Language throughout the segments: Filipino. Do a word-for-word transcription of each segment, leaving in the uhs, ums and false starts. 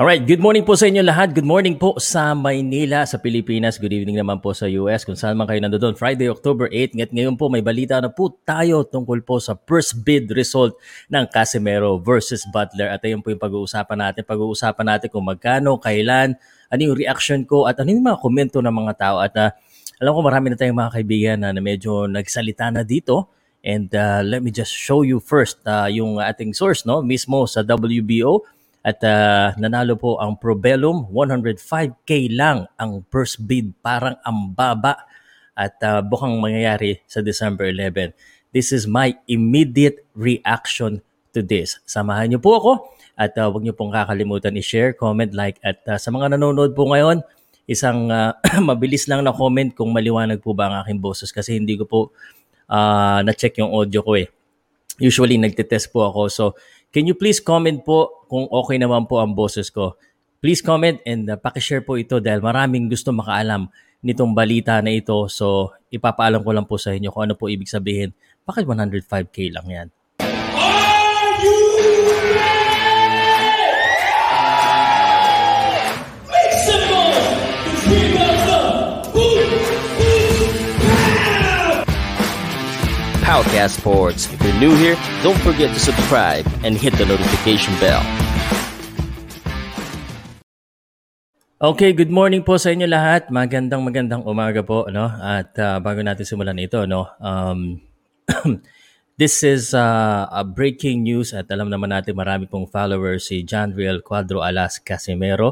Alright, good morning po sa inyo lahat. Good morning po sa Maynila, sa Pilipinas. Good evening naman po sa U S. Kung saan man kayo nandoon, Friday, October eighth. Ngayon, ngayon po, may balita na po tayo tungkol po sa first bid result ng Casimero versus Butler. At ayun po yung pag-uusapan natin. Pag-uusapan natin kung magkano, kailan, ano yung reaction ko, at ano yung mga komento ng mga tao. At uh, alam ko marami na tayong mga kaibigan na, na medyo nagsalita na dito. And uh, let me just show you first uh, yung ating source, no? Mismo sa W B O. At uh, nanalo po ang Probellum, one hundred five K lang ang first bid, parang ang baba, at uh, bukang mangyayari sa December eleventh. This is my immediate reaction to this. Samahan niyo po ako at uh, huwag niyo pong kakalimutan i-share, comment, like, at uh, sa mga nanonood po ngayon, isang uh, mabilis lang na comment kung maliwanag po ba ang aking boses kasi hindi ko po uh, na-check yung audio ko eh. Usually nagtitest po ako, so can you please comment po kung okay naman po ang boses ko? Please comment and uh, pakishare po ito dahil maraming gusto makaalam nitong balita na ito. So, ipapaalam ko lang po sa inyo kung ano po ibig sabihin. Bakit one hundred five K lang yan? Are you ready? Make some noise! It's here comes up! Boom! Boom! Powcast Sports. If you're new here, don't forget to subscribe and hit the notification bell. Okay, good morning po sa inyo lahat. Magandang magandang umaga po, no? At uh, bago natin simulan ito, no. Um this is uh, a breaking news at alam naman natin marami pong followers si Johnriel Casimero Casimero.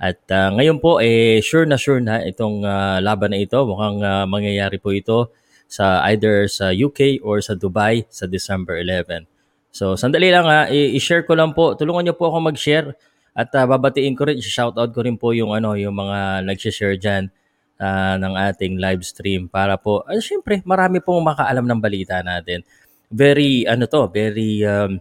At uh, ngayon po eh sure na sure na itong uh, laban na ito. Mukhang uh, mangyayari po ito sa either sa U K or sa Dubai sa December eleventh. So sandali lang ha, i-share ko lang po. Tulungan niyo po ako mag-share at uh, babatiin ko rin, shoutout ko rin po yung ano, yung mga nag-share diyan uh, ng ating live stream para po uh, syempre marami pong makaalam ng balita natin. Very ano to, very um,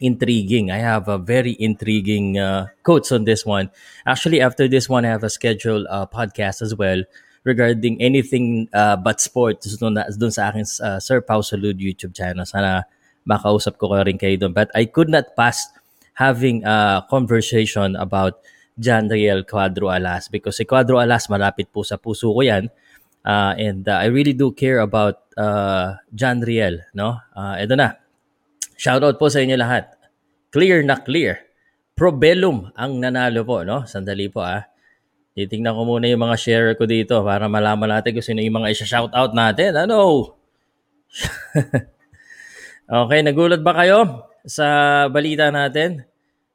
intriguing. I have a very intriguing uh, quotes on this one. Actually after this one I have a scheduled uh, podcast as well, regarding anything uh, but sports doon sa aking uh, Sir Pao Salud YouTube channel. Sana makausap ko ka rin kayo doon. But I could not pass having a conversation about Johnriel Casimero because si Casimero malapit po sa puso ko yan. Uh, and uh, I really do care about uh, Johnriel, no? Uh, eto na. Shoutout po sa inyo lahat. Clear na clear. Probellum ang nanalo po, no? Sandali po ah. Titingnan ko muna yung mga share ko dito para malaman natin kung sino yung mga isa-shoutout natin. Ano? Okay, nagulat ba kayo sa balita natin?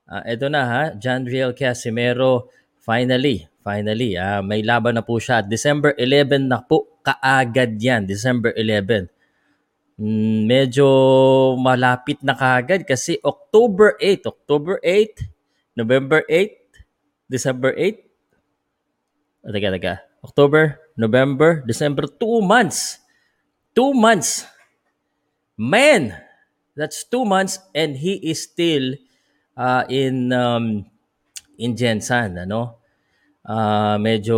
Uh, ito na ha, Johnriel Casimero, finally, finally, uh, may laban na po siya. December eleventh na po, kaagad yan, December eleventh. Mm, medyo malapit na kaagad kasi October eighth, October eighth, November eighth, December eighth, Teka, teka. October, November, December, two months. Two months. Man, that's two months and he is still uh, in um, in Jensan, ano? Uh, medyo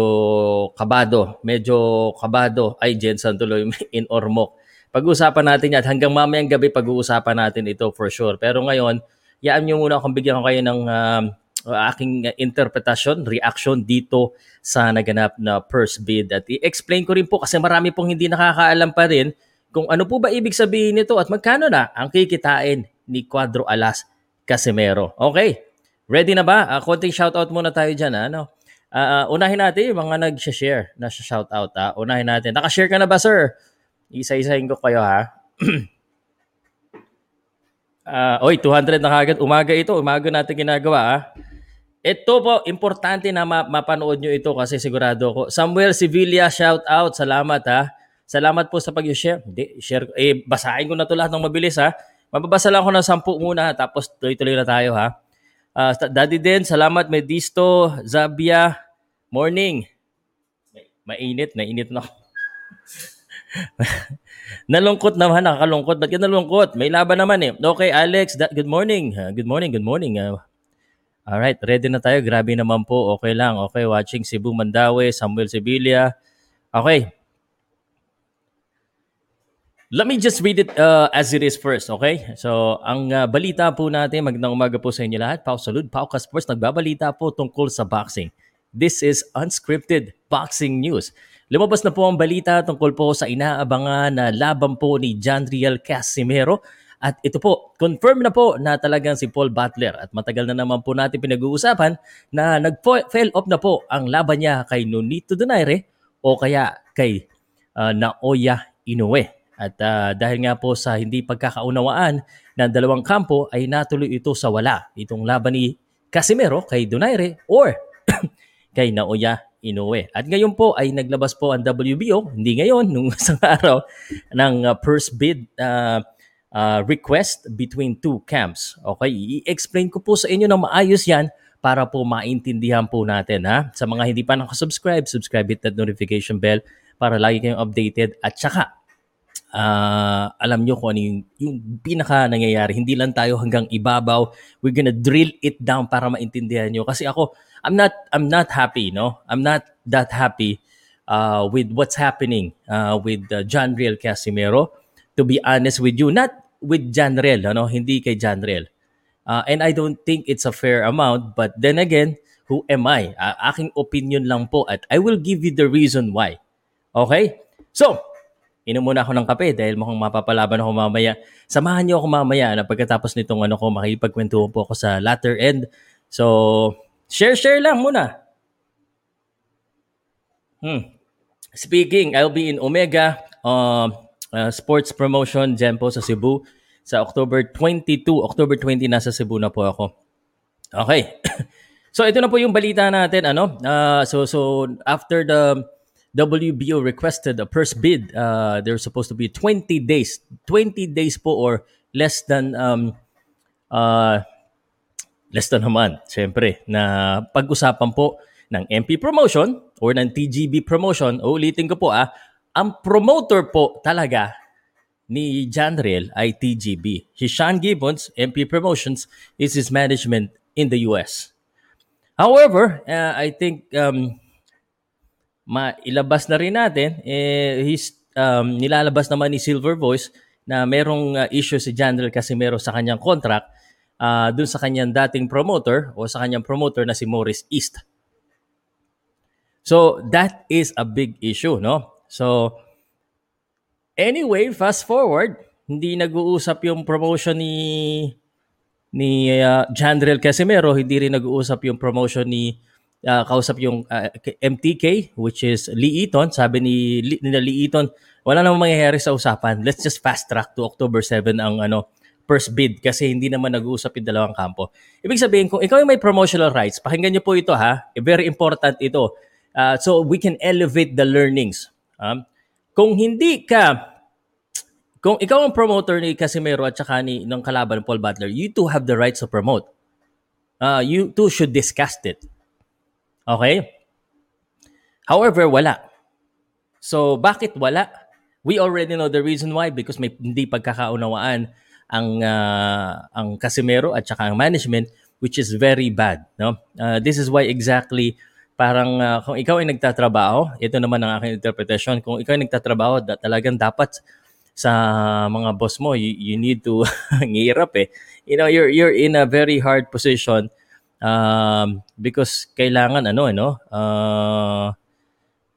kabado. Medyo kabado. Ay, Jensan tuloy in Ormoc. Pag-uusapan natin yan. Hanggang mamayang gabi, pag-uusapan natin ito for sure. Pero ngayon, yaan nyo muna akong bigyan ko kayo ng... Um, aking interpretasyon, reaction dito sa naganap na first bid. At i-explain ko rin po kasi marami pong hindi nakakaalam pa rin kung ano po ba ibig sabihin nito at magkano na ang kikitain ni Casimero Casimero. Okay, ready na ba? Uh, konting shoutout muna tayo dyan. Ha? Ano? Uh, unahin natin yung mga nag-share na shoutout. Ha? Unahin natin. Nakashare ka na ba, sir? Isa-isahin ko kayo ha. uh, oy, two hundred na kagad. Umaga ito. Umaga natin ginagawa ha. Ito po, importante na mapanood nyo ito kasi sigurado ko. Samuel Sevilla, shout out. Salamat ha. Salamat po sa pag-share. Hindi, share. Eh, basahin ko na ito lahat ng mabilis ha. Mababasa lang ko ng sampu muna tapos tuloy-tuloy na tayo ha. Uh, Daddy Den, salamat. Medisto, Zabia, morning. Mainit, nainit na ako. Nalungkot naman, nakakalungkot. Ba't ka nalungkot? May laban naman eh. Okay, Alex, that, good morning. Uh, good morning, good morning. Uh, Alright, ready na tayo. Grabe naman po. Okay lang. Okay, watching Cebu Mandaue, Samuel Sevilla. Okay. Let me just read it uh, as it is first, okay? So, ang uh, balita po natin, magandang umaga po sa inyo lahat. Pao Salud, Pao Kasports, nagbabalita po tungkol sa boxing. This is unscripted boxing news. Lumabas na po ang balita tungkol po sa inaabangan na laban po ni Johnriel Casimero. At ito po, confirm na po na talagang si Paul Butler. At matagal na naman po natin pinag-uusapan na nag-fail off na po ang laban niya kay Nonito Donaire o kaya kay uh, Naoya Inoue. At uh, dahil nga po sa hindi pagkakaunawaan ng dalawang kampo ay natuloy ito sa wala. Itong laban ni Casimero kay Donaire or kay Naoya Inoue. At ngayon po ay naglabas po ang W B O, hindi ngayon, nung isang araw, ng uh, first bid uh, uh, request between two camps. Okay, i-explain ko po sa inyo ng maayos yan para po maintindihan po natin. Ha? Sa mga hindi pa nakasubscribe, subscribe, hit that notification bell para lagi kayong updated at saka Uh, alam nyo kung ano yung, yung pinaka nangyayari. Hindi lang tayo hanggang ibabaw. We're gonna drill it down para maintindihan nyo. Kasi ako, I'm not, I'm not happy, no? I'm not that happy uh, with what's happening uh, with uh, Johnriel Casimero. To be honest with you, not with Johnriel, ano? Hindi kay Johnriel. Uh, and I don't think it's a fair amount. But then again, who am I? Uh, aking opinion lang po at I will give you the reason why. Okay? So, inom muna ako ng kape dahil mukhang mapapalaban ako mamaya. Samahan niyo ako mamaya na pagkatapos nitong ano ko, makikipagkwentuhan po ako sa latter end. So, share-share lang muna. Hmm. Speaking, I'll be in Omega uh, uh, Sports Promotion dyan po sa Cebu. Sa October twenty-second, October twentieth, nasa Cebu na po ako. Okay. So, ito na po yung balita natin. Ano? Uh, so, so, after the W B O requested a first bid. Uh, there's supposed to be twenty days. twenty days po or less than um, uh, less than a month, syempre, na pag-usapan po ng M P Promotion or ng T G B Promotion. Uulitin ko po ah, ang promoter po talaga ni Johnriel ay T G B. Si Sean Gibbons, M P Promotions, is his management in the U S. However, uh, I think... Um, mailabas na rin natin, eh, his, um, nilalabas naman ni Silver Voice na merong uh, issue si Johnriel Casimero sa kanyang contract uh, dun sa kanyang dating promoter o sa kanyang promoter na si Morris East. So, that is a big issue, no? So, anyway, fast forward, hindi nag-uusap yung promotion ni ni uh, Johnriel Casimero, hindi rin nag-uusap yung promotion ni Uh, kausap yung uh, M T K, which is Lee Eaton. Sabi ni Lee, ni Lee Eaton, wala namang mangyayari sa usapan. Let's just fast track to October seventh ang ano first bid kasi hindi naman nag-uusap yung dalawang kampo. Ibig sabihin, kung ikaw yung may promotional rights, pakinggan nyo po ito ha. Very important ito. Uh, so we can elevate the learnings. Um, kung hindi ka, kung ikaw ang promoter ni Casimero at saka ni, ng kalaban Paul Butler, you two have the rights to promote. Uh, you two should discuss it. Okay? However, wala. So, bakit wala? We already know the reason why because may hindi pagkakaunawaan ang uh, ang Casimero at saka ang management, which is very bad. No? Uh, this is why exactly parang uh, kung ikaw ay nagtatrabaho, ito naman ang aking interpretation, kung ikaw ay nagtatrabaho, da- talagang dapat sa mga boss mo, you, you need to ngirap eh. You know, you're, you're in a very hard position. Um, because kailangan ano ano uh,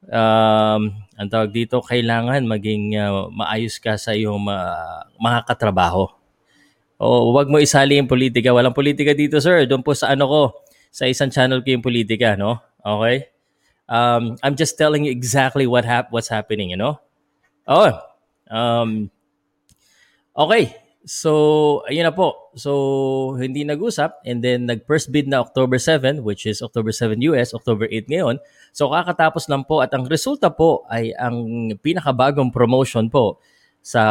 um, ang tawag dito, kailangan maging uh, maayos ka sa iyong uh, mga katrabaho. O wag mo isali yung politika, walang politika dito sir, doon po sa ano ko, sa isang channel ko yung politika, no? Okay? Um, I'm just telling you exactly what hap- what's happening, you know? Oh. Um, okay. So, ayun na po. So, hindi nag-usap and then nag-first bid na October seventh, which is October seventh U S, October eighth ngayon. So, kakatapos lang po at ang resulta po ay ang pinakabagong promotion po sa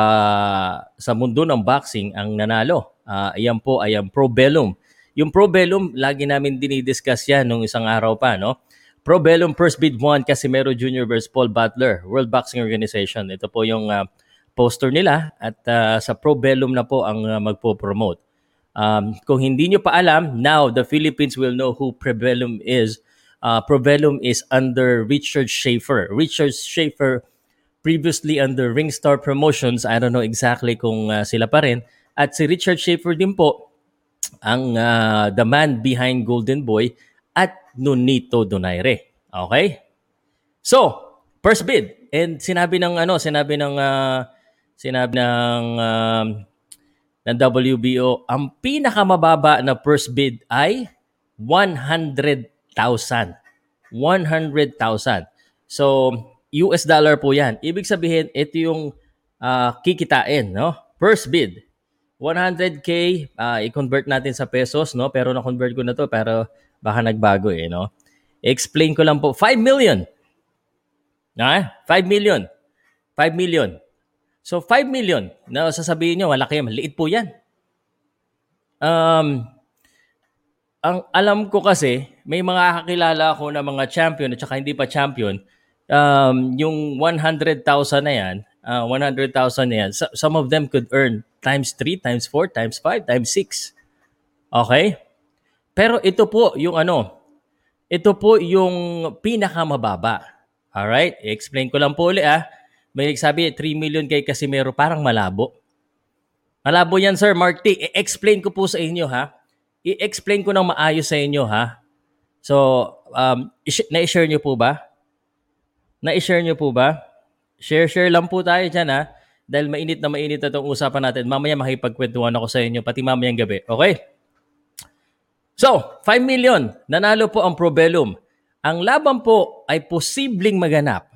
sa mundo ng boxing ang nanalo. Uh, ayan po ay ang Probellum. Yung Probellum, lagi namin dinidiscuss yan nung isang araw pa, no? Probellum first bid one, Casimero Junior versus Paul Butler, World Boxing Organization. Ito po yung... Uh, poster nila at uh, sa Probellum na po ang uh, magpo-promote. Um, kung hindi nyo pa alam, now the Philippines will know who Probellum is. Uh, Probellum is under Richard Schaefer. Richard Schaefer previously under Ringstar Promotions. I don't know exactly kung uh, sila pa rin. At si Richard Schaefer din po, ang uh, the man behind Golden Boy at Nonito Donaire. Okay? So, first bid. And sinabi ng ano, sinabi ng uh, sinabi ng um, ng W B O, ang pinakamababa na first bid ay one hundred thousand. one hundred thousand. So, U S dollar po 'yan. Ibig sabihin, ito yung uh, kikitain, no? First bid. one hundred K, uh, i-convert natin sa pesos, no? Pero na-convert ko na 'to, pero baka nagbago eh, no? Explain ko lang po, five million. Na, five million. five million. So five million. Na sasabihin niyo, malaki, maliit po 'yan. Um ang alam ko kasi, may mga kakilala ako na mga champion at saka hindi pa champion, um yung one hundred thousand na 'yan, uh, one hundred thousand na 'yan. So, some of them could earn times three, times four, times five, times six. Okay? Pero ito po yung ano, ito po yung pinakamababa. Alright, explain ko lang po ulit ah. May nagsabi, three million kay Casimero, parang malabo. Malabo yan, Sir Mark T. I-explain ko po sa inyo ha. I-explain ko ng maayos sa inyo ha. So, um, na-share nyo po ba? Na-share nyo po ba? Share-share lang po tayo dyan ha. Dahil mainit na mainit na itong usapan natin. Mamaya makipagkwentuhan ako sa inyo, pati mamayang gabi. Okay? So, five million. Nanalo po ang Probellum. Ang laban po ay posibleng maganap.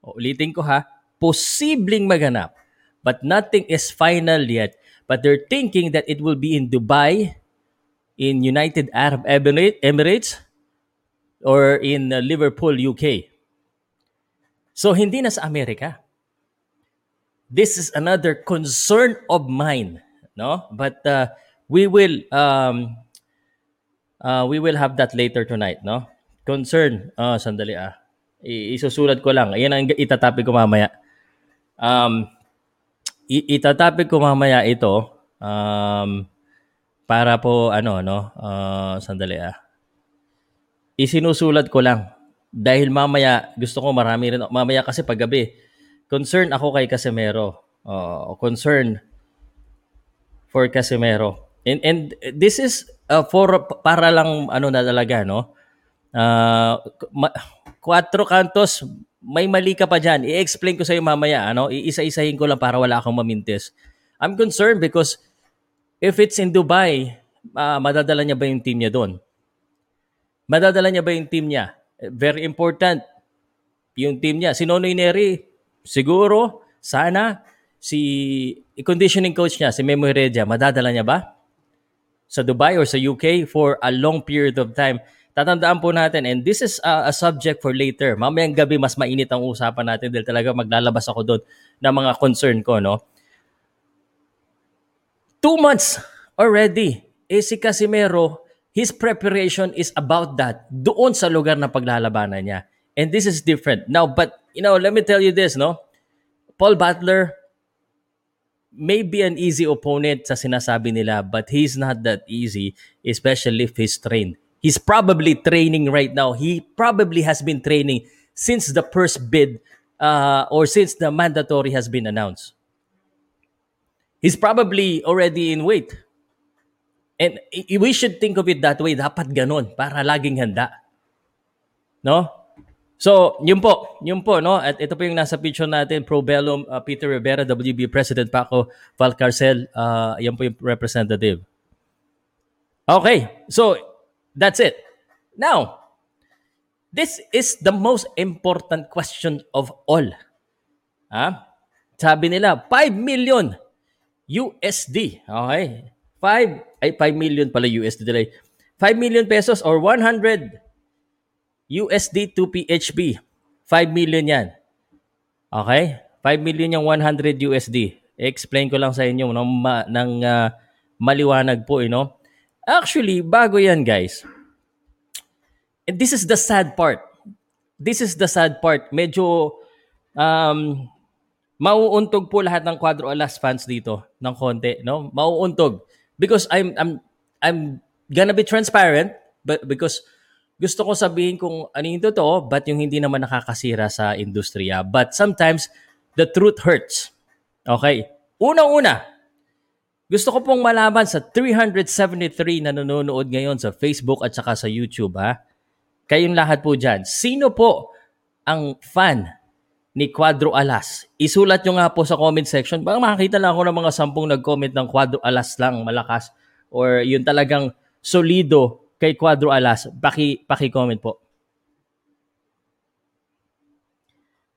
O, ulitin ko ha, posibleng maganap. But nothing is final yet. But they're thinking that it will be in Dubai, in United Arab Emirates, or in Liverpool, U K. So, hindi na sa Amerika. This is another concern of mine, no? But uh, we will um, uh, we will have that later tonight, no? Concern. Ah, oh, sandali ah. I- isusulat ko lang. Ayan ang itatapik ko mamaya. Um, i- itatapik ko mamaya ito um, para po ano, no? Uh, sandali ah. Isinusulat ko lang. Dahil mamaya, gusto ko marami rin. Mamaya kasi paggabi. Concern ako kay Casimero. Uh, concern for Casimero. And, and this is uh, for para lang ano na talaga, no? Uh, ma- Quatro Cantos, may mali ka pa dyan. I-explain ko sa'yo mamaya. Ano? Iisa-isahin ko lang para wala akong mamintis. I'm concerned because if it's in Dubai, uh, madadala niya ba yung team niya doon? Madadala niya ba yung team niya? Very important yung team niya. Si Nonoy Neri, siguro, sana, si conditioning coach niya, si Memo Heredia, madadala niya ba? Sa Dubai or sa U K for a long period of time. Tatandaan po natin, and this is a, a subject for later. Mamayang gabi, mas mainit ang usapan natin dahil talaga maglalabas ako doon ng mga concern ko, no? Two months already, eh si Casimero, his preparation is about that, doon sa lugar na paglalabanan niya. And this is different. Now, but, you know, let me tell you this, no? Paul Butler may be an easy opponent sa sinasabi nila, but he's not that easy, especially if he's trained. He's probably training right now. He probably has been training since the first bid uh, or since the mandatory has been announced. He's probably already in weight. And we should think of it that way. Dapat ganon para laging handa. No? So, yun po. Yun po, no? At ito po yung nasa picture natin. Probellum, uh, Peter Rivera, W B O President Paco Valcárcel. Uh, yan po yung representative. Okay. So, that's it. Now, this is the most important question of all. Ah, sabi nila, five million U S D. Okay. five, ay, five million pala U S D. Delay. five million pesos or one hundred U S D to P H B. five million yan. Okay? five million yung one hundred U S D. Explain ko lang sa inyo ng, ng uh, maliwanag po, you know? Actually, bago yan, guys. And this is the sad part. This is the sad part. Medyo um, mauuntog po lahat ng Quadro Alas fans dito ng konti, no? Mauuntog because I'm I'm I'm gonna be transparent, but because gusto ko sabihin kung ano yung totoo, but yung hindi naman nakakasira sa industriya. But sometimes The Truth Hurts. Okay. Unang-una, gusto ko pong malaman sa three hundred seventy-three na nanonood ngayon sa Facebook at saka sa YouTube, ha? Kayong lahat po dyan. Sino po ang fan ni Cuadro Alas? Isulat nyo nga po sa comment section. Baka makakita lang ako ng mga sampung nag-comment ng Cuadro Alas lang, malakas. Or yun talagang solido kay Cuadro Alas. Paki, paki-comment po.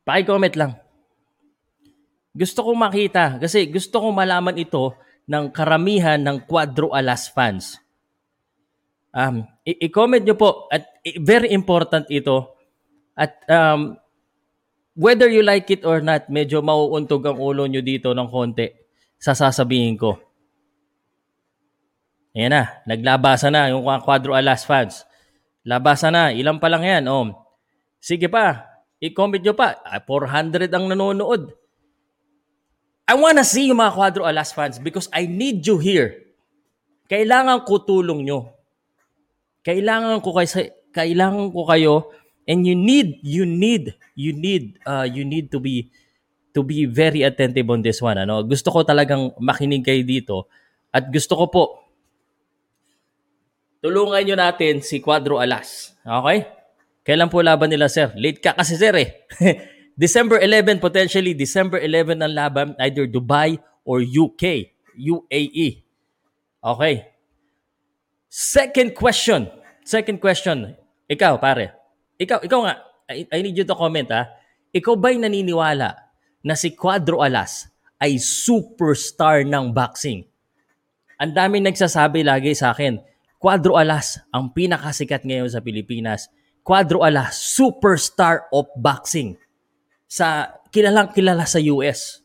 Paki-comment lang. Gusto kong makita kasi gusto kong malaman ito ng karamihan ng Cuadro Alas fans. Um, i- i-comment nyo po at i- very important ito at um, whether you like it or not, medyo mauuntog ang ulo nyo dito ng konti sa sasabihin ko. Ayan na, naglabasa na yung Cuadro Alas fans. Labasa na, ilan pa lang yan. Um, sige pa, i-comment nyo pa. four hundred ang nanonood. I wanna see you mga Cuadro Alas fans because I need you here. Kailangan ko tulong nyo. Kailangan ko kayo, kailangan ko kayo, and you need, you need, you need, uh, you need to be, to be very attentive on this one. Ano? Gusto ko talagang makinig kayo dito, at gusto ko po, tulungan nyo natin si Cuadro Alas. Okay? Kailan po laban nila, sir? Late ka kasi, sir, eh. December eleventh, potentially, December eleventh ang laban, either Dubai or U K, U A E. Okay. Second question. Second question. Ikaw, pare. Ikaw, ikaw nga. I, I need you to comment, ha. Ikaw ba'y naniniwala na si Cuadro Alas ay superstar ng boxing? Ang dami nagsasabi lagi sa akin, Cuadro Alas ang pinakasikat ngayon sa Pilipinas. Cuadro Alas, superstar of boxing. Sa kilalang kilala sa U S.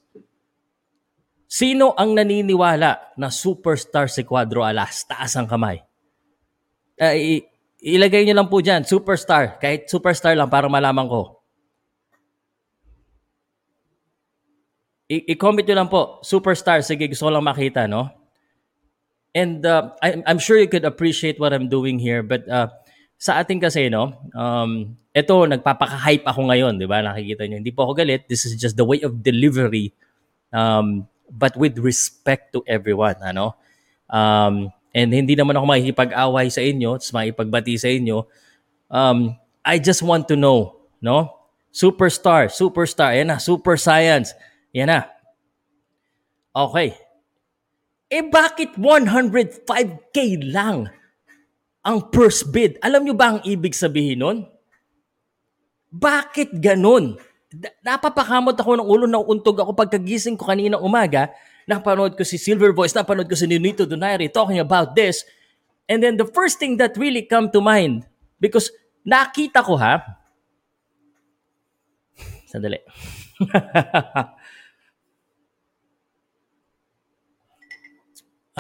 Sino ang naniniwala na superstar si Cuadro Alas? Taas ang kamay. Uh, ilagay nyo lang po dyan, superstar. Kahit superstar lang para malaman ko. I- i-comment nyo lang po, superstar. Sige, gusto ko lang makita, no? And uh, I- I'm sure you could appreciate what I'm doing here. But uh, sa ating kasi, no? Um, ito, nagpapaka-hype ako ngayon. Diba? Nakikita nyo, hindi po ako galit. This is just the way of delivery. Um, but with respect to everyone, ano? Um... And hindi naman ako makikipag-away sa inyo, it's makikipagbati sa inyo. Um, I just want to know, no? Superstar, superstar, yan na, super science, yan na. Okay. Eh bakit one hundred five thousand lang ang purse bid? Alam nyo ba ang ibig sabihin nun? Bakit ganun? D- napapakamot ako ng ulo, nauuntog ako pagkagising ko kanina umaga. Napanood ko si Silver Voice, napanood ko si Nonito Donaire talking about this. And then the first thing that really come to mind, because nakita ko ha, sandali.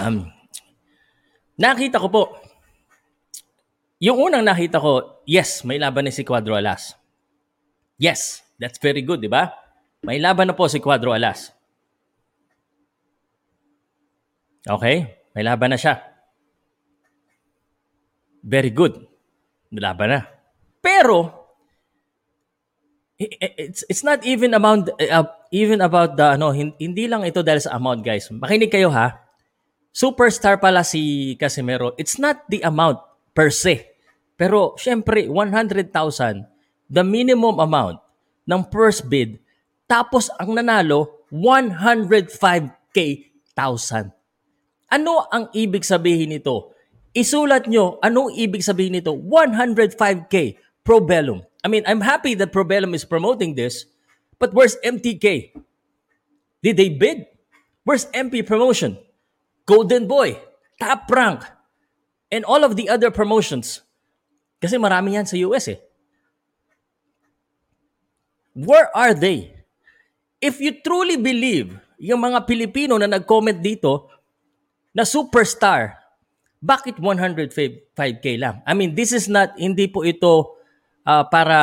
um, nakita ko po, yung unang nakita ko, yes, may laban na si Cuadro Alas. Yes, that's very good, di ba? May laban na po si Cuadro Alas. Okay, may laban na siya. Very good. May laban na. Pero it's it's not even amount uh, even about the ano, hindi lang ito dahil sa amount, guys. Makinig kayo ha. Superstar pala si Casimero. It's not the amount per se. Pero syempre one hundred thousand the minimum amount ng first bid, tapos ang nanalo one hundred five thousand. Ano ang ibig sabihin nito? Isulat nyo, anong ibig sabihin nito? one hundred five thousand, Probellum. I mean, I'm happy that Probellum is promoting this, but where's M T K? Did they bid? Where's M P Promotion? Golden Boy, Top Rank, and all of the other promotions. Kasi marami yan sa U S eh. Where are they? If you truly believe yung mga Pilipino na nag-comment dito, na superstar, bakit one hundred five thousand lang? I mean, this is not, hindi po ito uh, para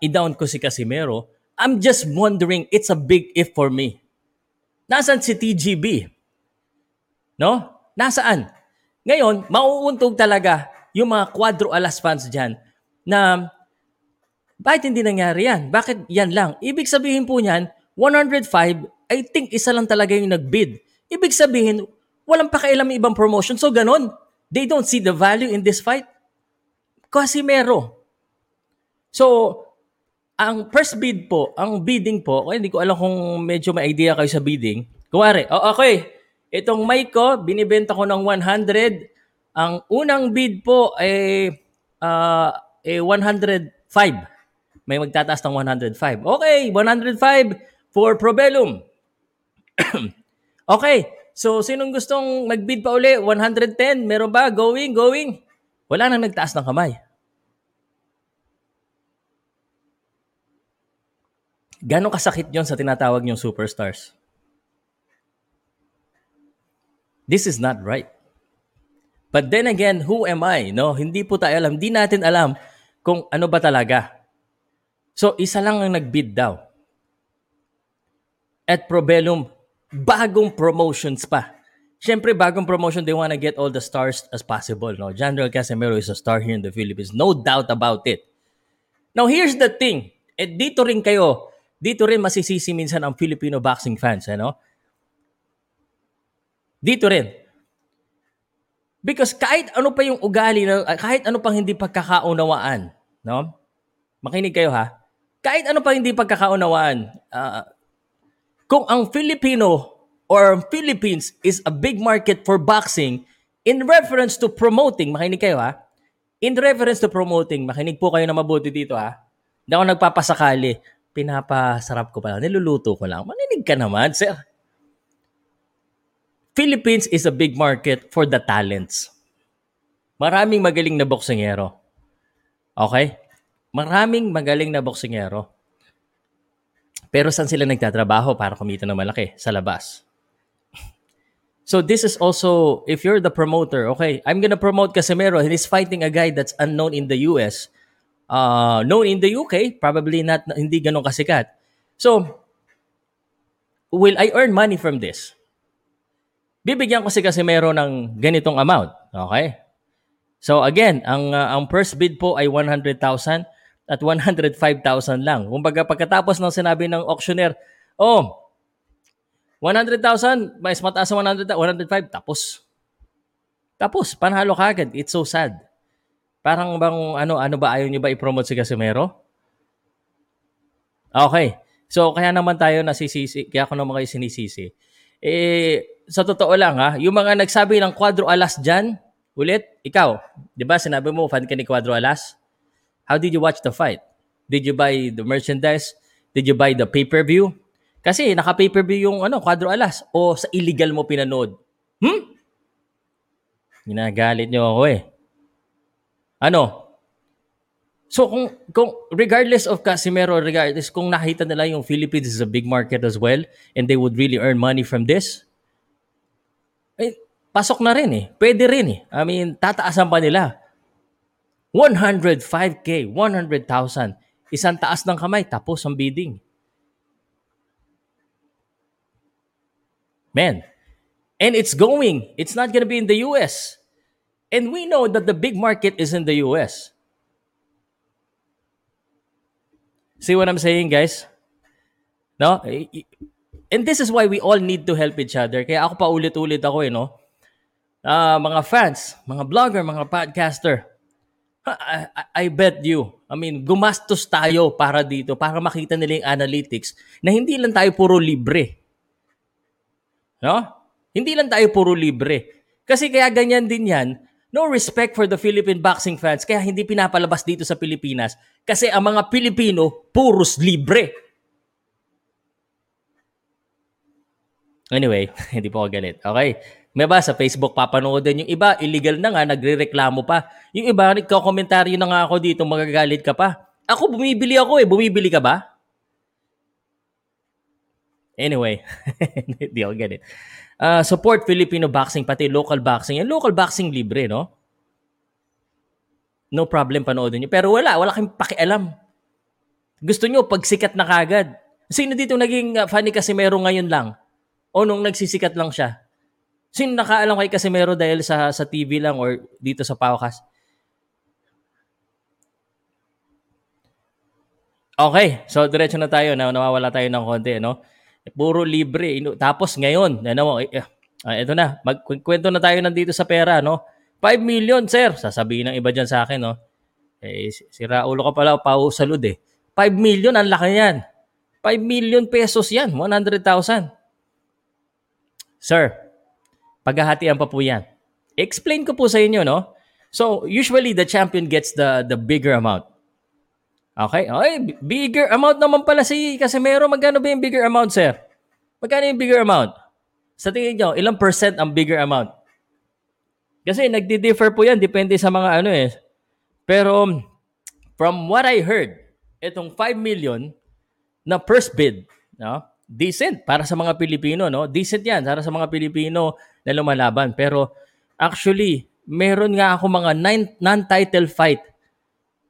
i-down ko si Casimero. I'm just wondering, it's a big if for me. Nasaan si T G B? No? Nasaan? Ngayon, mauuntog talaga yung mga Cuadro Alas fans dyan na, bakit hindi nangyari yan? Bakit yan lang? Ibig sabihin po niyan, one oh five, I think isa lang talaga yung nagbid. Ibig sabihin, walang pakialam yung ibang promotion. So, ganun. They don't see the value in this fight. Casimero. So, ang first bid po, ang bidding po, okay, hindi ko alam kung medyo may idea kayo sa bidding. Kumari, oh, okay, itong mic ko, binibenta ko ng one hundred. Ang unang bid po ay uh, eh one oh five. May magtataas ng one oh five. Okay, one oh five for Probellum. Okay, so sinong gustong magbid pa uli? one ten, meron ba? Going, going. Wala nang nagtaas ng kamay. Gano'ng kasakit yon sa tinatawag niyong superstars? This is not right. But then again, who am I? No, hindi po tayo alam. Hindi natin alam kung ano ba talaga. So, isa lang ang nagbid daw. At Probellum, bagong promotions pa. Siyempre, bagong promotion, they wanna get all the stars as possible. No, Johnriel Casimero is a star here in the Philippines. No doubt about it. Now, here's the thing. At dito rin kayo, dito rin masisisi minsan ang Filipino boxing fans, ano? Dito rin. Because kahit ano pa yung ugali, kahit ano pang hindi pagkakaunawaan, no? Makinig kayo ha. Kahit ano pang hindi pagkakaunawaan, uh, kung ang Filipino or Philippines is a big market for boxing in reference to promoting, makinig kayo ha. In reference to promoting, makinig po kayo na mabuti dito ha. Hindi ako nagpapasakali. Pinapasarap ko pa lang, niluluto ko lang. Maninig ka naman, sir. Philippines is a big market for the talents. Maraming magaling na boksingero. Okay? Maraming magaling na boksingero. Pero saan sila nagtatrabaho para kumita ng malaki? Sa labas. So this is also, if you're the promoter, okay, I'm gonna promote Casimero and he's fighting a guy that's unknown in the U S, Uh, known in the U K, probably not, hindi ganun kasikat. So, will I earn money from this? Bibigyan ko si Casimero ng ganitong amount. Okay? So, again, ang uh, ang first bid po ay one hundred thousand at one hundred five thousand lang. Kumbaga, pagkatapos ng sinabi ng auctioneer, oh, one hundred thousand, mas mataas ang one hundred, one oh five, tapos. Tapos, panhalo ka agad. It's so sad. Parang bang ano ano ba, ayaw niyo ba i-promote si Casimero? Okay. So kaya naman tayo nasisisi, kaya ako naman kayo sinisisi. Eh sa totoo lang ha, yung mga nagsabi ng Cuadro Alas diyan, ulit ikaw, 'di ba sinabi mo fan ka ni Cuadro Alas? How did you watch the fight? Did you buy the merchandise? Did you buy the pay-per-view? Kasi naka-pay-per-view yung ano Cuadro Alas o sa illegal mo pinanood. Hmm? Ginagalit niyo ako eh. Ano? So kung kung regardless of Casimero, regardless kung nakita nila yung Philippines is a big market as well and they would really earn money from this, eh, pasok na rin eh. Pwede rin eh. I mean, tataasan pa nila. one oh five K, one hundred thousand. Isang taas ng kamay, tapos ang bidding. Man. And it's going. It's not gonna be in the U S. And we know that the big market is in the U S. See what I'm saying, guys? No? And this is why we all need to help each other. Kaya ako pa ulit-ulit ako eh, no? Uh, mga fans, mga blogger, mga podcaster, I, I, I bet you, I mean, gumastos tayo para dito, para makita nila yung analytics na hindi lang tayo puro libre. No? Hindi lang tayo puro libre. Kasi kaya ganyan din yan, no respect for the Philippine boxing fans, kaya hindi pinapalabas dito sa Pilipinas. Kasi ang mga Pilipino, puros libre. Anyway, hindi po ako galit. Okay? May ba sa Facebook papanoodin? Yung iba, illegal na nga, nagre-reklamo pa. Yung iba, nagkakomentaryo na nga ako dito, magagalit ka pa. Ako, bumibili ako eh. Bumibili ka ba? Anyway, hindi ako galit. Uh, support Filipino boxing, pati local boxing. And local boxing libre, no? No problem, panoodin nyo. Pero wala, wala kayong pakialam. Gusto nyo, pagsikat na kagad. Sino dito naging uh, fan ni Casimero ngayon lang? O nung nagsisikat lang siya? Sino nakaalam kay Casimero dahil sa, sa T V lang or dito sa podcast? Okay, so diretso na tayo, na nawawala tayo ng konti, no? Puro libre. Tapos ngayon, ano mo, ito na, magkwento na tayo nandito sa pera, no? five million, sir. Sasabihin ng iba dyan sa akin, no? Eh, sira ulo ka pala, pausalud eh. five million, ang laki yan. five million pesos yan, one hundred thousand. Sir, paghahatian pa po yan. Explain ko po sa inyo, no? So, usually the champion gets the the bigger amount. Okay? Okay, bigger amount naman pala si Casimero. Magkano ba yung bigger amount, sir? Magkano yung bigger amount? Sa tingin nyo, ilang percent ang bigger amount? Kasi nagdi-differ po yan, depende sa mga ano eh. Pero, from what I heard, itong five million na first bid, no? Decent para sa mga Pilipino, no? Decent yan para sa mga Pilipino na lumalaban. Pero, actually, meron nga ako mga nine, non-title fight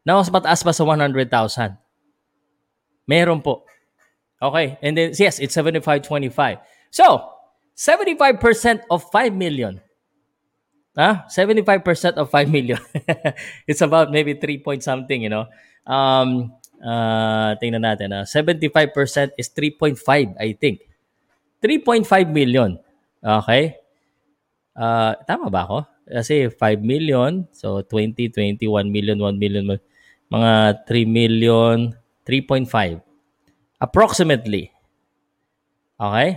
na mas mataas pa sa one hundred thousand. Meron po. Okay. And then, yes, it's seventy-five twenty-five. So, seventy-five percent of five million. Huh? seventy-five percent of five million. It's about maybe three point something, you know. Um, uh, tingnan natin. Uh, seventy-five percent is three point five, I think. three point five million. Okay. Uh, tama ba ako? Kasi five million, so twenty, twenty, one million, one million, mga three million, three point five. Approximately. Okay?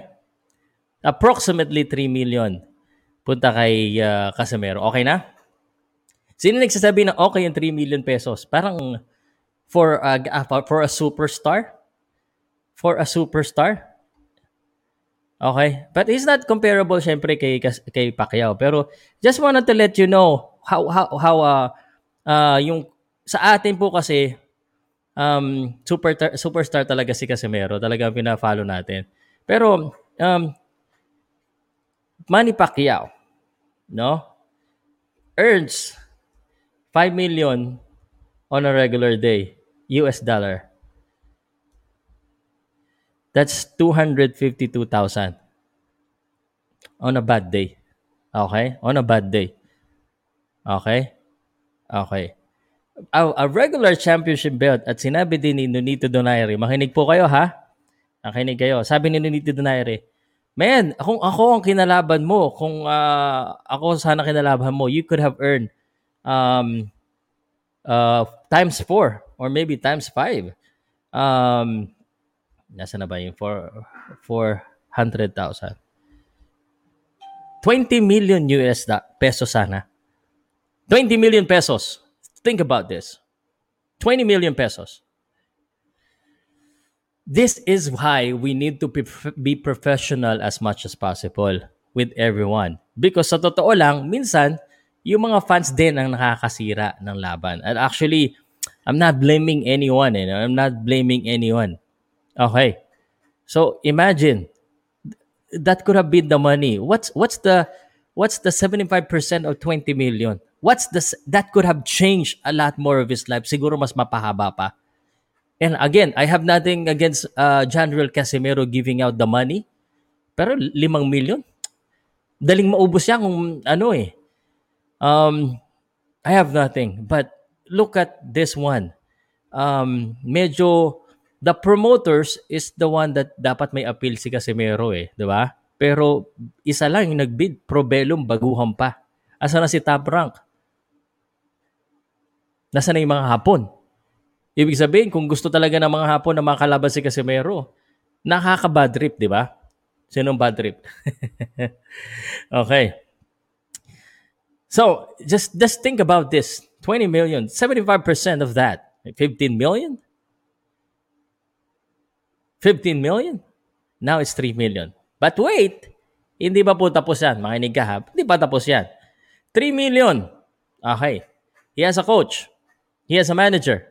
Approximately three million. Punta kay uh, Casimero. Okay na? Sino nagsasabi na okay yung three million pesos? Parang for a, for a superstar? For a superstar? Okay, but he's not comparable syempre kay kay Pacquiao, pero just wanted to let you know how how how uh, uh yung sa atin po kasi um super tar- superstar talaga si Casimero, talaga pina-follow natin. Pero um Manny Pacquiao, no? Earns five million on a regular day, U S dollar. That's two hundred fifty-two thousand on a bad day. Okay? On a bad day. Okay? Okay. A, a regular championship belt, at sinabi din ni Nonito Donaire, makinig po kayo ha? Makinig kayo. Sabi ni Nonito Donaire, man, kung ako ang kinalaban mo, kung uh, ako sana kinalaban mo, you could have earned um, uh, times four or maybe times five. Um... Nasaan na ba yung four hundred thousand? twenty million U S pesos sana. twenty million pesos. Think about this. twenty million pesos. This is why we need to be professional as much as possible with everyone. Because sa totoo lang, minsan, yung mga fans din ang nakakasira ng laban. And actually, I'm not blaming anyone. Eh, no? I'm not blaming anyone. Okay. So imagine that could have been the money. What's what's the what's the seventy-five percent of twenty million? What's the that could have changed a lot more of his life. Siguro mas mapahaba pa. And again, I have nothing against uh Johnriel Casimero giving out the money. Pero five million. Daling maubos yan kung ano eh. Um I have nothing, but look at this one. Um medyo the promoters is the one that dapat may appeal si Casimero eh, di ba? Pero isa lang yung nagbid, Probellum, baguhan pa. Asa na si Top Rank? Nasa na yung mga Hapon? Ibig sabihin, kung gusto talaga ng mga Hapon na makalaban si Casimero, nakaka-bad trip, di ba? Sinong bad trip? Okay. So, just just think about this. twenty million, seventy-five percent of that, fifteen million? fifteen million? Now it's three million. But wait, hindi pa po tapos yan. Makinig ka ha. Hindi pa tapos yan. three million. Okay. He has a coach. He has a manager.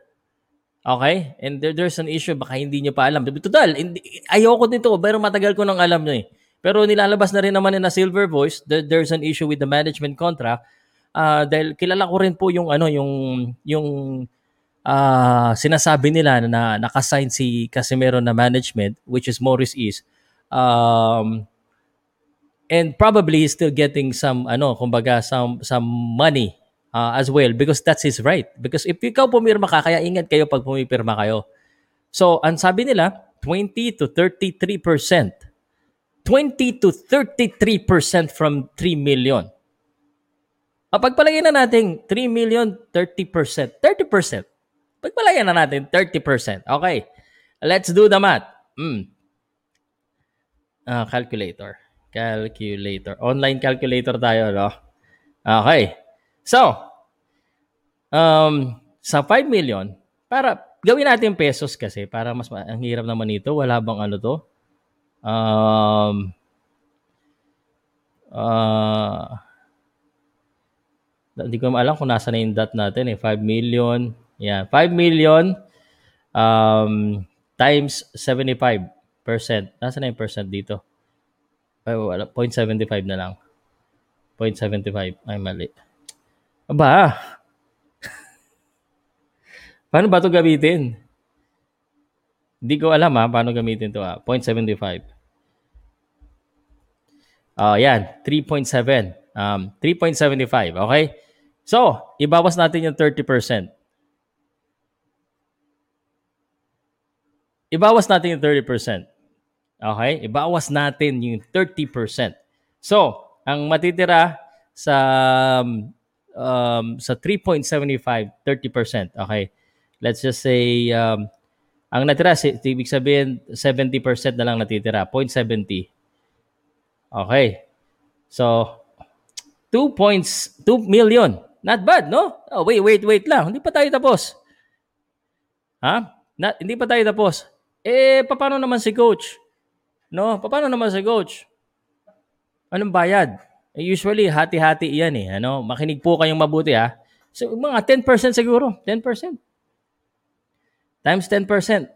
Okay? And there, there's an issue. Baka hindi nyo pa alam. Total, hindi, ayoko nito. Pero matagal ko nang alam nyo eh. Pero nilalabas na rin naman na Silver Voice. There, there's an issue with the management contract. Uh, dahil kilala ko rin po yung ano, yung yung Uh, sinasabi nila na nakasign si Casimero na management, which is Morris East, um, and probably still getting some ano, kumbaga some some money uh, as well, because that's his right. Because if ikaw pumirma ka, kaya ingat kayo pag pumipirma kayo. So, ang sabi nila, twenty to thirty-three percent. twenty to thirty-three percent from three million. Pagpalagyan na natin, three million, thirty percent. thirty percent. Pagpalagyan na natin, thirty percent. Okay. Let's do the math. Mm. Uh, calculator. Calculator. Online calculator tayo, no? Okay. So, um, sa five million, para, gawin natin pesos kasi, para mas, ang hirap naman ito, wala bang ano to? Um, uh, hindi ko alam kung nasa na yung dot natin eh. five million. Yeah, five million um, times seventy-five percent. Nasa na yung percent dito? zero point seven five na lang. zero point seven five. Ay, mali. Aba! Paano ba ito gamitin? Hindi ko alam ha, paano gamitin ito ha. zero point seven five. Oh, yan. three point seven. Um, three point seven five. Okay? So, ibawas natin yung thirty percent. Ibawas natin yung thirty percent. Okay? Ibawas natin yung thirty percent. So, ang matitira sa um, sa three point seven five, thirty percent. Okay? Let's just say um, ang natira, ibig sabihin, seventy percent na lang natitira. zero point seven zero. Okay. So, two point two million. Not bad, no? Oh, wait, wait, wait lang. Hindi pa tayo tapos. Ha? Not, hindi pa tayo tapos. Eh, paano naman si coach? No? Paano naman si coach? Anong bayad? Eh, usually, hati-hati yan eh. Ano? Makinig po kayong mabuti, ha? So, mga ten percent siguro. ten percent. Times ten percent.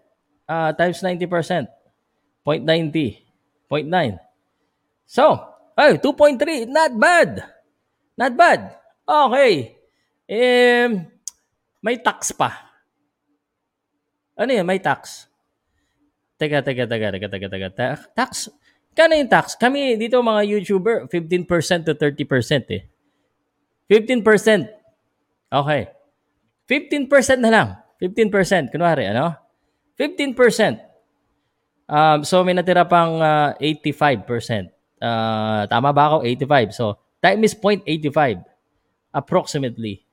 Uh, times ninety percent. zero point nine zero. zero point nine. So, ay, two point three. Not bad. Not bad. Okay. Eh, may tax pa. Ano yan? May tax. Teka, teka, teka, teka, teka, teka. Tax? Kano yung tax? Kami dito mga YouTuber, fifteen percent to thirty percent eh. fifteen percent. Okay. fifteen percent na lang. fifteen percent. Kunwari, ano? fifteen percent. Um, so, may natira pang uh, eighty-five percent. Uh, tama ba ako? eighty-five. So, time is zero point eight five. Approximately.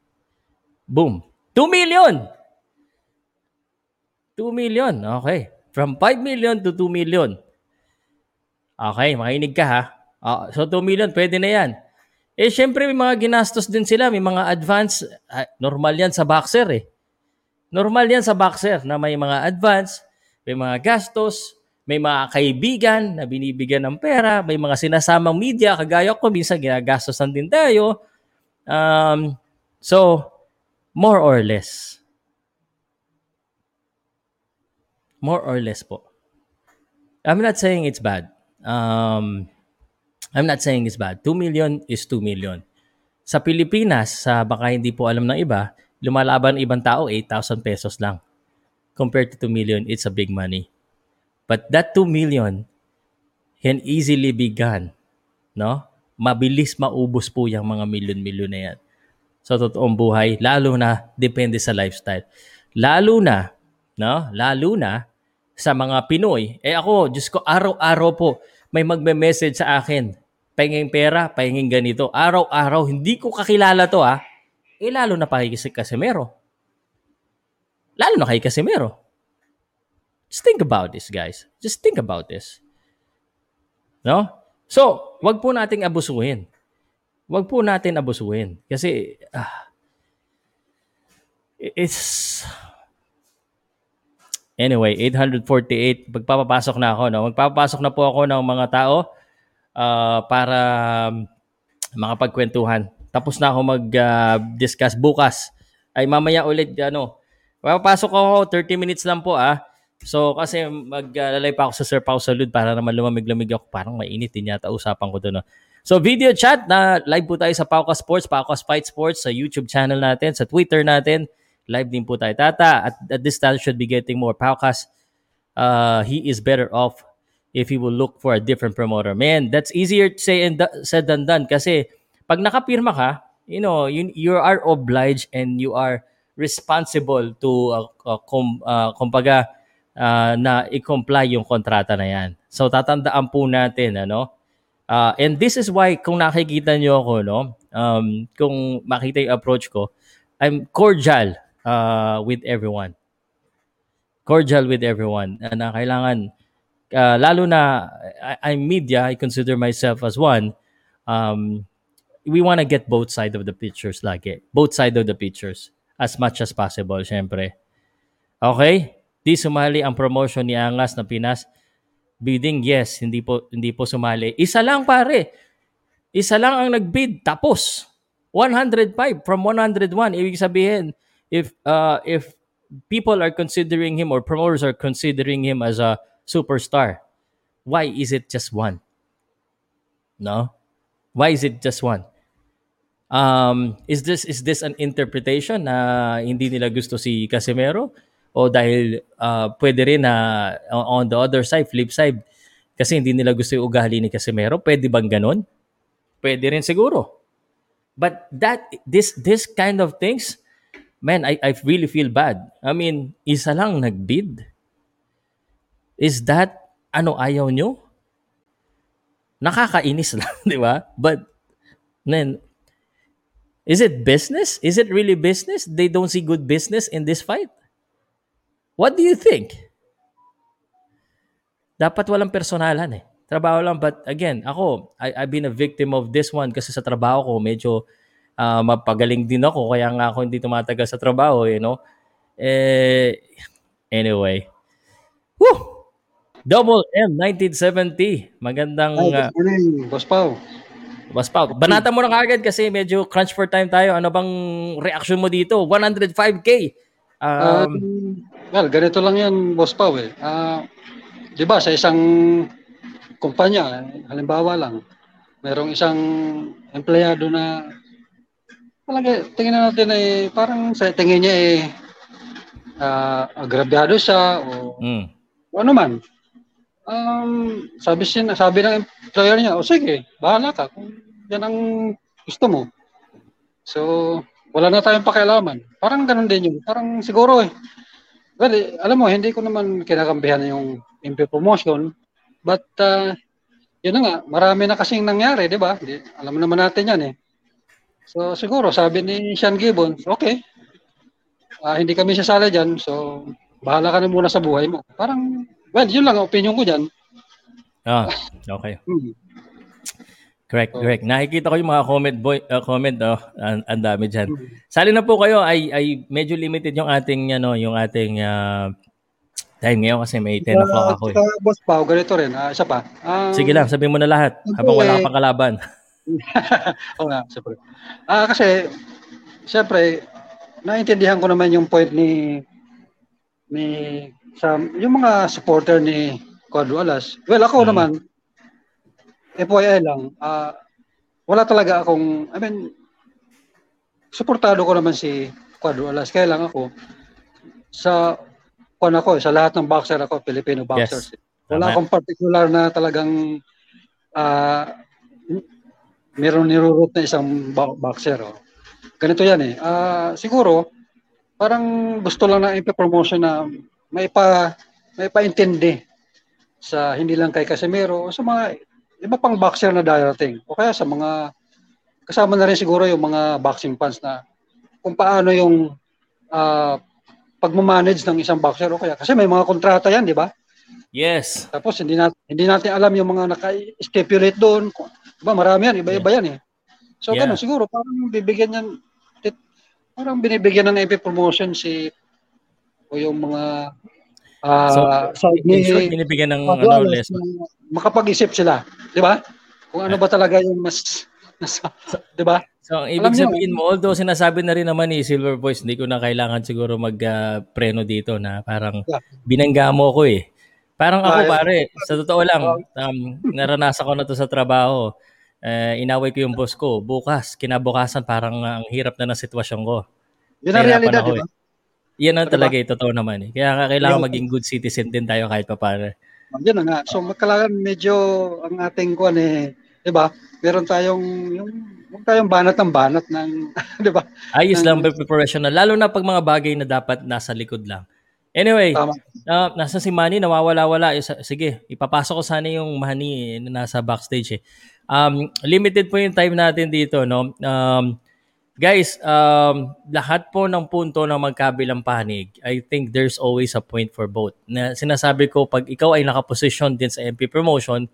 Boom. two million! two million. Okay. From five million to two million. Okay, makinig ka ha. Uh, so, two million, pwede na yan. Eh, syempre, may mga ginastos din sila. May mga advance. Uh, normal yan sa boxer eh. Normal yan sa boxer na may mga advance, may mga gastos, may mga kaibigan na binibigyan ng pera, may mga sinasamang media, kagaya ko, minsan ginagastosan din tayo. Um, so, more or less. More or less po. I'm not saying it's bad. Um, I'm not saying it's bad. two million is two million. Sa Pilipinas, sa baka hindi po alam ng iba, lumalaban ibang tao, eight thousand pesos lang. Compared to two million, it's a big money. But that two million can easily be gone. No? Mabilis maubos po yung mga million-million na yan. Sa totoong buhay, lalo na depende sa lifestyle. Lalo na, no? Lalo na sa mga Pinoy. Eh ako, Diyos ko, araw-araw po may magme-message sa akin. Pahinging pera, pahinging ganito. Araw-araw, hindi ko kakilala to ah. Eh, lalo na kay Casimero. Lalo na kay Casimero. Just think about this, guys. Just think about this. No? So, wag po nating abusuhin. Wag po natin abusuhin. Kasi, uh, it's... Anyway, eight forty-eight. Magpapapasok na ako, no? Magpapapasok na po ako ng mga tao uh, para makapagkwentuhan. Tapos na ako mag-discuss uh, bukas. Ay, mamaya ulit, ano. Papasok ako, thirty minutes lang po, ah. So, kasi maglalay pa ako sa Sir Pao Salud para naman lumamig-lumig ako. Parang mainit din yata usapan ko doon, no? So, video chat, na live po tayo sa Pauka Sports, Pauka Fight Sports, sa YouTube channel natin, sa Twitter natin. Live din po tayo. Tata, at, at this time, should be getting more Paukas. Uh, he is better off if he will look for a different promoter. Man, that's easier to say and da- said than done kasi pag nakapirma ka, you know, you, you are obliged and you are responsible to, uh, uh, kum, uh, kumpaga, uh, na i-comply yung kontrata na yan. So tatandaan po natin, ano? Uh, and this is why, kung nakikita nyo ako, no? Um, kung makita yung approach ko, I'm cordial uh, with everyone. Cordial with everyone. Uh, na kailangan, uh, lalo na, I, I'm media, I consider myself as one. Um, we want to get both sides of the pictures lagi. Both sides of the pictures as much as possible, syempre. Okay? Di sumali ang promotion ni Angas na Pinas. Bidding, yes. Hindi po, hindi po sumali. Isa lang, pare. Isa lang ang nagbid. Tapos. one oh five from one oh one. Ibig sabihin, if uh, if people are considering him or promoters are considering him as a superstar, why is it just one? No? Why is it just one? Um, is this is this an interpretation na hindi nila gusto si Casimero? O dahil uh, pwede rin na uh, on the other side, flip side, kasi hindi nila gusto yung ugali ni Casimero? Pwede bang ganun? Pwede rin siguro. But that this this kind of things, man, I, I really feel bad. I mean, isa lang nagbid? Is that ano ayaw nyo? Nakakainis lang, di ba? But then, is it business? Is it really business? They don't see good business in this fight? What do you think? Dapat walang personalan eh. Trabaho lang. But again, ako, I, I've been a victim of this one kasi sa trabaho ko, medyo uh, mapagaling din ako. Kaya nga ako hindi tumatagal sa trabaho, you know? Eh, anyway. Woo! Double M, nineteen seventy. Magandang... Hi, good morning, Boss Pao. Boss Pao, banata mo na agad kasi medyo crunch for time tayo. Ano bang reaction mo dito? one oh five K. Um, um, well, ganito lang yan, Boss Pao. Eh. Uh, di ba, sa isang kumpanya, halimbawa lang, merong isang empleyado na talaga, tingin na natin eh, parang sa tingin niya eh, uh, agrabyado siya o, mm. o ano man. Um, sabi, siya, sabi ng employer niya, o sige, bahala ka kung yan ang gusto mo. So, wala na tayong pakialaman. Parang ganun din yun. Parang siguro eh. Well, eh, alam mo, hindi ko naman kinakampihan yung M P Promotion. But, uh, yun na nga, marami na kasing nangyari, di ba? Alam naman natin yan eh. So, siguro, sabi ni Sean Gibbons, okay, uh, hindi kami sasala dyan, so, bahala ka na muna sa buhay mo. Parang, well, yun lang ang opinion ko dyan. Ah, okay. hmm. Correct, correct. Nakikita ko yung mga comment, boy, uh, comment, oh, ang, ang dami dyan. Sali na po kayo, ay, ay medyo limited yung ating, ano, yung ating uh, time ngayon kasi may ten o'clock ako. Uh, Boss Pao, ganito rin. Uh, isa pa. Um, Sige lang, sabihin mo na lahat okay. Habang wala ka pang kalaban. Oo nga, siyempre. Uh, kasi, siyempre, naintindihan ko naman yung point ni ni sa yung mga supporter ni Carlo Alas. Well, ako hmm. naman, F Y I lang, uh, wala talaga akong, I mean, suportado ko naman si Carlo Alas. Kaya lang ako, sa pan ako, sa lahat ng boxer ako, Filipino boxers. Yes. Wala akong particular na talagang uh, meron nirurut na isang boxer. Oh. Ganito yan eh. Uh, siguro, parang gusto lang na ipipromotion na may pa may paintindi sa hindi lang kay Casimero o sa mga iba pang boxer na darating o kaya sa mga kasama na rin siguro yung mga boxing fans na kung paano yung uh, pagmamanage ng isang boxer o kaya kasi may mga kontrata yan, di ba? Yes. Tapos hindi natin hindi natin alam yung mga naka-stipulate doon. Di ba? Marami yan, iba-iba yeah. yan eh. So yeah. Ganun siguro parang bibigyan yan parang binibigyan ng M P Promotion si o yung mga uh, so, side ni binibigyan ng ano less makapag-isip sila, di ba? Kung ano ba talaga yung mas nasa, di ba? So, ibig alam sabihin yun. Mo, although sinasabi na rin naman ni eh, Silver Voice, hindi ko na kailangan siguro mag-preno uh, dito na parang yeah. binangga mo ko eh. Parang ako pare, sa totoo lang, um, naranasan ko na to sa trabaho. Uh, inaway ko yung boss ko. Bukas, kinabukasan, parang uh, ang hirap na ng sitwasyon ko. Yan ang realidad, di ba? Yan ang talaga, eh, totoo naman eh. Kaya kailangan yeah. maging good citizen din tayo kahit pa pare. Yan nga. So, magkailangan medyo ang ating kuwan eh, di ba? Meron tayong yung huwag tayong banat ng banat ng, di ba? Ayos ng, lang, professional. Lalo na pag mga bagay na dapat nasa likod lang. Anyway, um, uh, nasa si Manny, nawawala-wala. Sige, ipapasok ko sana yung Manny na nasa backstage eh. Um, limited po yung time natin dito, no? Um, guys, um, lahat po ng punto ng magkabilang panig, I think there's always a point for both. Na, sinasabi ko, pag ikaw ay nakaposisyon din sa M P Promotion,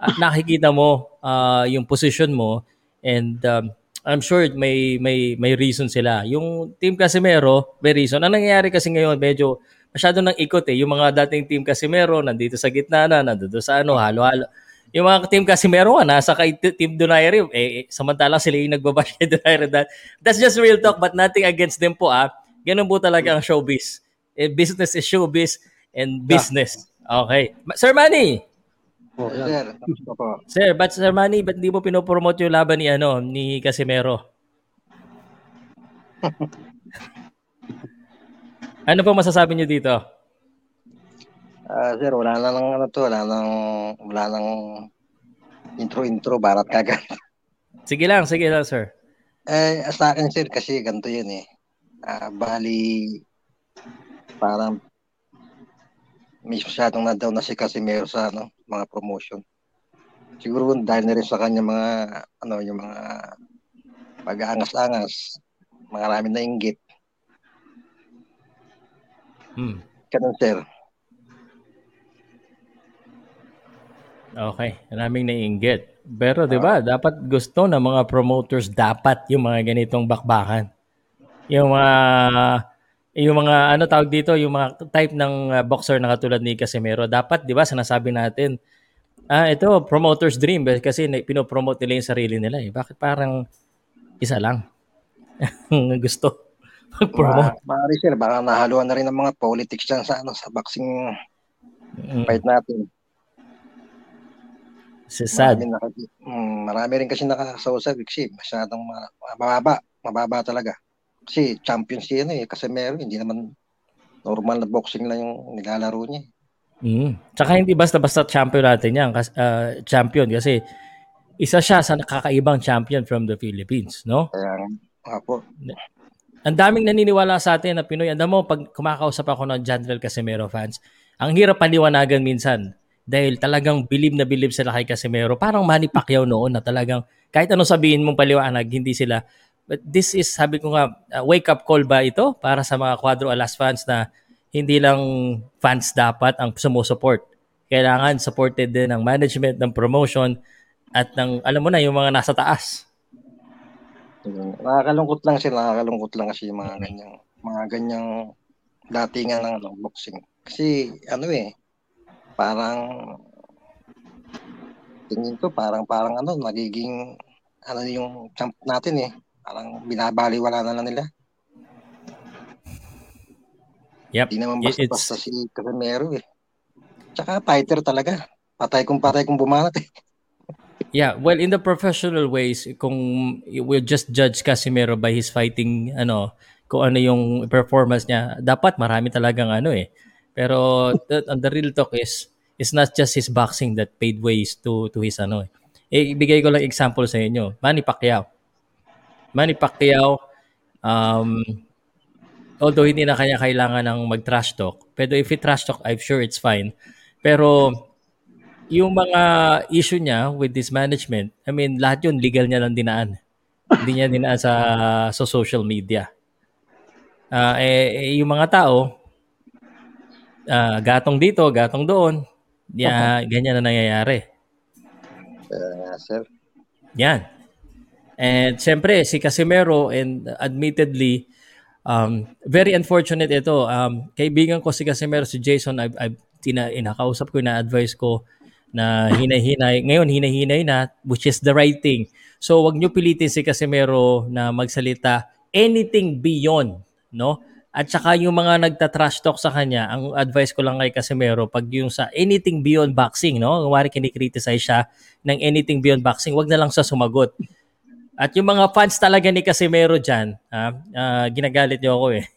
at nakikita mo uh, yung position mo, and um, I'm sure may may may reason sila. Yung Team Casimero, may reason. Ang nangyayari kasi ngayon, medyo masyado nang ikot eh. Yung mga dating Team Casimero, nandito sa gitna na, nandito sa ano, halo-halo. Yung mga Team Casimero, nasa kay Team Donaire, eh, samantalang sila yung nagbabash kay Donaire. That's just real talk, but nothing against them po ah. Ganun po talaga ang showbiz. Eh, business is showbiz and business. Okay. Sir Manny! Oh, sir, sir, but Sir Manny, ba't hindi mo pinopromote yung laban ni ano ni Casimero? Ano pa masasabi niyo dito? Uh, sir, wala na lang ano to, wala nang wala nang intro-intro, barat kagad. Sige lang, sige lang, sir. Eh, sa akin, sir, kasi ganito yun eh. Uh, bali, parang may masyadong na daw na si Casimero sa ano, mga promotion. Siguro dahil na rin sa kanya mga ano, yung mga pag-aangas-angas, marami na inggit. Hmm. Ganun, sir. Okay, maraming naiinggit. Pero 'di ba, uh, dapat gusto ng mga promoters dapat yung mga ganitong bakbakan. Yung mga uh, Yung mga, ano tawag dito, yung mga type ng uh, boxer na katulad ni Casimero, dapat, di ba, sinasabi natin, ah, ito, promoter's dream, kasi pinopromote nila yung sarili nila. Eh. Bakit parang isa lang gusto mag-promote? Maaari, sir, baka nahaluan na rin ng mga politics dyan sa, ano, sa boxing mm. fight natin. It's sad. Marami, naka, mm, marami rin kasi nakasausag, kasi masyadong mababa, mababa talaga. Kasi champions siya eh, kasi meron, hindi naman normal na boxing lang yung nilalaro niya. Mm. Tsaka hindi basta-basta champion natin yan, uh, champion kasi isa siya sa nakakaibang champion from the Philippines, no? Kaya, ako. Ang daming naniniwala sa atin na Pinoy. Alam mo, pag kumakausap ako ng Johnriel Casimero fans, ang hirap paliwanagan minsan dahil talagang bilib na bilib sila kay Casimero. Parang Manny Pacquiao noon na talagang kahit anong sabihin mong paliwanag, hindi sila. But this is, sabi ko nga, uh, wake-up call ba ito para sa mga Cuadro Alas fans na hindi lang fans dapat ang sumusuport. Kailangan supported din ng management, ng promotion, at ng, alam mo na, yung mga nasa taas. Nakakalungkot lang sila, nakakalungkot lang kasi yung mga ganyang, mga ganyang datingan ng ano, boxing. Kasi, ano eh, parang, tingin ko, parang, parang ano, nagiging, ano yung champ natin eh. Parang binabaliwala na lang nila. Yep. Hindi naman basta-basta si Casimero eh. Tsaka fighter talaga. Patay kung patay kung bumanat eh. Yeah, well, in the professional ways, kung we'll just judge Casimero by his fighting, ano, kung ano yung performance niya, dapat marami talagang ano eh. Pero on the real talk is, it's not just his boxing that paid ways to to his ano eh. eh ibigay ko lang example sa inyo. Manny Pacquiao. Manny Pacquiao, um, although hindi na kanya kailangan ng mag-trash talk, pero if he trash talk, I'm sure it's fine. Pero yung mga issue niya with this management, I mean, lahat yun legal niya lang dinaan. Hindi niya dinaan sa, sa social media. Uh, eh, eh, yung mga tao, uh, gatong dito, gatong doon, yeah, okay. Ganyan na nangyayari. Uh, sir? Yan. And siyempre, si Casimero, and admittedly, um, very unfortunate ito. Um, kaibigan ko si Casimero, si Jason, I've, I've tina, inakausap ko, ina-advise ko na hinahinay. Ngayon, hinahinay na, which is the right thing. So, wag nyo pilitin si Casimero na magsalita anything beyond, no? At saka yung mga nagta-trash talk sa kanya, ang advice ko lang kay Casimero, pag yung sa anything beyond boxing, no? Kung wari kinikriticize siya ng anything beyond boxing, wag na lang sa sumagot. At yung mga fans talaga ni Casimero dyan, ha, uh, ginagalit niyo ako eh.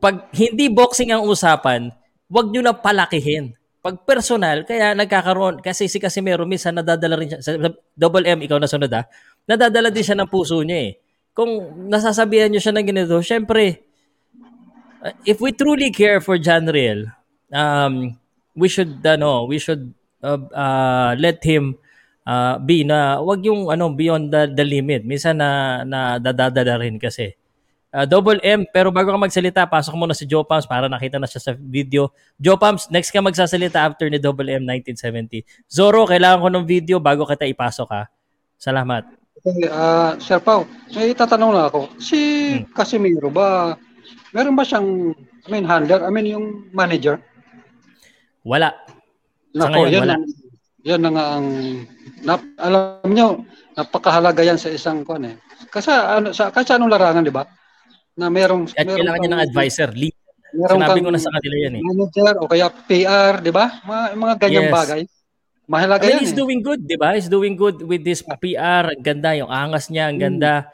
Pag hindi boxing ang usapan, wag niyo na palakihin. Pag personal, kaya nagkakaroon, kasi si Casimero minsan nadadala rin siya, sa Double M, ikaw na sunod ha, nadadala din siya ng puso niya eh. Kung nasasabihan niyo siya ng ganito, syempre, uh, if we truly care for Johnriel, um, we should ano, uh, we should uh, uh, let him uh, be na wag yung ano beyond the, the limit. Minsan na nadadadala rin kasi. Uh, double M, pero bago ka magsalita, pasok mo na si Joe Pams para nakita na siya sa video. Joe Pams, next ka magsasalita after ni Double M nineteen seventy. Zorro, kailangan ko ng video bago kita ipasok ha. Salamat. Okay, uh, Sir Pao, may tatanong lang ako. Si hmm. Casimero ba, meron ba siyang, I mean, handler? I mean, yung manager? Wala. Sa Nako, ngayon, yan wala. Yan na nga ang, nap, alam nyo, napakahalaga yan sa isang kwan eh. Kasi, ano, sa, kasi anong larangan, di ba? Na merong, at merong kailangan niya ng advisor, lead. Sinabi ko na sa kanila yan eh. Manager o kaya P R, di ba? Mga, mga ganyang yes. bagay. Mahalaga I mean, yan he's eh. doing good, di ba? He's doing good with this P R. Ang ganda, yung angas niya, ang ganda.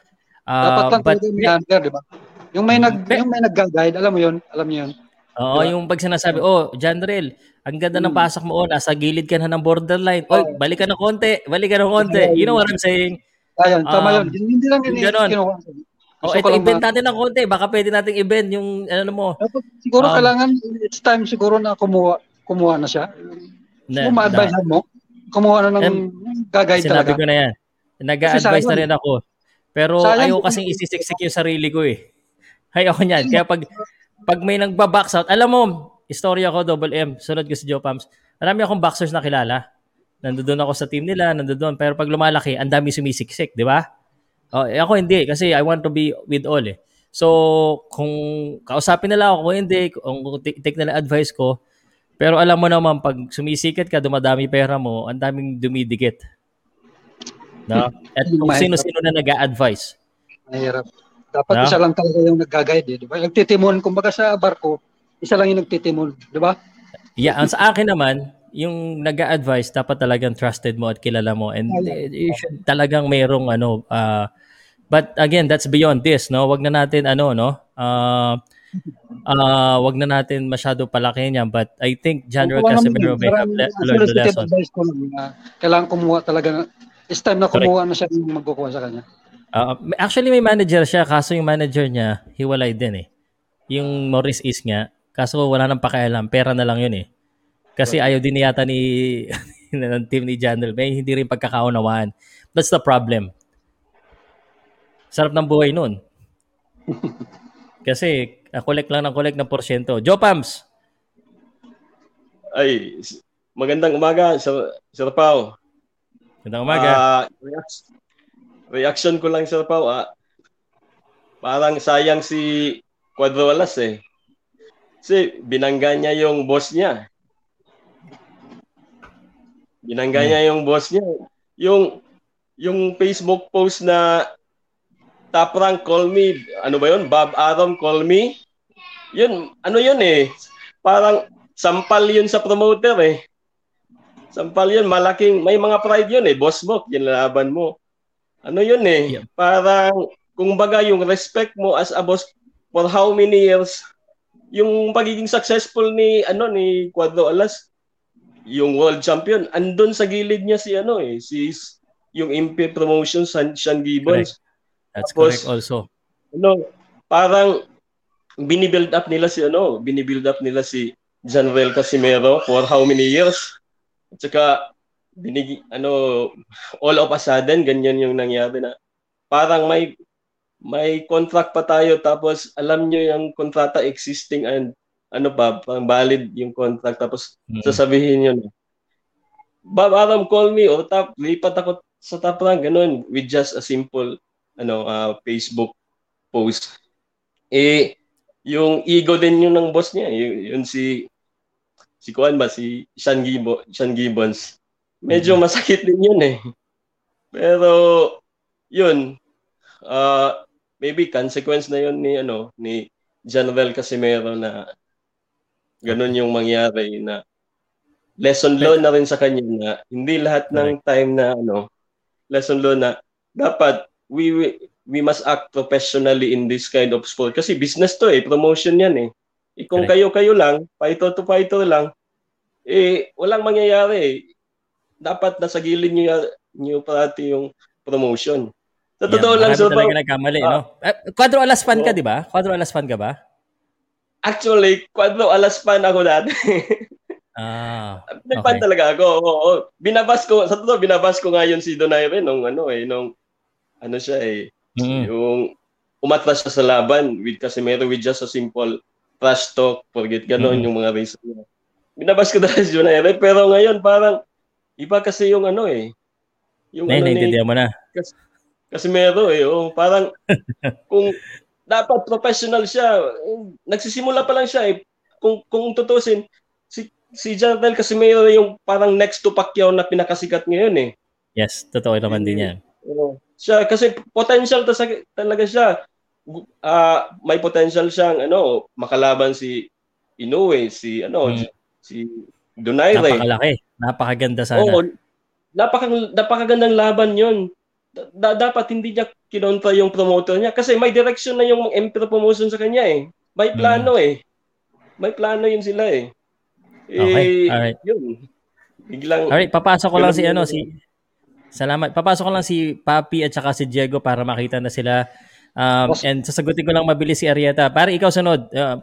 Hmm. Uh, Dapat lang but, yung manager, di ba? Yung may nag pe- yung may nag-guide, alam mo yun? Alam niyo yun? Oo, diba? Yung pag sinasabi, oh, Johnriel, ang ganda hmm. ng pasok mo, oh, nasa gilid ka na ng borderline. Oh, oh. balik ka ng konti, balik ka ng konti. You know what I'm saying? Ayun, tama um, yun. Hindi lang yun kinukuha. Oh, so, ito, i-bend natin ng konti. Baka pwede nating i-bend yung ano mo. Siguro um, kailangan, it's time siguro na kumuha, kumuha na siya. So, ma-advise mo, kumuha na ng gagay talaga. Sinabi ko na yan. Nag-a-advise na rin ako. Pero ayaw kasing isisiksik yung sarili ko eh. Ayaw ko niyan. Kaya pag, pag may nagba-box out, alam mo, istorya ko, Double M, sunod ko si Joe Pams. Marami akong boxers na kilala. Nandoon ako sa team nila, nandoon. Pero pag lumalaki, ang dami sumisiksik, di ba? Uh, eh ako hindi kasi I want to be with all eh. So, kung kausapin nila ako, hindi, kung take nila advice ko, pero alam mo naman, pag sumisikat ka, dumadami pera mo, ang daming dumidikit. No? At kung sino-sino na nag-a-advise. Mahirap. Dapat no? Isa lang talaga yung nag-guide eh, di ba? Nagtitimon, kumbaga sa barko, isa lang yung nagtitimon, di ba? Yeah, ang sa akin naman, yung nag-a-advise, dapat talagang trusted mo at kilala mo. And you should talagang mayroong ano, uh, but again, that's beyond this, no? Wag na natin ano, no? Uh, uh, wag na natin masyado palakihin yan. But I think Johnriel Casimero may have le- learned the lesson. Ko na, kailangan kumuha talaga. It's time na kumuha na siya yung magkukuha sa kanya. Uh, actually, may manager siya. Kaso yung manager niya, hiwalay din eh. Yung Morris East nga. Kaso wala nang pakialam. Pera na lang yun eh. Kasi ayaw din yata ni ng team ni Johnriel. May hindi rin pagkakaunawaan. That's the problem. Sarap ng buhay nun. Kasi, collect lang ng collect ng porsyento. Joe Pams! Ay, magandang umaga, Sir, Sir Pao. Magandang umaga. Uh, reaction, reaction ko lang, Sir Pao. Ah. Parang sayang si Cuadrolas eh. Kasi binangga niya yung boss niya. Binangga hmm. niya yung boss niya. Yung, yung Facebook post na Top Rank, call me. Ano ba yun? Bob Arum, call me. Yun, ano yun eh. Parang sampal yun sa promoter eh. Sampal yun, malaking, may mga pride yun eh. Boss mo, yun laban mo. Ano yun eh. Yeah. Parang, kung baga yung respect mo as a boss for how many years, yung pagiging successful ni, ano, ni Cuadro Alas, yung world champion, andun sa gilid niya si, ano eh, si, yung M P Promotions, Sean Gibbons. Correct. That's Tapos, correct also. Ano, parang binibuild up nila si ano, binibuild up nila si Johnriel Casimero for how many years? At saka binig ano all of a sudden ganyan yung nangyari na. Parang may may contract pa tayo tapos alam niyo yung kontrata existing and ano pa, parang valid yung contract tapos mm-hmm. sasabihin niyo. Bob Arum, call me or tap, lipat ako sa Top Rank, ganun with just a simple ano uh, Facebook post eh yung ego din yun ng boss niya y- yun si si Kuan ba si Sean Gibbons, Sean Gibbons medyo masakit din yun eh pero yun uh, maybe consequence na yun ni ano ni Johnriel Casimero na ganun yung mangyari na lesson learned na rin sa kanya na hindi lahat ng time na ano lesson learned na dapat We, we we must act professionally in this kind of sport kasi business to eh, promotion yan eh. E kung kayo kayo lang, fighter to fighter lang, eh walang mangyayari eh. Dapat nasa gilid niyo niyo parati yung promotion. Sa totoo yeah, lang so talaga nagkamali uh, no. Cuadro Alas fan uh, ka di ba? Cuadro Alas fan ka ba? Actually, kwatro alas pan ako dati. Ah. Okay. Pan talaga ako. Oo, oo. Binabas ko, sa totoo, binabas ko ngayon si Donaire nung ano eh, nung ano siya eh, mm-hmm. yung umatras siya sa laban with Casimero with just a simple trash talk, forget gano'n mm-hmm. yung mga reason niya. Binabas ko talaga si Donaire, pero ngayon parang iba kasi yung ano eh. Yung may, ano naiintindihan mo na. Kas- Casimero eh, oh, parang kung dapat professional siya, nagsisimula pa lang siya eh. Kung kung tutusin, si si Johnriel Casimero yung parang next to Pacquiao na pinakasikat ngayon eh. Yes, totoo naman din yan. Oh, siya kasi potential tas- talaga siya. Uh, may potential siyang ano, makalaban si Inoue, si ano, hmm. si Donaire. Napakalaki, napakaganda sana. Oo. Oh, Napaka, napakagandang laban yun. Da, dapat hindi niya kinontra yung promoter niya kasi may direction na yung M P Promotions sa kanya eh. May plano hmm. eh. May plano yun sila eh. Okay, eh, alright. Yun. Biglang, alright, papasok ko lang si ano, si... Salamat. Papasok ko lang si Papi at saka si Diego para makita na sila. Um, and sasagutin ko lang mabilis si Arrieta. Para ikaw sunod. Uh,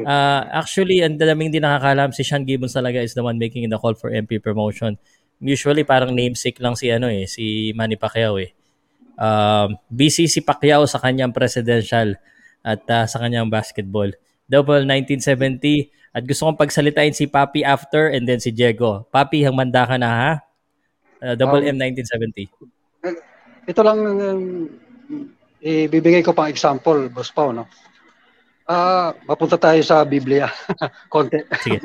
uh, actually, ang daming din nakakalam, si Sean Gibbons talaga is the one making the call for M P Promotion. Usually parang namesake lang si ano eh, si Manny Pacquiao eh. Um, busy si Pacquiao sa kanyang presidential at uh, sa kanyang basketball. Double nineteen seventy at gusto kong pagsalitain si Papi after and then si Diego. Papi, hangmanda ka na ha. Uh, double um, M nineteen seventy. Ito lang um, ibibigay ko pang example, Boss Pao, no. Ah, uh, mapunta tayo sa Biblia konti. Sige.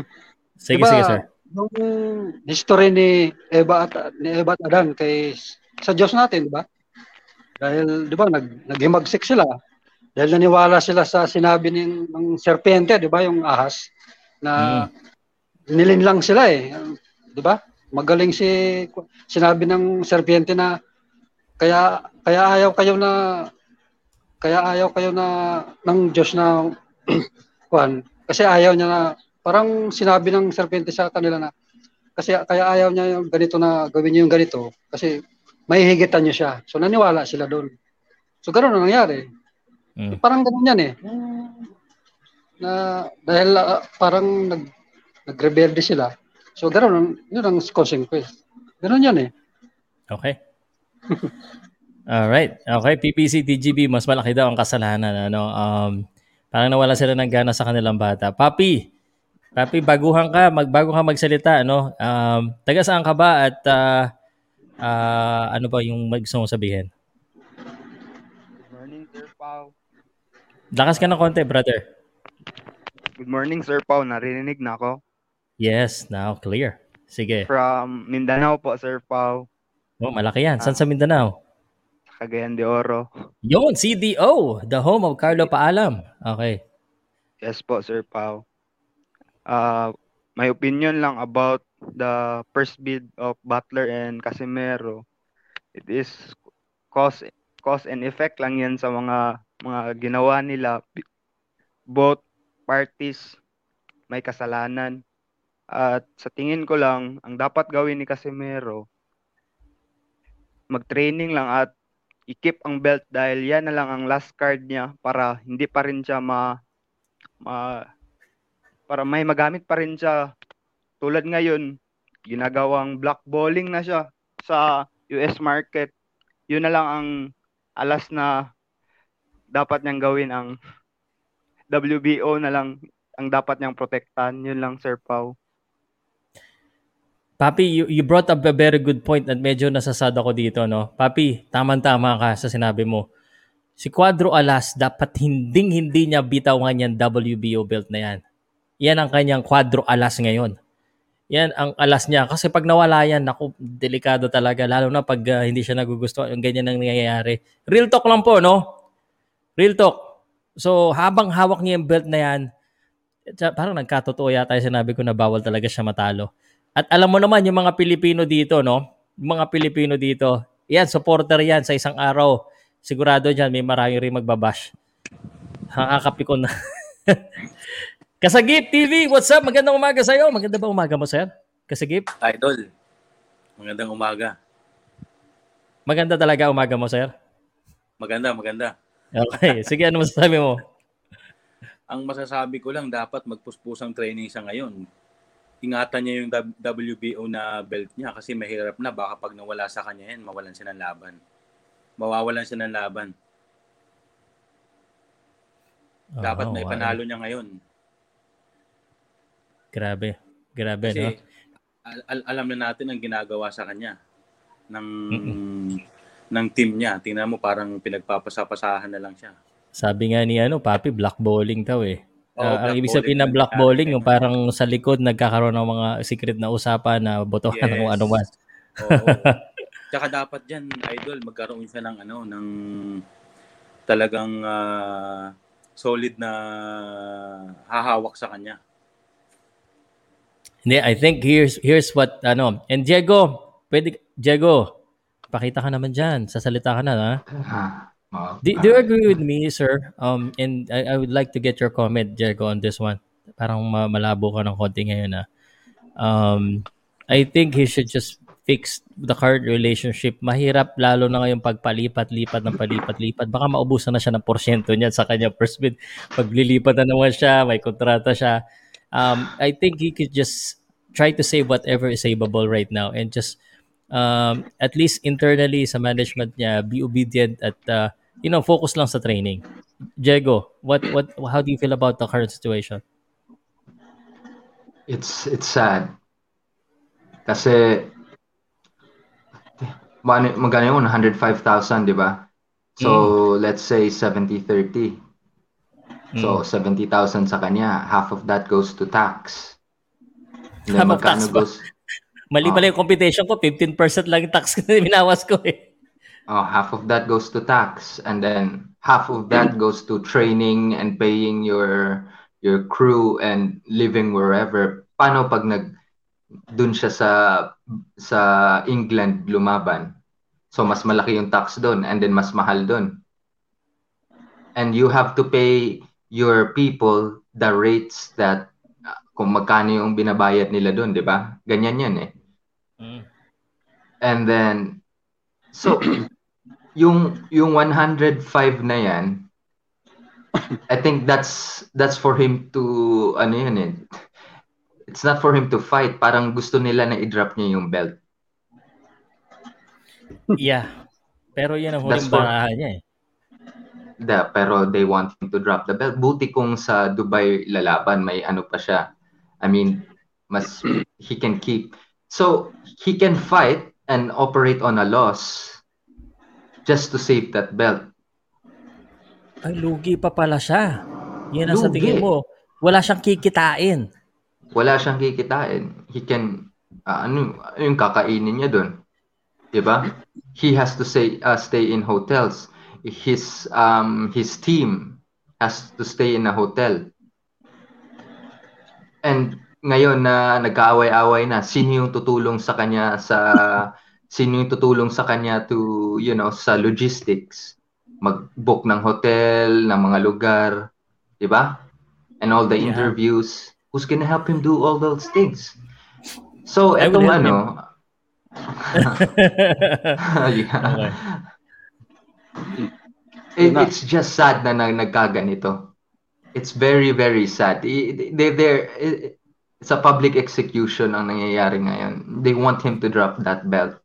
Sige, diba, sige, sir. Yung history ni Eva at ni Eva at Adan kay sa Diyos natin, di ba? Dahil di ba nag naghimagsik sila dahil naniwala sila sa sinabi ng, ng serpente, di ba, yung ahas na mm. nilinlang sila eh, di ba? Magaling si sinabi ng serpente na kaya kaya ayaw kayo na kaya ayaw kayo na ng Diyos na kuan kasi ayaw niya na. Parang sinabi ng serpente sa kanila na kasi kaya ayaw niya yung ganito na gawin niyo yung ganito kasi may higitan niyo siya. So naniwala sila doon. So gano'n ang nangyari. Mm. So, parang gano'n yan eh. Na, dahil uh, parang nag, nag-rebelde sila. So gano'n, yun ang consequence. Gano'n yan eh. Okay. Alright. Okay, P P C, T G B, mas malaki daw ang kasalanan. Ano? Um, parang nawala sila ng gana sa kanilang bata. Papi! Papi, baguhan ka, magbago ka magsalita, ano? Um, taga saan ka ba at uh, uh, ano ba yung gusto mong sabihin? Good morning, Sir Pao. Lakas ka ng konti, brother. Good morning, Sir Pao. Narinig na ako? Yes, now clear. Sige. From Mindanao po, Sir Pao. Oh, malaki yan. Saan sa Mindanao? Sa Cagayan de Oro. Yun, C D O, the home of Carlo Paalam. Okay. Yes po, Sir Pao. Uh, my opinion lang about the first bid of Butler and Casimero. It is cause, cause and effect lang yan sa mga mga ginawa nila. Both parties may kasalanan. At sa tingin ko lang, ang dapat gawin ni Casimero, mag-training lang at i-keep ang belt dahil yan na lang ang last card niya para hindi pa rin siya ma... ma para may magamit pa rin siya. Tulad ngayon, ginagawang blackballing na siya sa U S market. Yun na lang ang alas na dapat niyang gawin, ang W B O na lang ang dapat niyang protektahan. Yun lang, Sir Pao. Papi, you, you brought up a very good point at medyo nasasada ko dito, no? Papi, tamang-tama ka sa sinabi mo. Si Cuadro Alas, dapat hinding-hindi niya bitawan yan W B O belt na yan. Yan ang kanyang Cuadro Alas ngayon. Yan ang alas niya. Kasi pag nawala yan, naku, delikado talaga. Lalo na pag uh, hindi siya nagugustuhan. Yung ganyan ang nangyayari. Real talk lang po, no? Real talk. So, habang hawak niya yung belt na yan, parang nagkatotoo yata yung sinabi ko na bawal talaga siya matalo. At alam mo naman, yung mga Pilipino dito, no? Yung mga Pilipino dito, yan, supporter yan sa isang araw. Sigurado dyan, may maraming rin magbabash. Hakakapi ko na. Kasagip T V, what's up? Magandang umaga sa'yo. Maganda ba umaga mo, sir? Kasagip? Idol. Magandang umaga. Maganda talaga umaga mo, sir? Maganda, maganda. Okay. Sige, ano masasabi mo? ang masasabi ko lang, dapat magpuspusang training sa ngayon. Ingatan niya yung W B O na belt niya kasi mahirap na. Baka pag nawala sa kanya yan, mawalan siya ng laban. Mawawalan siya ng laban. Oh, dapat may wow. panalo niya ngayon. Grabe. Grabe, kasi, no? Al- alam na natin ang ginagawa sa kanya ng, mm-hmm. ng team niya. Tingnan mo, parang pinagpapasapasahan na lang siya. Sabi nga ni ano, Papi, blackballing daw eh. Oh, uh, ang ibig sabihin ng blackballing, yung parang sa likod nagkakaroon ng mga secret na usapan na botohan yes. kung ano man. Oo. Tsaka dapat dyan, idol, magkaroon siya ng ano, ng talagang uh, solid na hahawak sa kanya. Hindi, I think here's here's what, ano, and Diego, pwede, Diego, pakita ka naman dyan, sasalita ka na, ha? Do, do you agree with me, sir? Um, and I, I would like to get your comment, Jericho, on this one. Parang malabo ka ng konti ngayon, ah. Um, I think he should just fix the current relationship. Mahirap lalo na ngayong pagpalipat-lipat ng palipat-lipat. Baka maubusan na siya ng porsyento niya sa kanya first bid. Paglilipat na naman siya, may kontrata siya. Um, I think he could just try to save whatever is savable right now and just um, at least internally sa management niya, be obedient at uh, you know, focus lang sa training. Diego, what what how do you feel about the current situation? It's it's sad. Kasi magkano yun, one hundred five thousand, di ba? So, mm. let's say seventy thirty. Mm. So, seventy thousand sa kanya, half of that goes to tax. Half of tax goes... Mali pala oh. yung computation ko, fifteen percent lang yung tax na binawas ko eh. Oh, half of that goes to tax, and then half of that goes to training and paying your your crew and living wherever. Paano pag nag dun siya sa sa England lumaban? So mas malaki yung tax dun, and then mas mahal dun. And you have to pay your people the rates that kung magkano yung binabayad nila dun, di ba? Ganyan yan eh. Mm. And then so yung yung one hundred five na yan, I think that's that's for him to ano yun eh. It's not for him to fight. Parang gusto nila na i-drop niya yung belt. Yeah. Pero yan ang huling barahan niya eh. Da, pero they want him to drop the belt. Buti kung sa Dubai lalaban may ano pa siya. I mean, mas he can keep. So, he can fight and operate on a loss. Just to save that belt. Ay, lugi pa pala siya. Yan ang sa tingin mo. Wala siyang kikitain. Wala siyang kikitain. He can, uh, ano, yung kakainin niya dun. Diba? He has to say, uh, stay in hotels. His, um, his team has to stay in a hotel. And ngayon na uh, nagkaaway-away na, sino yung tutulong sa kanya sa... Sino yung tutulong sa kanya to, you know, sa logistics? Mag-book ng hotel, ng mga lugar, di ba? And all the yeah. interviews. Who's gonna help him do all those things? So, etong ano... yeah. It, it's just sad na nagkaganito. It's very, very sad. They, they're... It's a public execution ang nangyayari ngayon. They want him to drop that belt.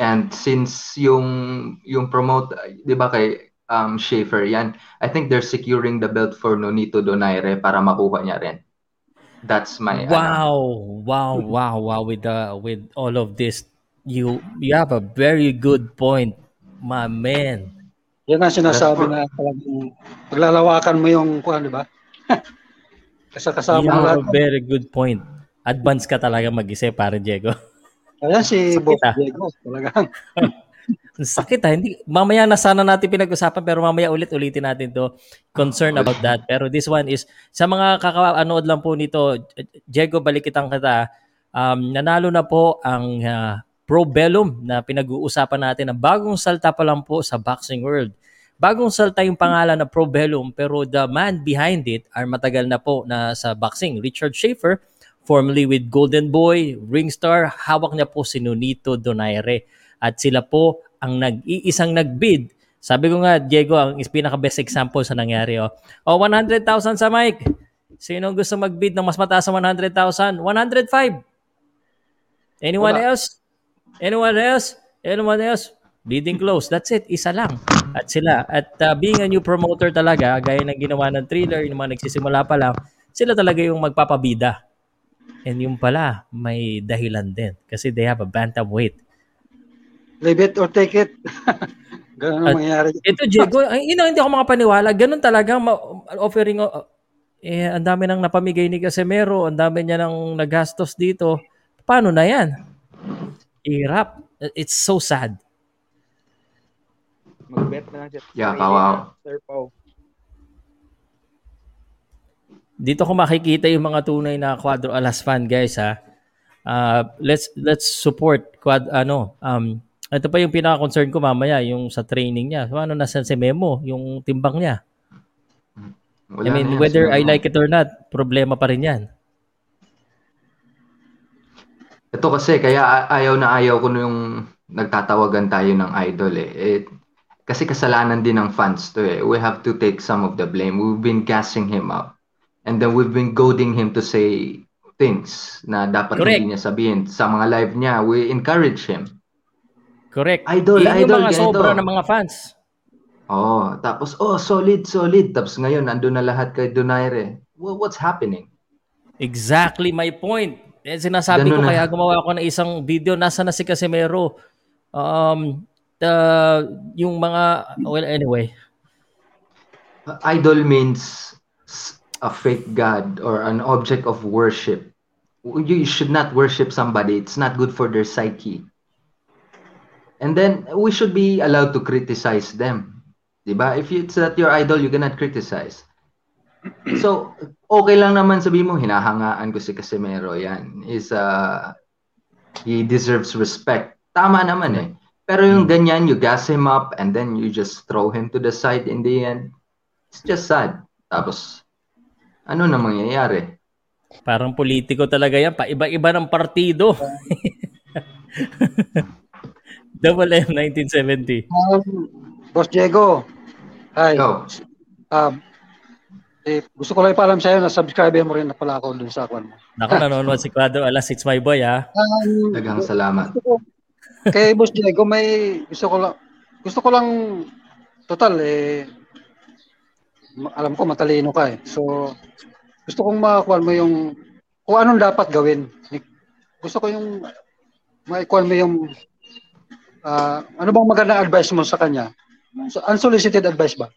And since yung yung promote, di ba kay um, Schaefer yan, I think they're securing the belt for Nonito Donaire para makuha niya rin. That's my wow, um, wow, wow, wow. With the with all of this, you you have a very good point, my man. Yan na sinasabi na talagang paglalawakan mo yung kuan, di ba? Kasi kasama mo lahat. Very good point. Advance ka talaga mag-isip, pare Diego. Ayan si Bob Diego, talagang. Sakit ha. Hindi, mamaya na sana natin pinag-usapan pero mamaya ulit-ulitin natin to. Concern about that. Pero this one is, sa mga kakanood lang po nito, Diego, balik kitang kita. Um, nanalo na po ang uh, Probellum na pinag-uusapan natin. Ang bagong salta pa lang po sa boxing world. Bagong salta yung pangalan na Probellum pero the man behind it ay matagal na po na sa boxing. Richard Schaefer, formerly with Golden Boy, Ringstar, hawak niya po si Nonito Donaire. At sila po ang nag-iisang nagbid Sabi ko nga, Diego, ang pinaka-best example sa nangyari. O, oh. oh, one hundred thousand sa mic. Sino gusto mag-bid ng mas mataas sa one hundred thousand? one hundred five. Anyone Wala. else? Anyone else? Anyone else? Bidding close. That's it. Isa lang. At sila. At uh, being a new promoter talaga, gaya ng ginawa ng Thriller, yung mga nagsisimula pa lang, sila talaga yung magpapabida. And yung pala, may dahilan din. Kasi they have a bantamweight. Leave it or take it. Ganun ang mangyayari. Ito, Diego, you know, hindi ako makapaniwala. Ganun talaga offering. Eh, ang dami nang napamigay ni Casimero. Ang dami niya nang nagastos dito. Paano na yan? Hirap. It's so sad. Mag-bet na lang siya. Yeah, kawawa. Dito ko makikita yung mga tunay na Cuadro Alas fan, guys, ha. Uh, let's let's support quad ano um ito pa yung pinaka-concern ko mamaya yung sa training niya. So, ano nasa si Memo yung timbang niya. Wala I mean niya, whether si I like it or not, problema pa rin yan. Ito kasi kaya ayaw na ayaw ko yung nagtatawagan tayo ng idol eh. eh kasi kasalanan din ng fans to eh. We have to take some of the blame. We've been gassing him up and then we've been goading him to say things na dapat Correct. hindi niya sabihin sa mga live niya. We encourage him. Correct. Idol, Yan idol. Yung mga ganito. Sobra ng mga fans. Oh, tapos, oh, solid, solid. Tapos ngayon, nandun na lahat kay Donaire. Well, what's happening? Exactly my point. Eh, sinasabi Ganun ko na. Kaya gumawa ako ng isang video. Nasa na si Casimero? Um, uh, yung mga, well, anyway. Idol means a fake god or an object of worship. You should not worship somebody. It's not good for their psyche. And then we should be allowed to criticize them. Diba? If it's not your idol, you cannot criticize. So, okay lang naman sabi mo, hinahangaan ko si Casimero. Yan. Is, uh, he deserves respect. Tama naman eh. Pero yung ganyan, you gas him up and then you just throw him to the side in the end. It's just sad. Tapos, ano na mangyayari? Parang politiko talaga yan. Paiba-iba ng partido. Double M nineteen seventy. Um, Boss Diego. Hi. Go. Um, eh, gusto ko lang ipaalam sa'yo na subscriber mo rin na pala ako dun sa akwan mo. Naku, nanonood si Cuadro Alas. It's my boy, ha? Um, Dagang salamat. Ko, kay Boss Diego, may gusto ko lang gusto ko lang total eh alam ko matalino ka eh. So gusto kong makakuha mo yung kung anong dapat gawin. Gusto ko yung makakuha mo yung uh, ano bang magandang advice mo sa kanya? So, unsolicited advice ba?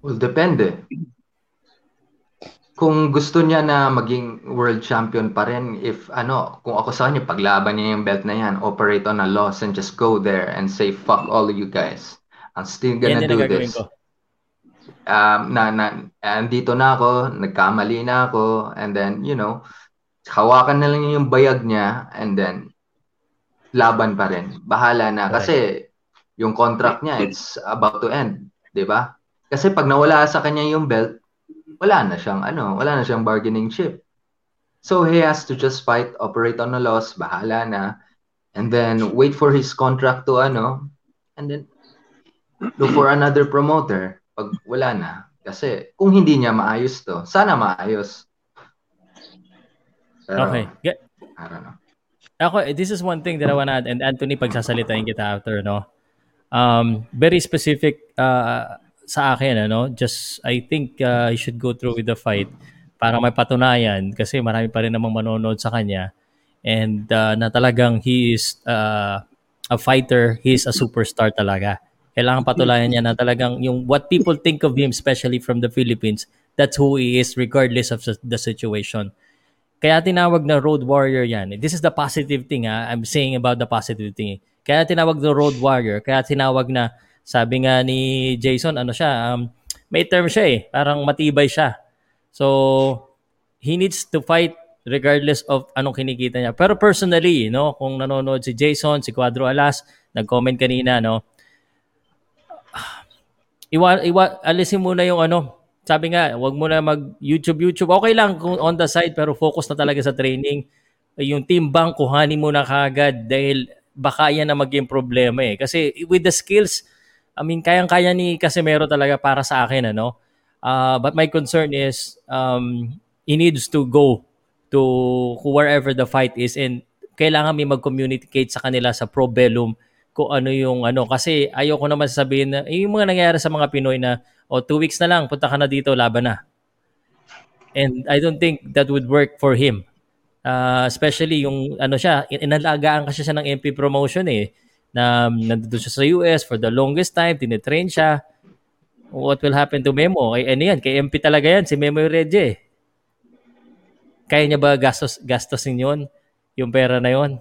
Well, depende. Kung gusto niya na maging world champion pa rin, if ano, kung ako sa kanya, paglaban niya yung belt na yan, operate on a loss and just go there and say, fuck all of you guys. I'm still gonna do this. Ko. Um, na, na, andito na ako, nagkamali na ako, and then, you know, hawakan na lang yung bayag niya, and then, laban pa rin. Bahala na. Kasi, yung contract niya, it's about to end. Diba? Kasi pag nawala sa kanya yung belt, wala na siyang, ano, wala na siyang bargaining chip. So, he has to just fight, operate on a loss, bahala na, and then, wait for his contract to, ano, and then, look for another promoter. Pag wala na. Kasi kung hindi niya maayos to, sana maayos. Pero, okay. Get... I don't know. Ako, this is one thing that I wanna add. And Anthony, pagsasalitain kita after, no? Um, very specific uh, sa akin, ano? Just, I think uh, I should go through with the fight para may patunayan kasi marami pa rin namang manonood sa kanya. And uh, na talagang he is uh, a fighter. He is a superstar talaga. Kailangan patunayan niya na talagang yung what people think of him, especially from the Philippines, that's who he is regardless of the situation. Kaya tinawag na road warrior yan. This is the positive thing, ha? I'm saying about the positive thing. Kaya tinawag na road warrior. Kaya tinawag na, sabi nga ni Jason, ano siya, um, may term siya eh. Parang matibay siya. So, he needs to fight regardless of anong kinikita niya. Pero personally, no, kung nanonood si Jason, si Cuadro Alas, nag-comment kanina, no, Iwa, iwa, alisin muna yung ano. Sabi nga, wag muna mag-YouTube, YouTube. Okay lang kung on the side, pero focus na talaga sa training. Yung timbang, kuhanin muna kagad dahil baka yan na maging problema eh. Kasi with the skills, I mean, kayang-kaya ni Casimero talaga para sa akin, ano? Uh, but my concern is um, he needs to go to wherever the fight is, and kailangan may mag-communicate sa kanila sa Probellum kung ano yung ano. Kasi ayoko naman sabihin na yung mga nangyayari sa mga Pinoy na oh, two weeks na lang, punta ka na dito, laban na. And I don't think that would work for him. Uh, especially yung ano siya, inalagaan kasi siya ng M P Promotion eh. Na nandito siya sa U S for the longest time, tinetrain siya. What will happen to Memo? Ay, ano yan? Kay M P talaga yan, si Memo Heredia eh. Kaya niya ba gastos, gastosin yun? Yung pera na yun?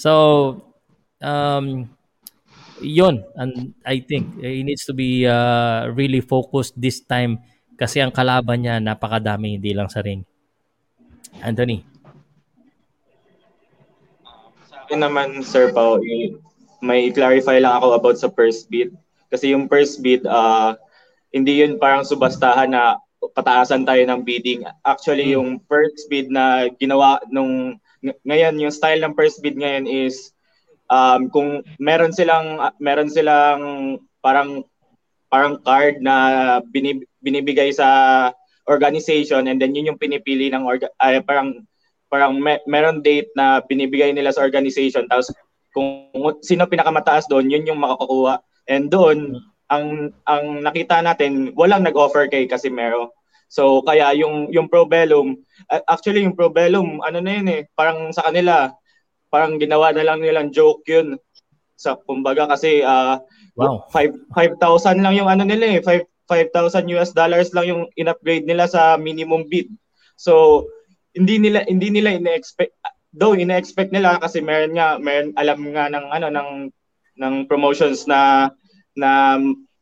So, um, yun. And I think he needs to be uh, really focused this time kasi ang kalaban niya napakadami, hindi lang sa ring. Anthony? Uh, sa akin naman, Sir Pao, may i-clarify lang ako about sa first beat. Kasi yung first bid, uh, hindi yun parang subastahan na pataasan tayo ng bidding. Actually, yung first bid na ginawa nung ngayon, yung style ng first bid ngayon is um, kung meron silang meron silang parang parang card na binib, binibigay sa organization, and then yun yung pinipili ng orga, ay, parang parang me, meron date na binibigay nila sa organization. Tapos kung sino pinakamataas doon, yun yung makakukuha. And doon, ang ang nakita natin, walang nag-offer kay Casimero. So kaya yung yung Probellum, actually yung Probellum, ano na yun eh, parang sa kanila, parang ginawa na lang nilang joke yun. Sa kumbaga kasi uh, wow. five thousand lang yung ano nila eh, five thousand US dollars lang yung in-upgrade nila sa minimum bid. So hindi nila hindi nila ina-expect, though ina-expect nila kasi meron nga meron alam nga ng ano ng ng promotions na na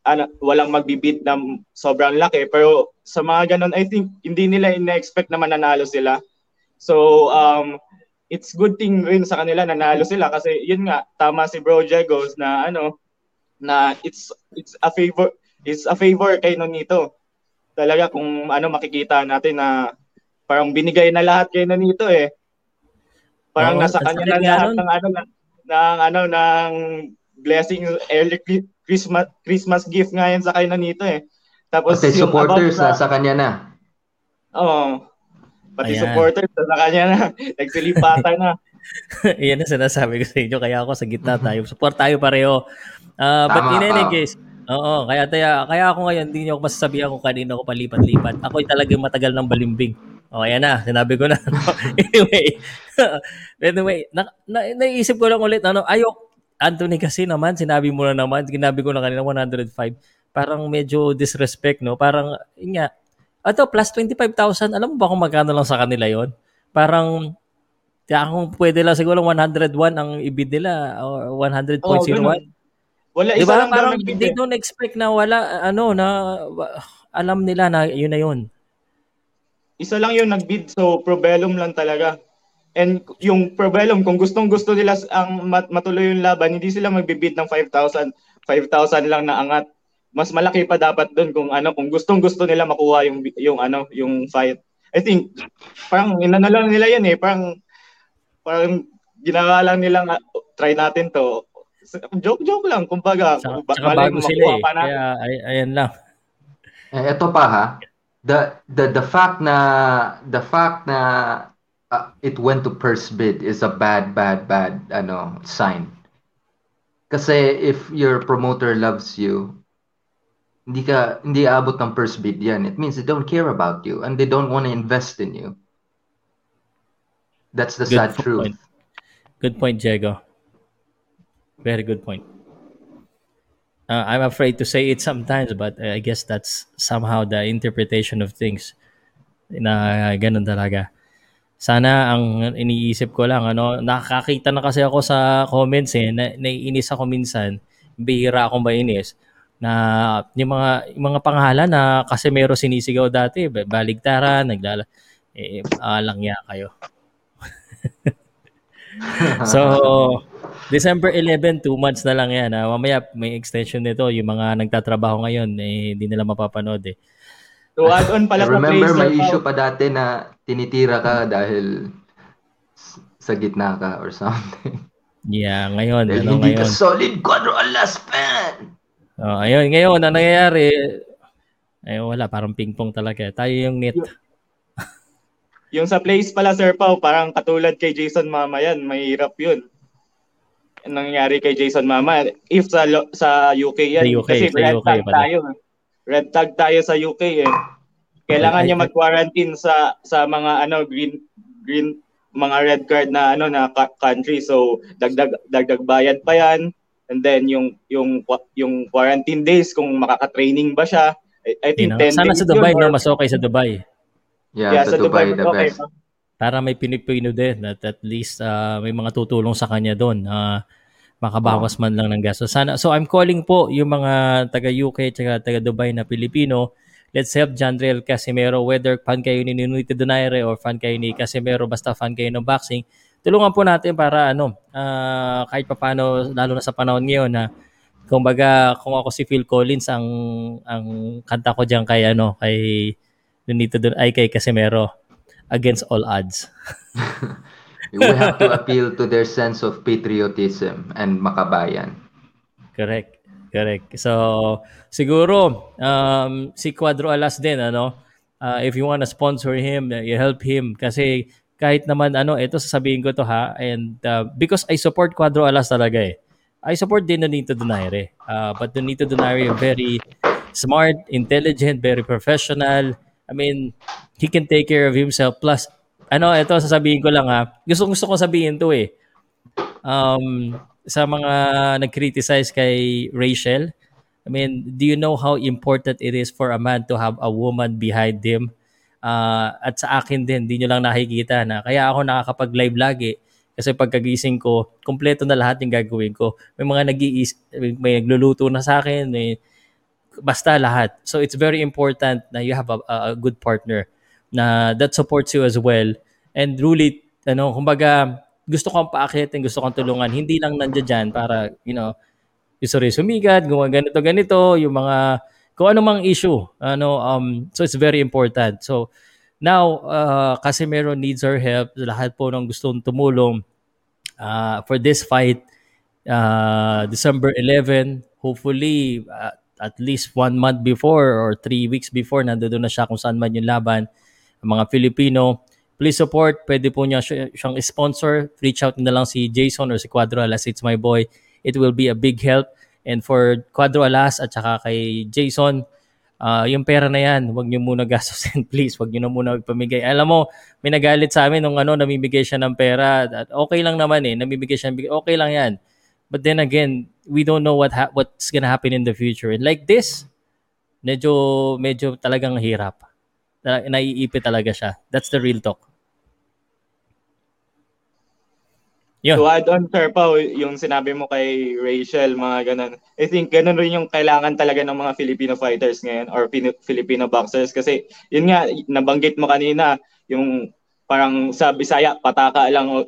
ano, walang magbibid ng sobrang laki, pero sa mga ganun I think hindi nila ina-expect na mananalo sila. So um it's good thing rin sa kanila nanalo sila kasi yun nga tama si Bro Jegos na ano na it's it's a favor it's a favor kay Nonito. Talaga kung ano makikita natin na parang binigay na lahat kay Nonito eh. Parang oh, nasa kanya na lahat ng ano na ng ano ng blessing early Christmas Christmas gift nga yan sa kanya nito eh. Tapos pati yung supporters na, sa kanya na. Oo. Pati ayan. Supporters sa kanya na. Nagsilipatan na. Iyan na sinasabi ko sa inyo. Kaya ako sa gitna tayo. Support tayo pareho. Uh, but in any case, oo, kaya, taya, kaya ako ngayon, hindi niyo ako masasabihan kung kanino ako palipat-lipat. Ako talaga matagal ng balimbing. O, ayan na, sinabi ko na. anyway, anyway na, na, naisip ko lang ulit, ano, ayok, Anthony kasi naman, sinabi mo na naman, ginabi ko na kanina, one oh five. Parang medyo disrespect, no? Parang, yun nga, ato, plus twenty-five thousand, alam mo ba kung magkano lang sa kanila yon? Parang, kaya kung pwede lang, siguro one oh one ang ibid nila, or one hundred point oh one. Wala, diba? Isa lang parang they don't expect na wala, ano, na alam nila na yun na yun. Isa lang yung nagbid, so Probellum lang talaga. And yung Probellum, kung gustong-gusto nila ang matuloy yung laban, hindi sila magbibid ng five thousand. five thousand lang na angat. Mas malaki pa dapat doon kung ano, kung gustong-gusto nila makuha yung yung ano, yung fight. I think parang inano lang nila yan eh, parang parang ginawa lang nilang try natin to. Joke-joke lang, kumbaga. Saka, ba- saka bago sila eh. Pa kaya, ay- ayan lang. Eh, ito pa ha. The, the, the fact na, the fact na uh, it went to first bid is a bad, bad, bad, ano, sign. Kasi if your promoter loves you, hindi ka, hindi aabot ng first bid yan. It means they don't care about you and they don't want to invest in you. That's the sad truth. Good point, Diego. Very good point. Uh, I'm afraid to say it sometimes, but uh, I guess that's somehow the interpretation of things. Na uh, ganun talaga. Sana ang iniisip ko lang, ano, nakakita na kasi ako sa comments eh, na, naiinis ako minsan, bihira akong mainis, na yung mga, yung mga pangalan na Casimero sinisigaw dati, baligtaran, naglala, eh, alangya kayo. So, December eleventh, two months na lang yan. Ah, mamaya may extension nito. Yung mga nagtatrabaho ngayon, eh, hindi nila mapapanood eh. So, add on pala. Remember, may issue pa dati na tinitira ka dahil sa gitna ka or something. Yeah, ngayon. Dahil ano, hindi ngayon? Ka solid quadro alas fan. Oh, ayun, ngayon, ang nangyayari, ay wala, parang ping-pong talaga. Tayo yung net. Yung, yung sa place pala, Sir Pao, parang katulad kay Jason Mama yan. Mahirap yun. Ang nangyayari kay Jason Mama, if sa sa U K yan. Sa U K, kasi sa red U K tag pala. Tayo. Red tag tayo sa U K eh. Kailangan niya mag-quarantine sa sa mga ano green green mga red card na ano na country, so dagdag dagdag bayad pa yan, and then yung yung yung quarantine days kung makaka-training ba siya. I, I think ten days. Sana sa Dubai na, mas okay sa Dubai. Yeah, yeah sa, sa Dubai, Dubai the okay. Best. Para may Pilipino din at at least uh, may mga tutulong sa kanya doon. Uh, makabawas oh. man lang ng gasto. Sana. So I'm calling po yung mga taga U K at taga Dubai na Pilipino. Let's help Johnriel Casimero, whether fan kayo ni Nonito Donaire or fan kayo ni Casimero, basta fan kayo ng boxing. Tulungan po natin para ano, uh, kahit paano, lalo na sa panahon ngayon, na kumbaga, kung ako si Phil Collins, ang ang kanta ko diyan kay ano, kay Nonito Donaire, kay Casimero, against all odds. We have to appeal to their sense of patriotism and makabayan. Correct. Correct. So, siguro, um, si Cuadro Alas din, ano, uh, if you want to sponsor him, you help him. Kasi kahit naman, ano, ito sasabihin ko to ha, and uh, because I support Cuadro Alas talaga eh. I support din Nonito Donaire. Uh, but Nonito Donaire, very smart, intelligent, very professional. I mean, he can take care of himself. Plus, ano, ito sasabihin ko lang ha, gusto, gusto ko sabihin to eh. Um... sa mga nag-criticize kay Rachel, I mean, do you know how important it is for a man to have a woman behind him? Uh, at sa akin din, di nyo lang nakikita na. Kaya ako nakakapag-live lagi kasi pagkagising ko, kompleto na lahat yung gagawin ko. May mga nag-iis, may nagluluto na sa akin, may, basta lahat. So it's very important na you have a, a good partner na that supports you as well. And really, ano, kumbaga, gusto kong paakitin, gusto kong tulungan. Hindi lang nandiyan dyan para, you know, sorry, sumigat, gumawa ganito, ganito, yung mga, kung ano mang issue. Ano, um, so it's very important. So, now, uh, Casimero needs her help. Lahat po ng gustong tumulong uh, for this fight, uh, December eleventh, hopefully, uh, at least one month before or three weeks before, nandoon na siya kung saan man yung laban. Ang mga Filipino, please support. Pwede po niya siy- siyang sponsor. Reach out na lang si Jason or si Cuadro Alas. It's my boy. It will be a big help. And for Cuadro Alas at saka kay Jason, uh, yung pera na yan, huwag niyo muna gastusin. Please, huwag niyo na muna ipamigay. Alam mo, may nagalit sa amin nung ano, namimigay siya ng pera. At okay lang naman eh. Namimigay siya ng pera. Okay lang yan. But then again, we don't know what ha- what's gonna happen in the future. And like this, medyo, medyo talagang hirap. Naiipit talaga siya. That's the real talk. Yun. To add on, Sir Pao, yung sinabi mo kay Rachel, mga ganun. I think ganun rin yung kailangan talaga ng mga Filipino fighters ngayon or Filipino boxers. Kasi yun nga, nabanggit mo kanina, yung parang sa Bisaya, pataka lang o,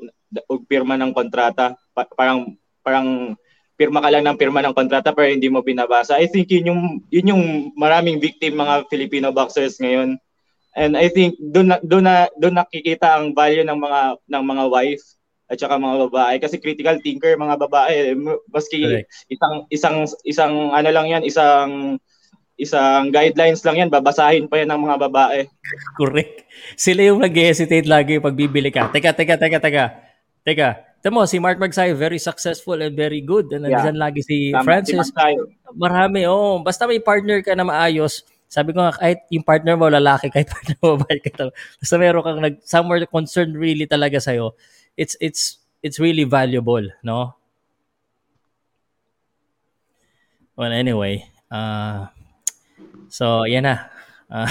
o pirma ng kontrata. Pa, parang parang pirma ka lang ng pirma ng kontrata pero hindi mo binabasa. I think yun yung, yun yung maraming victim mga Filipino boxers ngayon. And I think doon doon na doon nakikita ang value ng mga ng mga wife at saka mga babae kasi critical thinker mga babae maski Correct. isang isang isang ano lang yan isang isang guidelines lang yan babasahin pa yan ng mga babae. Correct. Sila yung nag-hesitate lagi pag bibili ka. Teka teka teka teka. Teka. Tama si Mark Magsayo very successful and very good and yeah. Nandiyan lagi si Tam, Francis. Si Marami oh, basta may partner ka na maayos. Sabi ko nga, kahit yung partner mo, lalaki, kahit partner mo, babae, kahit basta meron kang nag, somewhere concerned really talaga sa'yo, it's, it's, it's really valuable, no? Well, anyway, uh, so, yan na. Uh,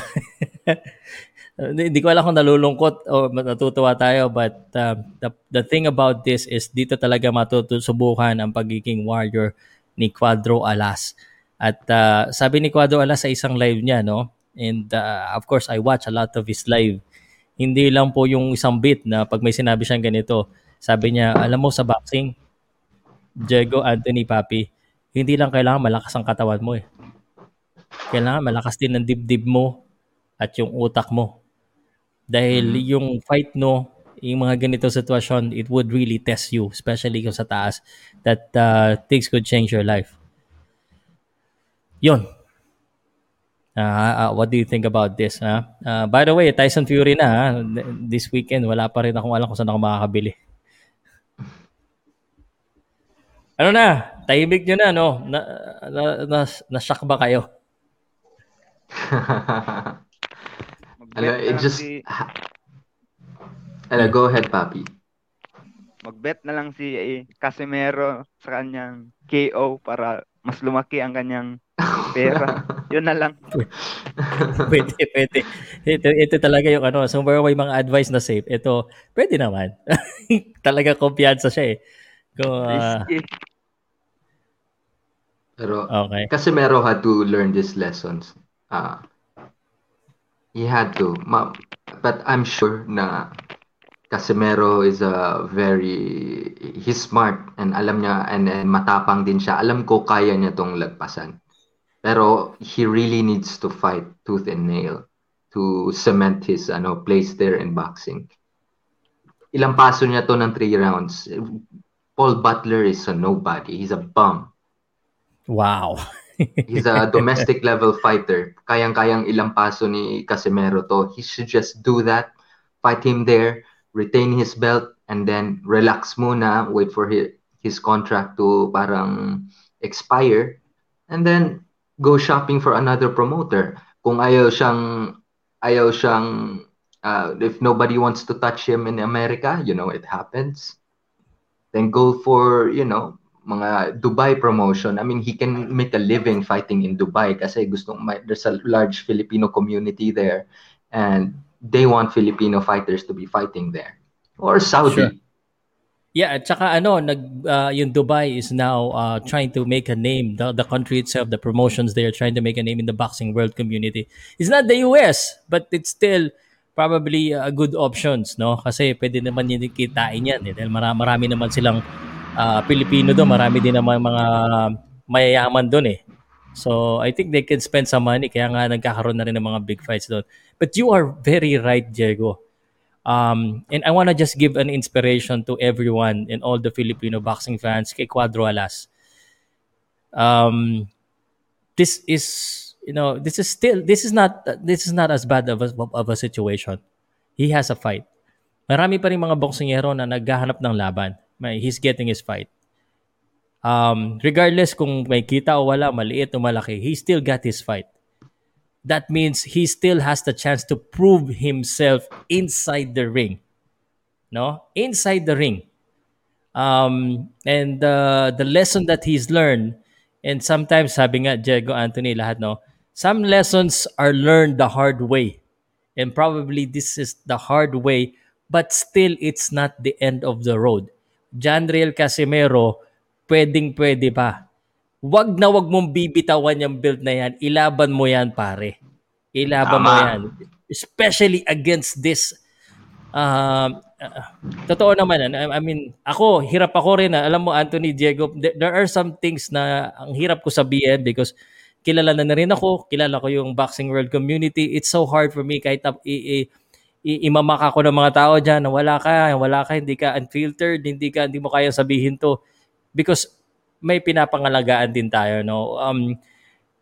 hindi ko alam kung nalulungkot o natutuwa tayo, but uh, the, the thing about this is dito talaga matutusubukan ang pagiging warrior ni Cuadro Alas. At uh, sabi ni Cuadro Alas sa isang live niya, no? And uh, of course, I watch a lot of his live. Hindi lang po yung isang bit na pag may sinabi siyang ganito, sabi niya, alam mo sa boxing, Diego, Anthony, Papi, hindi lang kailangan malakas ang katawan mo eh. Kailangan malakas din ang dibdib mo at yung utak mo. Dahil yung fight no, yung mga ganito sitwasyon, it would really test you, especially kung sa taas, that uh, things could change your life. Yun. Uh, uh, what do you think about this? Huh? Uh, by the way, Tyson Fury na. Huh? This weekend, wala pa rin akong alam kung saan ako makakabili. Ano na? Tahimik nyo na, no? Na, na, na, nashock ba kayo? Hello, it just... Si... Hello, go ahead, Papi. Mag-bet na lang si eh, Casimero sa kanyang K O para mas lumaki ang kanyang pera. Yun na lang. Pwede, pwede. Ito, ito talaga yung ano. So, may mga advice na safe. Ito, pwede naman. Talaga kumpiyansa siya eh. Go, uh... Pero, okay. Casimero had to learn these lessons. Uh, he had to. Ma- but I'm sure na Casimero is a very... He's smart and alam niya and, and matapang din siya. Alam ko kaya niya tong lagpasan. Pero he really needs to fight tooth and nail to cement his ano place there in boxing. Ilang paso niya to ng three rounds. Paul Butler is a nobody. He's a bum. Wow. He's a domestic level fighter. Kayang-kayang ilang paso ni Casimero to. He should just do that. Fight him there. Retain his belt. And then relax muna. Wait for his, his contract to parang expire. And then go shopping for another promoter. Kung ayaw siyang... Ayaw siyang... Uh, if nobody wants to touch him in America, you know, it happens. Then go for, you know, mga Dubai promotion. I mean, he can make a living fighting in Dubai kasi gusto, there's a large Filipino community there and they want Filipino fighters to be fighting there. Or Saudi. Sure. Yeah, at saka ano, nag, uh, yung Dubai is now uh, trying to make a name, the, the country itself, the promotions there, trying to make a name in the boxing world community. It's not the U S, but it's still... probably uh, good options, no? Kasi pwede naman yun kitain yan eh. Dahil marami, marami naman silang uh, Pilipino doon. Marami din naman mga mayayaman doon eh. So, I think they can spend some money. Kaya nga nagkakaroon na rin ng mga big fights doon. But you are very right, Diego. Um, and I want to just give an inspiration to everyone and all the Filipino boxing fans kay Cuadro Alas. Um, this is... You know, this is still, this is not, this is not as bad of a, of a situation. He has a fight. Marami pa rin mga boksingero na naghahanap ng laban. May, he's getting his fight. Um, regardless kung may kita o wala, maliit o malaki, he still got his fight. That means he still has the chance to prove himself inside the ring. No? Inside the ring. Um, and uh, the lesson that he's learned, and sometimes, sabi nga, Diego, Anthony, lahat, no? Some lessons are learned the hard way. And probably this is the hard way, but still it's not the end of the road. Johnriel Casimero, pwedeng-pwede pa. Wag na wag mong bibitawan yung build na yan. Ilaban mo yan, pare. Ilaban Tama. mo yan. Especially against this. Uh, uh, totoo naman. I, I mean, ako, hirap ako rin. Ha. Alam mo, Anthony, Diego, there, there are some things na ang hirap ko sabihin because kilala na, na rin ako, kilala ko yung boxing world community. It's so hard for me kahit uh, i- i- imamaka ko ng mga tao dyan na wala ka, wala ka, hindi ka unfiltered, hindi ka, hindi mo kaya sabihin to because may pinapangalagaan din tayo, no? Um,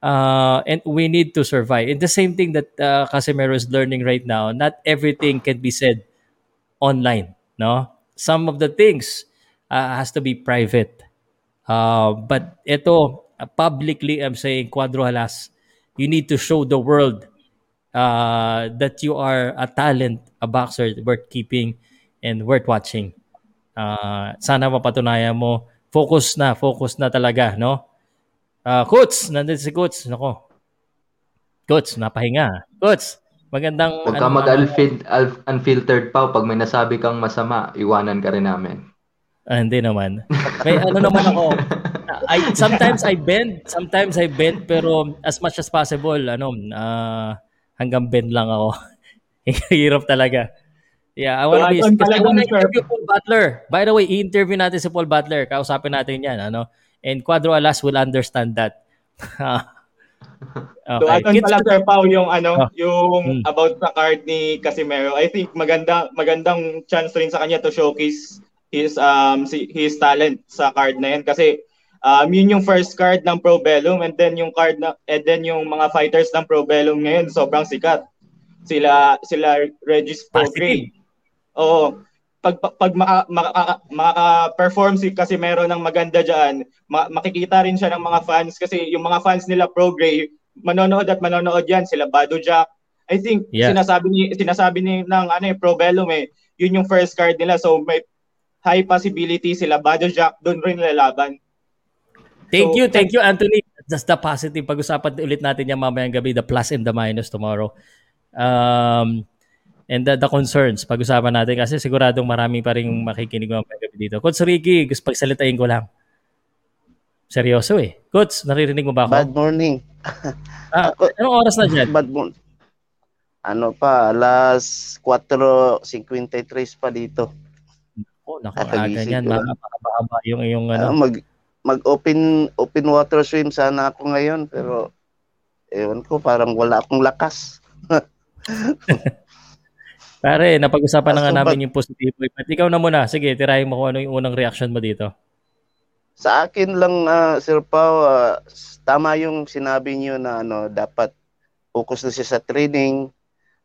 uh, and we need to survive. And the same thing that uh, Casimero is learning right now, not everything can be said online, no? Some of the things uh, has to be private. Uh, but ito, publicly, I'm saying, Cuadro Alas, you need to show the world uh, that you are a talent, a boxer worth keeping and worth watching. Uh, sana mapatunayan mo. Focus na, focus na talaga, no? Uh, Coach, nandun si Coach. Nako. Coach, napahinga. Coach, magandang... Huwag ka ano, mag-unfiltered unfiltered pa. Pag may nasabi kang masama, iwanan ka rin namin. Ah, hindi naman. May ano naman ako... I, sometimes I bend, sometimes I bend, pero as much as possible, ano, uh, hanggang bend lang ako. Hirap talaga. Yeah, I wanna be, I wanna interview Paul Butler. By the way, i-interview natin si Paul Butler. Kausapin natin yan, ano. And Cuadro Alas will understand that. Okay. So, aton pala, Sir Pao, yung, ano, oh. yung hmm. about the card ni Casimero. I think maganda, magandang chance rin sa kanya to showcase his um his talent sa card na yan. Kasi Um, yun yung first card ng Probellum, and then yung card na, and then yung mga fighters ng Probellum ngayon sobrang sikat. Sila sila Regis Prograis. Oo. Pag pag maka, maka, maka-perform si Casimero ng maganda diyan, ma- makikita rin siya ng mga fans kasi yung mga fans nila Prograis manonood at manonood yan sila Badou Jack. I think yeah. sinasabi ni sinasabi ni ng ano eh Probellum eh, yun yung first card nila, so may high possibility sila Badou Jack doon rin lalaban. Thank so, you, thank you, Anthony. That's the positive. Pag-usapan ulit natin yung mamayang gabi, the plus and the minus tomorrow. Um, and the, the concerns, pag-usapan natin kasi siguradong marami pa rin makikinig mamayang gabi dito. Coach Ricky, gusto pagsalitain ko lang. Seryoso eh. Coach, naririnig mo ba ako? Bad morning. ah, ako, anong oras na dyan? Bad morning. Ano pa, alas four fifty-three pa dito. Oh, naku, aga yan. Mahaba-haba yung iyong ano. Uh, mag... mag-open open water swim sana ako ngayon pero ewan ko parang wala akong lakas. Pare, napag-usapan na nga namin yung positive but ikaw na muna. Sige, tirahin mo kung ano yung unang reaction mo dito. Sa akin lang uh, Sir Pao, uh, tama yung sinabi niyo na ano dapat focus na siya sa training.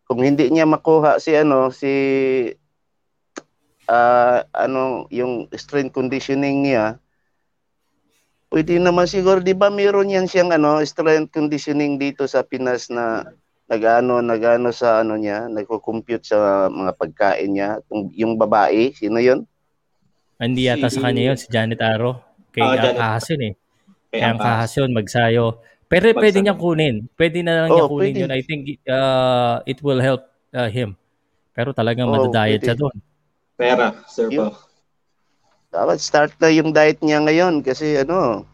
Kung hindi niya makuha si ano si uh, ano yung strength conditioning niya, pwede naman siguro, di ba meron yan siyang ano, strength conditioning dito sa Pinas na nag-ano, nag-ano sa ano niya, nagko-compute sa mga pagkain niya. Yung babae, sino yun? Hindi yata si... sa kanya yun, si Janet Aro. Kaya oh, ang kahas yun eh. Kaya ang kahas yun, Magsayo. Pero Magsayo. Pwede niyang kunin. Pwede na lang oh, niya kunin pwede. Yun. I think uh, it will help uh, him. Pero talagang oh, madadiet siya doon. Pera, Sir Pao. Dapat start na yung diet niya ngayon kasi ano.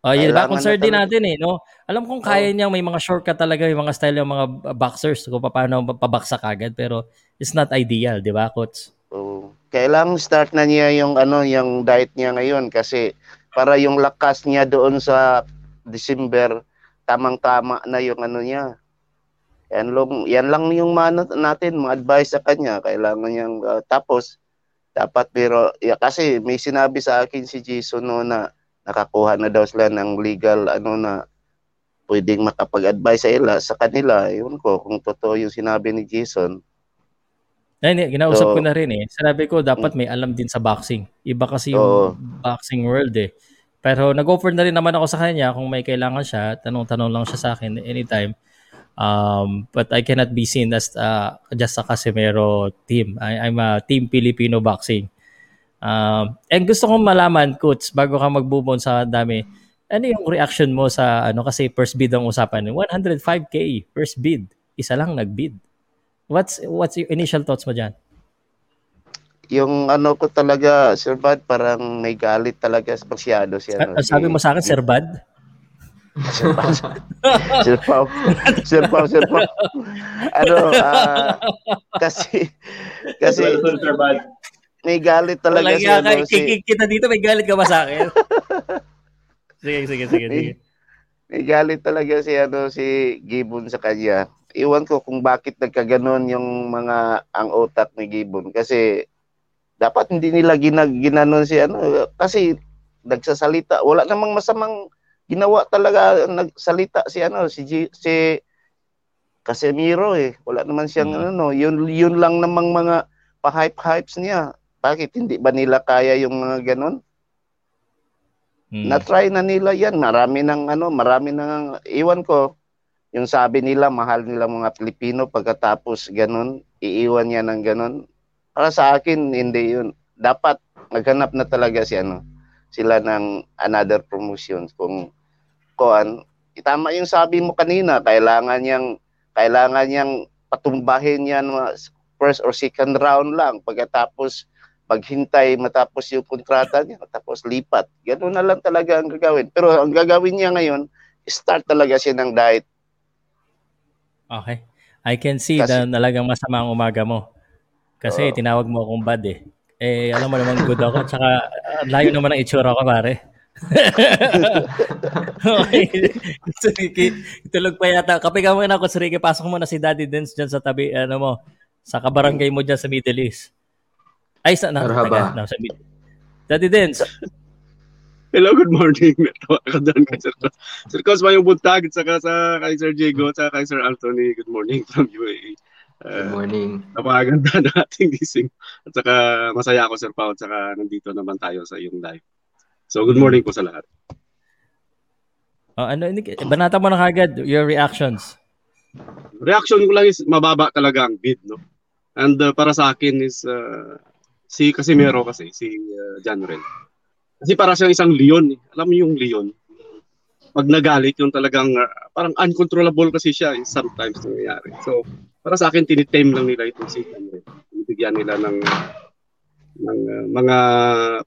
Oh, yun ba? Concern din natin eh, no? Alam kong kaya oh. niya, may mga shortcut talaga, yung mga style ng mga boxers kung paano pabaksak agad pero it's not ideal, di ba, Coach? Oh. Kailangan start na niya yung ano, yung diet niya ngayon kasi para yung lakas niya doon sa December, tamang-tama na yung ano niya. Yan lang, yan lang yung manat natin, mga advice sa kanya, kailangan niyang uh, tapos dapat pero yeah, kasi may sinabi sa akin si Jason no na nakakuha na daw sila ng legal ano na pwedeng makapag-advise sa ila sa kanila. Yun ko kung totoo yung sinabi ni Jason. Ay, ginausap so, ko na rin eh. Sinabi ko dapat may alam din sa boxing. Iba kasi yung so, boxing world eh. Pero nag-offer na rin naman ako sa kanya kung may kailangan siya, tanong-tanong lang siya sa akin anytime. Um, but I cannot be seen as uh, just a Casimero team. I, I'm a team Filipino boxing. Um, and gusto kong malaman, Coach, bago ka magbubon sa dami, ano yung reaction mo sa, ano, kasi first bid ang usapan. one oh five K, first bid. Isa lang nagbid. What's, what's your initial thoughts mo dyan? Yung ano ko talaga, Sir Bad, parang may galit talaga masyado siya. No? Sabi mo sa akin, Sir Bad? Sir Pao, Sir Pao, Sir Pao, Sir Pao. Ano, uh, kasi, kasi, may galit talaga siya. Walang kikik kita dito, may galit ka ba sa akin? Sige, sige, sige, may, sige. May galit talaga si, ano, si Gibbon sa kanya. Iwan ko kung bakit nagkaganon yung mga, ang otak ni Gibbon. Kasi, dapat hindi nila ginag, ginanon si, ano, kasi, nagsasalita. Wala namang masamang, ginawa talaga, nagsalita si ano si G, si Casimero eh. Wala naman siyang mm-hmm. ano, yun yun lang namang mga pa-hype-hypes niya. Bakit hindi ba nila kaya yung mga ganun? Mm-hmm. Na-try na nila yan. Marami nang ano, marami nang iwan ko. Yung sabi nila, mahal nila mga Pilipino pagkatapos ganun, iiwan niya ng ganun. Para sa akin, hindi yun. Dapat maghanap na talaga si ano sila ng another promotions kung kuan itama yung sabi mo kanina kailangan niyang kailangan niyang patumbahin yan first or second round lang pagkatapos maghintay matapos yung kontrata niya tapos lipat ganoon na lang talaga ang gagawin pero ang gagawin niya ngayon start talaga siya ng diet. Okay, I can see kasi, na talagang masama ang umaga mo kasi uh, tinawag mo akong bad eh. Eh, alam mo naman, good ako. Tsaka, uh, layo naman ang itsura ko, pare. Okay. Sir Ricky, tulog pa yata. Kape ka muna ako, Sir Ricky. Pasok muna si Daddy Dance dyan sa tabi, ano mo, sa kabarangay mo dyan sa Middle East. Ay, sa, na, taga, na, sa Middle East. Daddy Dance. Hello, good morning. Natawa ka dyan kay Sir Cos. Sir Cos, mayong buntag, saka sa kay Sir Diego, saka kay Sir Anthony. Good morning from U A E. Uh, good morning. Napakaganda na ating gising. At saka masaya ako, Sir Pao, at saka nandito naman tayo sa iyong live. So, good morning po sa lahat. Oh, ano, banata mo na kagad, your reactions. Reaction ko lang is mababa talaga ang bid, no? And uh, para sa akin is uh, si Casimero kasi, si uh, Johnriel. Kasi para siyang isang leon. Eh. Alam mo yung leon? Pag nagalit yung talagang uh, parang uncontrollable kasi siya eh, sometimes nangyayari. So, para sa akin, tinitame lang nila itong si Johnriel. Binibigyan nila ng, ng uh, mga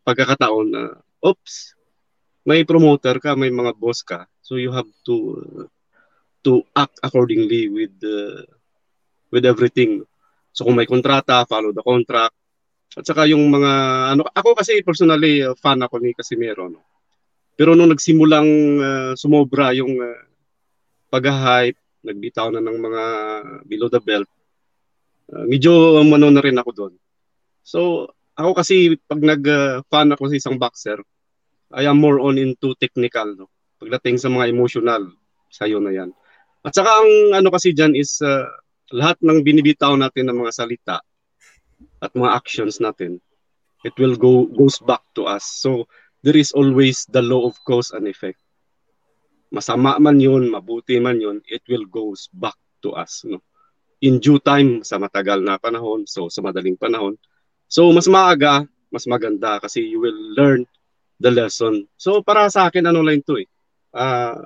pagkakataon na, uh, oops, may promoter ka, may mga boss ka. So, you have to uh, to act accordingly with uh, with everything. So, kung may kontrata, follow the contract. At saka yung mga, ano, ako kasi personally, uh, fan ako ni Casimero. No? Pero nung nagsimulang uh, sumobra yung uh, pag-hype, nagbitaw na ng mga below the belt, uh, medyo mano na rin ako doon. So, ako kasi, pag nag-fan uh, ako sa isang boxer, I am more on into technical. No? Pagdating sa mga emotional, sa'yo na yan. At saka ang ano kasi dyan is, uh, lahat ng binibitaw natin ng mga salita, at mga actions natin, it will go goes back to us. So, there is always the law of cause and effect. Masama man yun, mabuti man yun, it will goes back to us. No? In due time, sa matagal na panahon, so sa madaling panahon. So, mas maaga, mas maganda kasi you will learn the lesson. So, para sa akin, ano lang ito eh. Uh,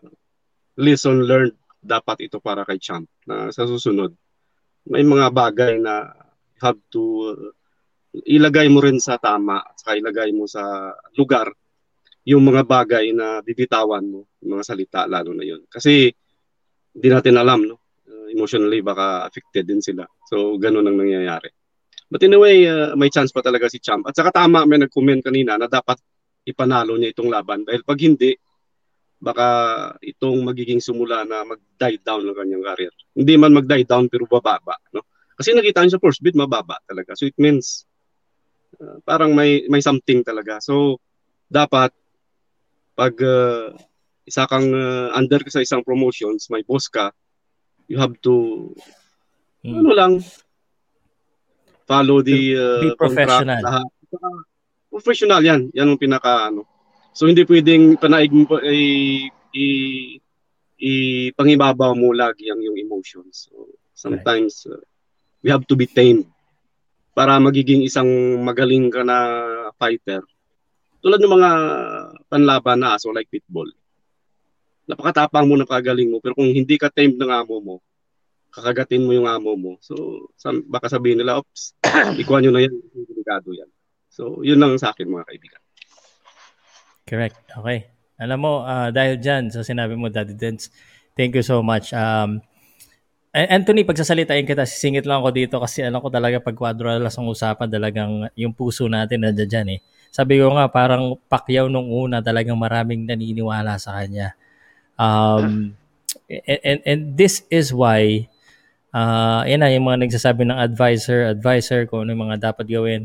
lesson learned, dapat ito para kay champ. Na sa susunod, may mga bagay na have to uh, ilagay mo rin sa tama at saka ilagay mo sa lugar yung mga bagay na bibitawan mo, yung mga salita lalo na yun. Kasi hindi natin alam, no? Uh, emotionally baka affected din sila. So, ganun ang nangyayari. But in a way, uh, may chance pa talaga si champ. At saka tama, may nag-comment kanina na dapat ipanalo niya itong laban. Dahil pag hindi, baka itong magiging sumula na mag-die down ng kanyang career. Hindi man mag-die down pero bababa, no? Kasi nakita niyo sa first bid, mababa talaga. So it means, uh, parang may may something talaga. So, dapat, pag uh, isa kang uh, under ka sa isang promotions, may boss ka, you have to, hmm. ano lang, follow the uh, be professional. Contract. Uh, professional yan. Yan ang pinaka, ano. So, hindi pwedeng panaig mo, eh, eh, eh, pangibabaw mo lagi ang yung emotions. So, sometimes, right. uh, We have to be tamed para magiging isang magaling ka na fighter. Tulad ng mga panlaban na aso like pitbull. Napakatapang mo na pagaling mo pero kung hindi ka tamed ng amo mo, kakagatin mo yung amo mo. So, baka sabihin nila, oops, ikuha nyo na yan. Delikado yan. So, yun lang sa akin mga kaibigan. Correct. Okay. Alam mo, uh, dahil dyan sa sinabi mo, Daddy Dance, thank you so much. Um, Anthony, pagsasalitain kita, sisingit lang ako dito kasi alam ko talaga pag quadralas ang usapan, talagang yung puso natin nandiyan dyan eh. Sabi ko nga, parang Pacquiao nung una, talagang maraming naniniwala sa kanya. Um, and, and, and this is why, uh, yan na, yung mga nagsasabi ng advisor, advisor, kung ano yung mga dapat gawin.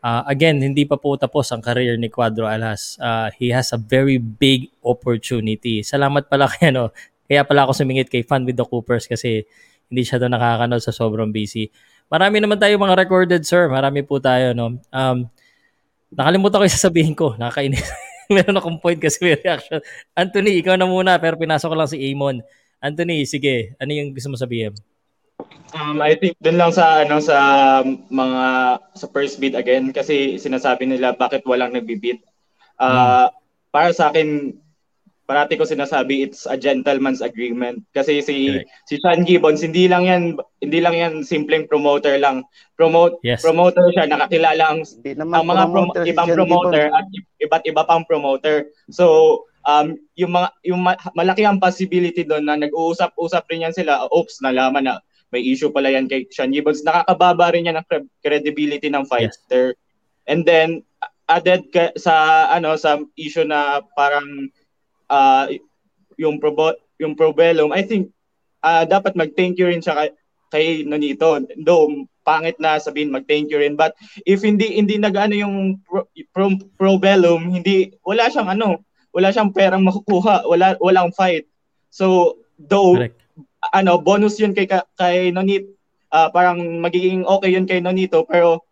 Uh, again, hindi pa po tapos ang career ni Cuadro Alas. Uh, he has a very big opportunity. Salamat pala kay ano, kaya pala ako sumingit kay Fun with the Coopers kasi hindi siya doon nakakanood sa sobrang busy. Marami naman tayo mga recorded, sir. Marami po tayo, no? Um, nakalimutan ko yung sasabihin ko. Nakakainis. Meron akong point kasi may reaction. Anthony, ikaw na muna pero pinasok ko lang si Amon. Anthony, sige. Ano yung gusto mo sabihin? Um, I think dun lang sa, ano, sa mga sa first bid again kasi sinasabi nila bakit walang nagbibid. Uh, hmm. Para sa akin, parati ko sinasabi it's a gentleman's agreement kasi si Correct. si Sean Gibbons hindi lang yan hindi lang yan simpleng promoter lang promote yes. promoter siya nakakilala ang, ang mga promoter, prom- ibang promoter Gibbons. At iba't iba pang promoter so um yung mga yung ma- malaki ang possibility doon na nag-uusap-usap rin yan sila oops nalaman na may issue pala yan kay Sean Gibbons nakakababa rin yan ang cre- credibility ng fighter yes. And then added ka- sa ano sa issue na parang Uh, yung probo, yung Probellum, I think uh, dapat mag-thank you rin siya kay, kay Nonito. Though pangit na sabihin mag-thank you rin, but if hindi hindi nag-ano yung pro, pro, Probellum, hindi wala siyang ano, wala siyang perang makukuha, wala walang fight. So though correct. Ano, bonus yun kay kay Nonito, uh, parang magiging okay yun kay Nonito, pero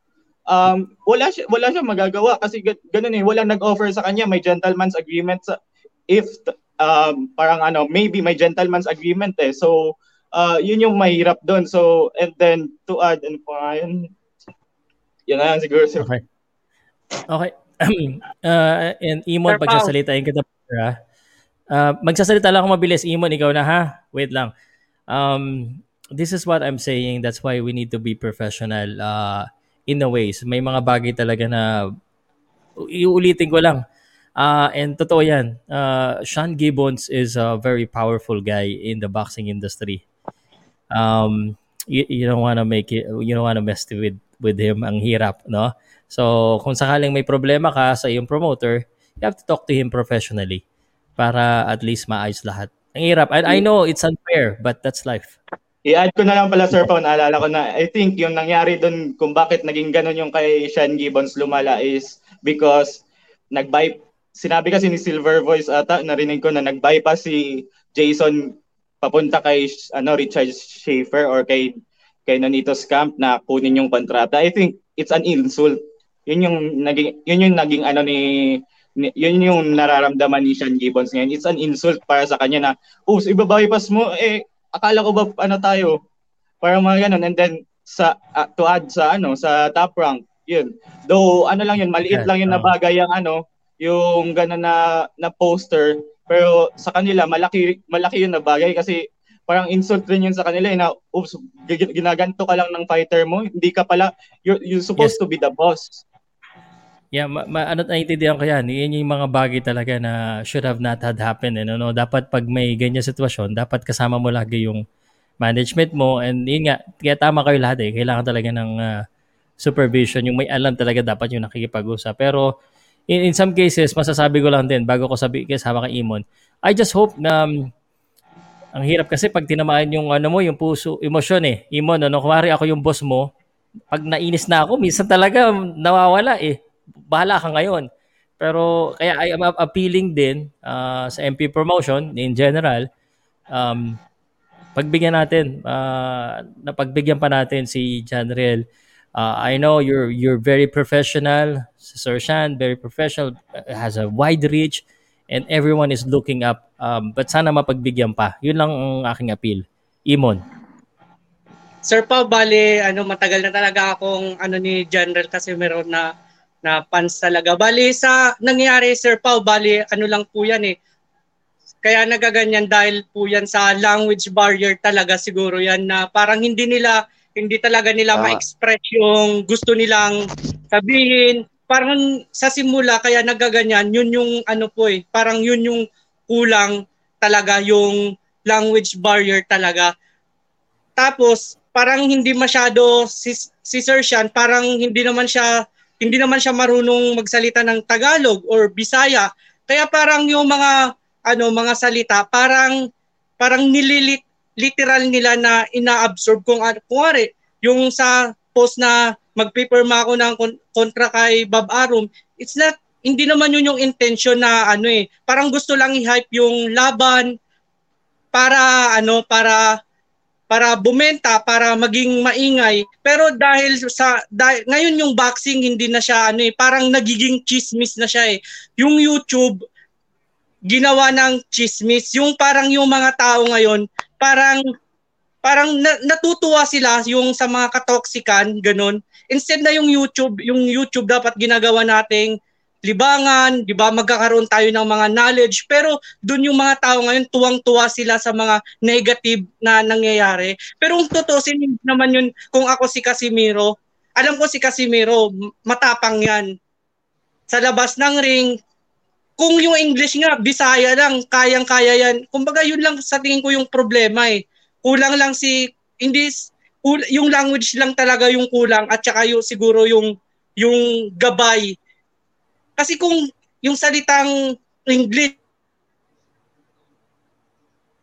um wala siya, wala siyang magagawa kasi ganoon eh, walang nag-offer sa kanya, may gentleman's agreement sa, if um parang ano, maybe may gentleman's agreement eh. So Uh, yun yung mahirap doon. So, and then, to add, ano po nga yun? Yan na yan siguro. Sir. Okay. Okay. uh, and Imon, Sir pagsasalitain kita. Uh, magsasalita lang ako mabilis. Imon, ikaw na ha? Wait lang. Um, this is what I'm saying. That's why we need to be professional uh, in a way. So, may mga bagay talaga na iulitin ko lang. Uh, and totoo yan. Uh, Sean Gibbons is a very powerful guy in the boxing industry. Um, you, you don't want to make it, you don't want to mess with with him. Ang hirap, no? So, kung sakaling may problema ka sa iyong promoter, you have to talk to him professionally para at least maayos lahat. Ang hirap. I, I know it's unfair, but that's life. I-add ko na lang pala, Sir Pao, naalala ko na, I think yung nangyari dun kung bakit naging ganun yung kay Sean Gibbons lumala is because nag-buy, sinabi kasi ni Silver Voice ata, narinig ko na nag-buy pa si Jason papunta kay ano Richard Schaefer or kay kay Nonito's camp na kunin yung kontrata. I think it's an insult. Yun yung naging yun yung naging ano ni, ni yun yung nararamdaman ni Sean Gibbons ngayon. It's an insult para sa kanya na, "Oh, so ibabypass mo eh, akala ko ba ano tayo?" Parang mga ganun. And then sa uh, to add sa ano sa Top Rank, yun. Though ano lang yun, maliit lang yun na bagay ang ano, yung gano'n na na poster, pero sa kanila malaki malaki yun na bagay kasi parang insult rin yun sa kanila eh, na oops, ginaganto ka lang ng fighter mo, hindi ka pala you're, you're supposed yes. to be the boss. Yeah, ma- ma- ano naiintindihan ko yan. Yun yung mga bagay talaga na should have not had happened. And ano, dapat pag may ganyan sitwasyon, dapat kasama mo lagi yung management mo, and yun nga, kaya tama kayo lahat eh, kailangan talaga ng uh, supervision, yung may alam talaga dapat yung nakikipag-usap. Pero In, in some cases, masasabi ko lang din, bago ko sabi kasama kay Imon, I just hope na, um, ang hirap kasi pag tinamaan yung ano mo, yung puso, emosyon eh. Imon, ano, kumari ako yung boss mo, pag nainis na ako, minsan talaga nawawala eh. Bahala ka ngayon. Pero kaya I am appealing din uh, sa M P Promotion in general, um, pagbigyan natin, uh, napagbigyan pa natin si Johnriel. Uh, I know you're you're very professional, Sir Sean, very professional, has a wide reach, and everyone is looking up. Um, but sana mapagbigyan pa. Yun lang ang aking appeal. Imon. Sir Pao, bali, ano, matagal na talaga akong ano ni Johnriel Casimero na, na fans talaga. Bali, sa nangyari, Sir Pao, bali, ano lang po yan eh. Kaya nagaganyan dahil po yan sa language barrier talaga siguro yan na parang hindi nila... hindi talaga nila ah. ma-express yung gusto nilang sabihin. Parang sa simula, kaya nagaganyan, yun yung ano po eh, parang yun yung kulang talaga, yung language barrier talaga. Tapos, parang hindi masyado, si, si Sir Sean, parang hindi naman siya, hindi naman siya marunong magsalita ng Tagalog or Bisaya. Kaya parang yung mga, ano, mga salita, parang, parang nililit, literal nila na inaabsorb kung ano. Kuwari, yung sa post na mag-paperma ako ng kontra kay Bob Arum, it's not, hindi naman yun yung intention na ano eh. Parang gusto lang i-hype yung laban para ano, para para bumenta, para maging maingay. Pero dahil sa, dahil, ngayon yung boxing, hindi na siya ano eh, parang nagiging chismis na siya eh. Yung YouTube, ginawa ng chismis. Yung parang yung mga tao ngayon, parang parang natutuwa sila yung sa mga katoksikan, ganun. Instead na yung YouTube, yung YouTube dapat ginagawa nating libangan, di ba? Magkakaroon tayo ng mga knowledge, pero dun yung mga tao ngayon, tuwang-tuwa sila sa mga negative na nangyayari. Pero kung tutusin naman yun, kung ako si Casimero, alam ko si Casimero, matapang yan. Sa labas ng ring, kung yung English nga, Bisaya lang, kayang-kaya yan. Kumbaga, yun lang sa tingin ko yung problema eh. Kulang lang si, hindi, yung language lang talaga yung kulang, at saka yung, siguro yung, yung gabay. Kasi kung yung salitang English.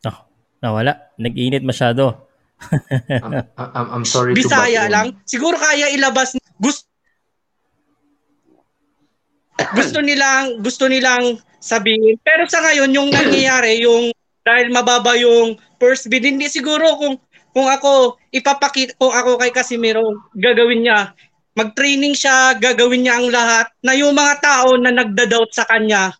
Oh, nawala. Nag-init masyado. I'm, I'm, I'm sorry Bisaya to Bisaya lang. Siguro kaya ilabas. Gusto, gusto nilang gusto nilang sabihin. Pero sa ngayon, yung nangyayari, yung dahil mababa yung first bid, hindi siguro kung kung ako ipapakita, kung ako kay Casimero, gagawin niya. Mag-training siya, gagawin niya ang lahat na yung mga tao na nagda-doubt sa kanya.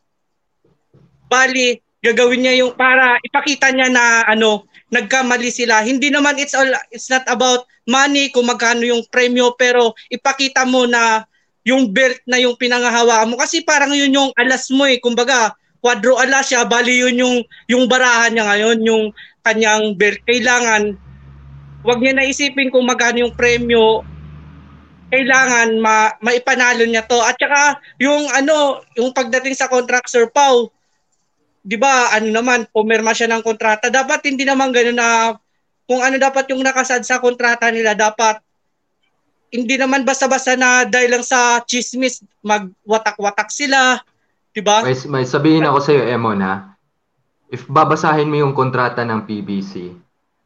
Bali, gagawin niya yung para ipakita niya na ano, nagkamali sila. Hindi naman it's all it's not about money kung magkano yung premyo, pero ipakita mo na yung belt na yung pinangahawakan mo kasi parang yun yung alas mo eh. Kumbaga, kwadro alas siya, bali yun yung yung barahan niya ngayon, yung kanyang belt. Kailangan wag niya naisipin kung magkano yung premyo. Kailangan ma, maipanalo niya to. At saka yung ano, yung pagdating sa contract, Sir Pau, di ba, ano naman, pumirma siya ng kontrata. Dapat hindi naman gano'n na, kung ano dapat yung nakasad sa kontrata nila, dapat, hindi naman basta-basta na dahil lang sa chismis, magwatak-watak sila, di ba? May, may sabihin ako sa'yo, Emon, ha? If babasahin mo yung kontrata ng P B C,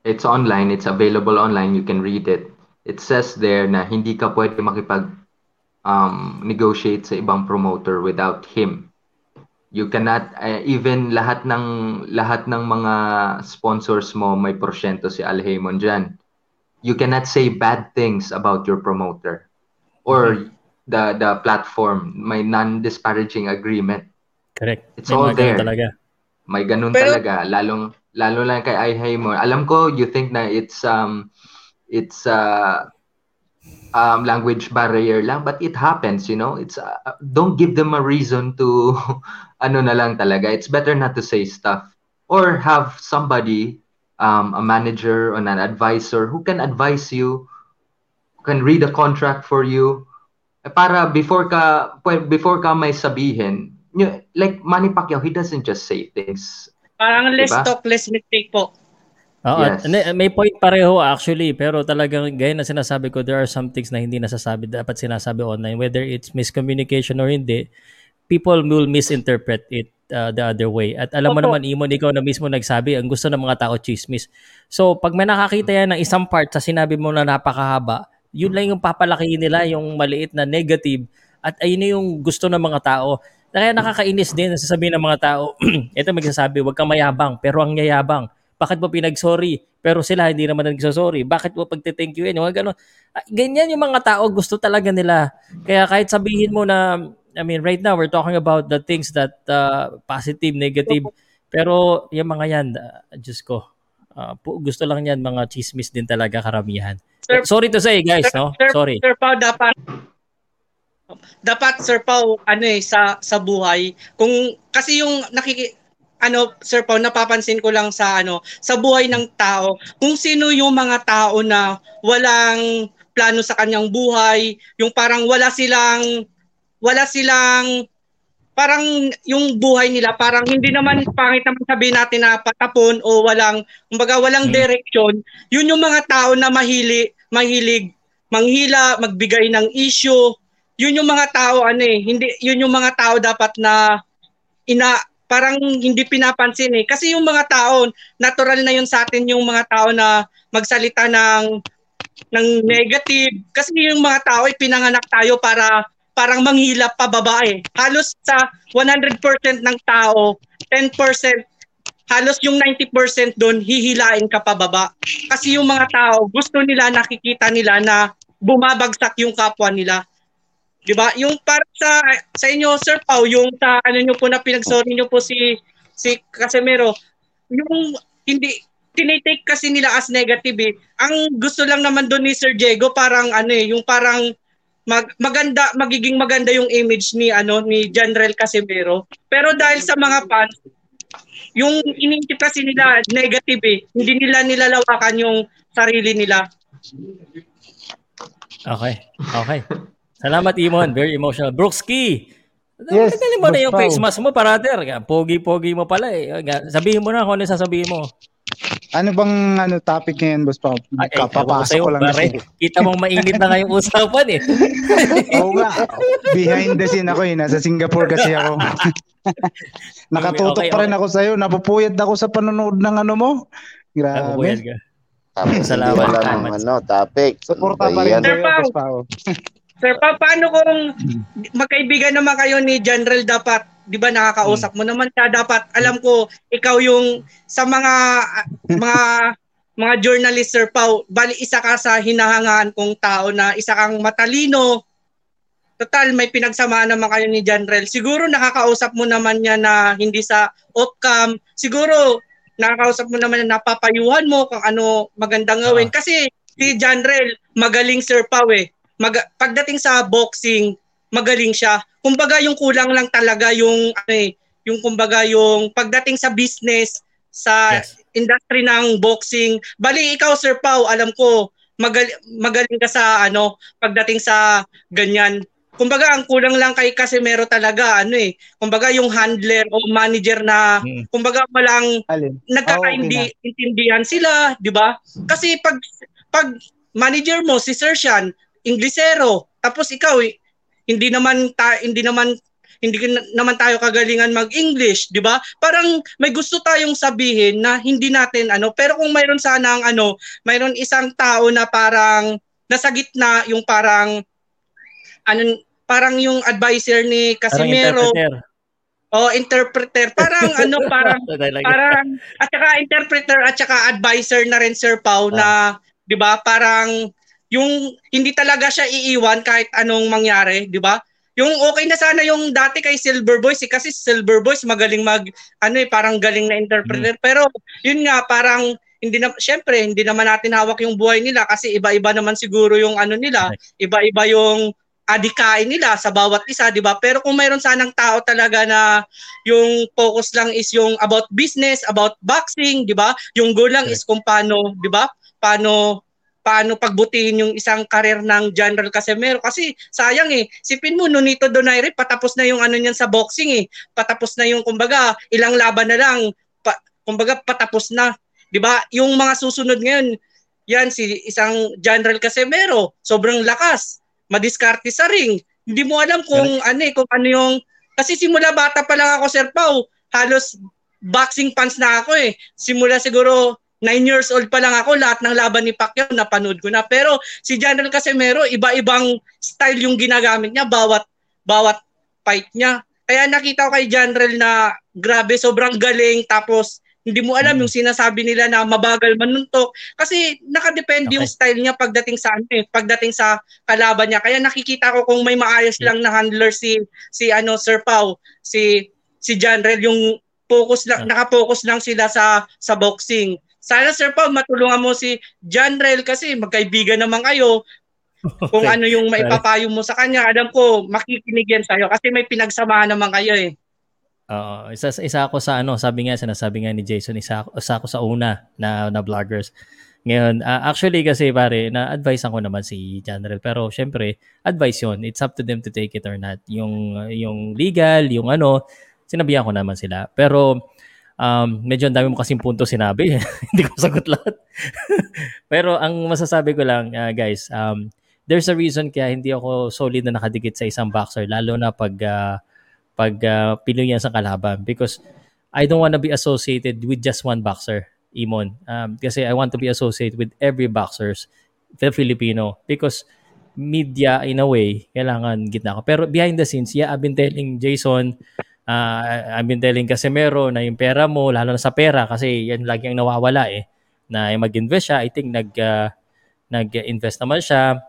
it's online, it's available online, you can read it. It says there na hindi ka pwede makipag, um, negotiate sa ibang promoter without him. You cannot, uh, even lahat ng lahat ng mga sponsors mo, may porsyento si Al Haymon dyan. You cannot say bad things about your promoter or the the platform. May non-disparaging agreement. Correct. It's may all there. Talaga. May ganun Pero, talaga. Lalong lalo lang kay Al Haymon. Alam ko you think na it's um it's uh Um, language barrier lang, but it happens, you know. It's uh, don't give them a reason to ano na lang talaga. It's better not to say stuff or have somebody, um, a manager or an advisor who can advise you, who can read a contract for you, para before ka before ka may sabihin. Like Manny Pacquiao, he doesn't just say things. Parang less diba? Talk, less mistake po. Oo, yes. May point pareho actually, pero talagang gaya na sinasabi ko, there are some things na hindi nasasabi, dapat sinasabi online, whether it's miscommunication or hindi, people will misinterpret it uh, the other way. At alam mo Opo. naman, Imon, ikaw na mismo nagsabi, ang gusto ng mga tao, chismis. So, pag may nakakita yan ng isang part sa sinabi mo na napakahaba, yun lang yung papalakihin nila, yung maliit na negative, at ayun yung gusto ng mga tao. Kaya nakakainis din, nasasabihin ng mga tao, ito magsasabi, huwag kang mayabang, pero ang yayabang. Bakit mo pinag-sorry? Pero sila hindi naman nagsasorry. Bakit mo pagte-thank you? Ganun. Ganyan yung mga tao, gusto talaga nila. Kaya kahit sabihin mo na, I mean, right now, we're talking about the things that uh, positive, negative. Pero yung mga yan, uh, Diyos ko, uh, gusto lang yan, mga chismis din talaga karamihan. Sir, sorry to say, guys. Sir, no? Sir, sorry. Sir Pao, dapat, dapat, Sir Pao, ano eh, sa, sa buhay, kung, kasi yung nakiki... ano, Sir Pao, napapansin ko lang sa ano, sa buhay ng tao, kung sino yung mga tao na walang plano sa kanyang buhay, yung parang wala silang wala silang parang yung buhay nila parang hindi naman pangit naman sabihin natin na patapon o walang kumbaga walang direksyon, yun yung mga tao na mahili, mahilig manghila, magbigay ng issue. Yun yung mga tao ano eh, hindi yun yung mga tao dapat na ina parang hindi pinapansin eh. Kasi yung mga tao, natural na yun sa atin yung mga tao na magsalita ng, ng negative. Kasi yung mga tao, ipinanganak tayo para parang manghilap pababa eh. Halos sa one hundred percent ng tao, ten percent, halos yung ninety percent doon, hihilain ka pababa. Kasi yung mga tao, gusto nila, nakikita nila na bumabagsak yung kapwa nila. Diba? Yung para sa sa inyo, Sir Pao, yung sa ano niyo po na pinagsorry niyo po si si Casimero, yung hindi tinitake kasi nila as negative eh. Ang gusto lang naman doon ni Sir Diego parang ano eh, yung parang mag, maganda magiging maganda yung image ni ano ni Johnriel Casimero. Pero dahil sa mga fans, yung iniintip kasi nila negative eh. Hindi nila nilalawakan yung sarili nila. Okay. Okay. Salamat, Imon. Very emotional. Brooksky! Yes, tagalin mo na yung face mask mo, parater. Pogi-pogi mo pala eh. Sabihin mo na kung ano sasabihin mo. Ano bang ano topic ngayon, Boss Pao? Kapapasok ko lang. Pare, kita mong mainit na ngayong usapan eh. Oo nga. Behind the scene ako eh. Nasa Singapore kasi ako. Nakatutok okay, okay. pa rin ako sa'yo. Napupuyat ako sa panonood ng ano mo. Grabe. Napupuyat ka. Salamat naman, ano, topic. Suporta pa rin kayo, Boss Pao. Sir Pao, paano kung magkaibigan naman kayo ni Johnriel, dapat, di ba, nakakausap mo naman siya, dapat, alam ko, ikaw yung, sa mga, mga, mga journalist, Sir Pao, bali, isa ka sa hinahangaan kong tao na isa kang matalino. Total, may pinagsamaan naman kayo ni Johnriel. Siguro nakakausap mo naman niya na hindi sa outcome. Siguro nakakausap mo naman na napapayuhan mo kung ano magandang gawin. Uh-huh. Kasi si Johnriel, magaling Sir Pao eh. Mag- pagdating sa boxing, magaling siya. Kumbaga yung kulang lang talaga yung, ano eh, yung kumbaga yung pagdating sa business, sa yes. industry ng boxing. Bali, ikaw Sir Pao, alam ko, magal- magaling ka sa ano, pagdating sa ganyan. Kumbaga ang kulang lang kay Casimero talaga ano eh. Kumbaga yung handler o manager na mm. kumbaga walang nagkakaintindihan oh, okay sila, 'di ba? Kasi pag pag manager mo si Sir Sean, Inglesero, tapos ikaw eh, hindi naman ta- hindi naman hindi naman tayo kagalingan mag-English, 'di ba? Parang may gusto tayong sabihin na hindi natin ano, pero kung mayroon sana ang ano, mayroon isang tao na parang nasa gitna yung parang ano, parang yung adviser ni Casimero. Oh, interpreter. Parang ano, parang parang at saka interpreter at saka adviser na rin Sir Pao ah. na, 'di ba? Parang yung hindi talaga siya iiwan kahit anong mangyari, 'di ba? Yung okay na sana yung dati kay Silver Voice eh, kasi Silver Voice magaling mag ano eh, parang galing na interpreter. Hmm. Pero yun nga, parang hindi na syempre hindi naman natin hawak yung buhay nila kasi iba-iba naman siguro yung ano nila, iba-iba yung adikain nila sa bawat isa, di ba? Pero kung mayroon sanang tao talaga na yung focus lang is yung about business, about boxing, di ba? Yung goal lang okay. is kung paano, di ba? Paano, paano pagbutihin yung isang karir ng Johnriel Casimero. Kasi sayang eh, sipin mo, Nonito Donaire, patapos na yung ano niyan sa boxing eh. Patapos na yung, kumbaga, ilang laban na lang, pa, kumbaga, patapos na. Di ba? Yung mga susunod ngayon, yan, si isang Johnriel Casimero, sobrang lakas. Madiskarte sa ring. Hindi mo alam kung ano eh, kung ano yung... Kasi simula bata pa lang ako, Sir Pao, halos boxing fans na ako eh. Simula siguro nine years old pa lang ako, lahat ng laban ni Pacquiao, napanood ko na. Pero si Johnriel Casimero, iba-ibang style yung ginagamit niya, bawat bawat fight niya. Kaya nakita ko kay Johnriel na grabe, sobrang galing, tapos hindi mo alam mm-hmm. yung sinasabi nila na mabagal manuntok kasi nakadepende okay. yung style niya pagdating sa ano eh, pagdating sa kalaban niya. Kaya nakikita ko kung may maayos yeah. lang na handler si si ano Sir Pao, si si Johnriel, yung focus lang yeah. naka-focus lang sila sa sa boxing. Sana Sir Pao matulungan mo si Johnriel kasi magkaibigan naman kayo. Okay. Kung ano yung maipapayo mo sa kanya, alam ko makikinig yan sa iyo kasi may pinagsamahan naman kayo eh. Uh, isa, isa ako sa ano, sabi nga, sinasabi nga ni Jason, isa ako, isa ako sa una na, na vloggers. Ngayon, uh, actually kasi pare, na-advise ako naman si Johnriel. Pero syempre, advice yun. It's up to them to take it or not. Yung, yung legal, yung ano, sinabihan ko naman sila. Pero um, medyo ang dami mo kasing punto sinabi. Hindi ko sagot lahat. Pero ang masasabi ko lang, uh, guys, um, there's a reason kaya hindi ako solid na nakadikit sa isang boxer. Lalo na pag... Uh, pag uh, pinuyan sa kalaban because I don't want to be associated with just one boxer, Imon. Um, kasi I want to be associated with every boxers, the Filipino, because media in a way, kailangan gitna ko. Pero behind the scenes, yeah, I've been telling Jason, uh, I've been telling Casimero na yung pera mo, lalo na sa pera, kasi yan lagi ang nawawala eh, na mag-invest siya. I think nag, uh, nag-invest naman siya,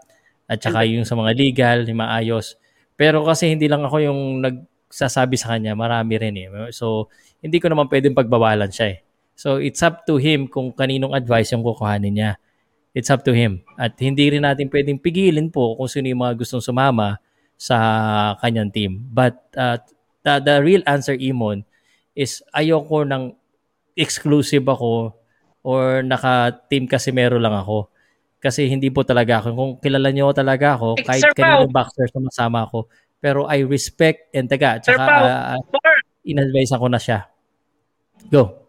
at saka yung sa mga legal, yung maayos. Pero kasi hindi lang ako yung nag sasabi sa kanya, marami rin eh. So, hindi ko naman pwedeng pagbawalan siya eh. So, it's up to him kung kaninong advice yung kukuhanin niya. It's up to him. At hindi rin natin pwedeng pigilin po kung sino yung mga gustong sumama sa kanyang team. But uh, the, the real answer, Imon, is ayoko ng exclusive ako or naka-team Casimero lang ako. Kasi hindi po talaga ako. Kung kilala niyo talaga ako, kahit kaninong boxer sumasama ako, pero I respect and taga. Tsaka uh, in-advise ako na siya. Go.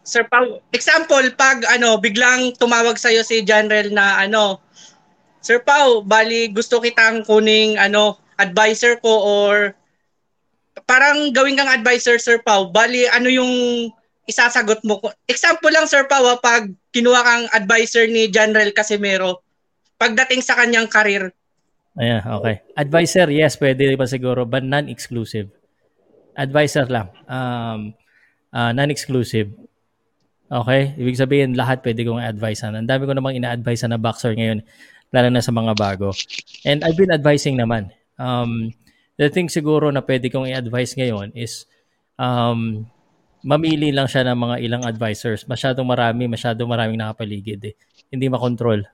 Sir Pao, example, pag ano, biglang tumawag sa'yo si Johnriel na ano, Sir Pao, bali gusto kitang kuning ano, advisor ko or parang gawin kang advisor, Sir Pao, bali ano yung isasagot mo. Example lang, Sir Pao, pag kinuha kang advisor ni Johnriel Casimero, pagdating sa kanyang career. Ayan, okay. Advisor, yes, pwede pa siguro, but non-exclusive. Advisor lang. Um, uh, non-exclusive. Okay? Ibig sabihin, lahat pwede kong advisean. Ang dami ko namang ina-advisean na boxer ngayon, lalo na sa mga bago. And I've been advising naman. Um, the thing siguro na pwede kong i-advise ngayon is um, mamili lang siya ng mga ilang advisors. Masyadong marami, masyadong maraming nakapaligid eh. Hindi makontrol.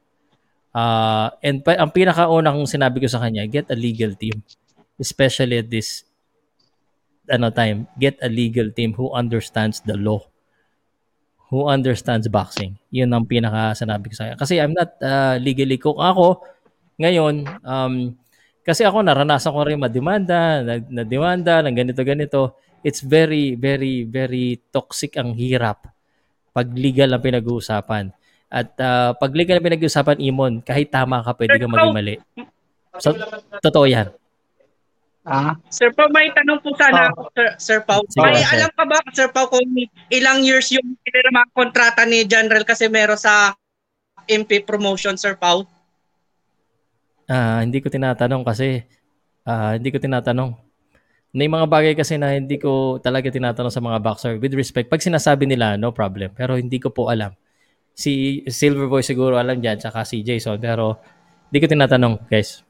Uh, and pa- ang pinakauna kong sinabi ko sa kanya, get a legal team. Especially at this ano time, get a legal team who understands the law. Who understands boxing. Yun ang pinaka sinabi ko sa kanya. Kasi I'm not uh, legally cook. Ako, ngayon, um, kasi ako naranasan ko rin madimanda, nadimanda, ng ganito-ganito. It's very, very, very toxic ang hirap pag legal ang pinag-uusapan. At uh, pag legal na pinag-usapan, Imon, kahit tama ka, pwede kang maging mali. So, totoo yan. Ah? Sir Pao, may tanong po sana ako, oh. Sir, Sir Pao. Sige, may sir. Alam ka ba, Sir Pao, kung ilang years yung pinirma kontrata ni Johnriel Casimero sa M P Promotion, Sir Pao? Uh, hindi ko tinatanong kasi. Uh, hindi ko tinatanong. May mga bagay kasi na hindi ko talaga tinatanong sa mga boxer. With respect, pag sinasabi nila, no problem. Pero hindi ko po alam. Si Silver Voice siguro alam dyan, tsaka si Jason, pero hindi ko tinatanong, guys.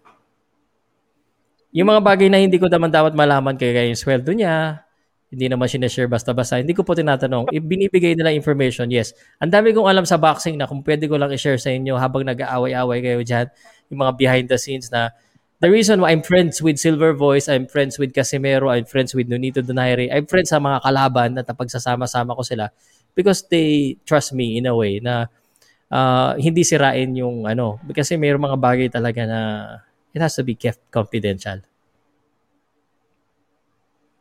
Yung mga bagay na hindi ko naman dapat malaman, kaya yung sweldo niya, hindi naman sinashare basta-basta, hindi ko po tinatanong. Ibinibigay nila information, yes. Ang dami kong alam sa boxing na kung pwede ko lang i-share sa inyo habang nag-aaway-aaway kayo dyan, yung mga behind the scenes na, the reason why I'm friends with Silver Voice, I'm friends with Casimero, I'm friends with Nonito Donaire, I'm friends sa mga kalaban at napagsasama-sama ko sila, because they trust me in a way na uh, hindi sirain yung ano. Kasi mayroong mga bagay talaga na it has to be kept confidential.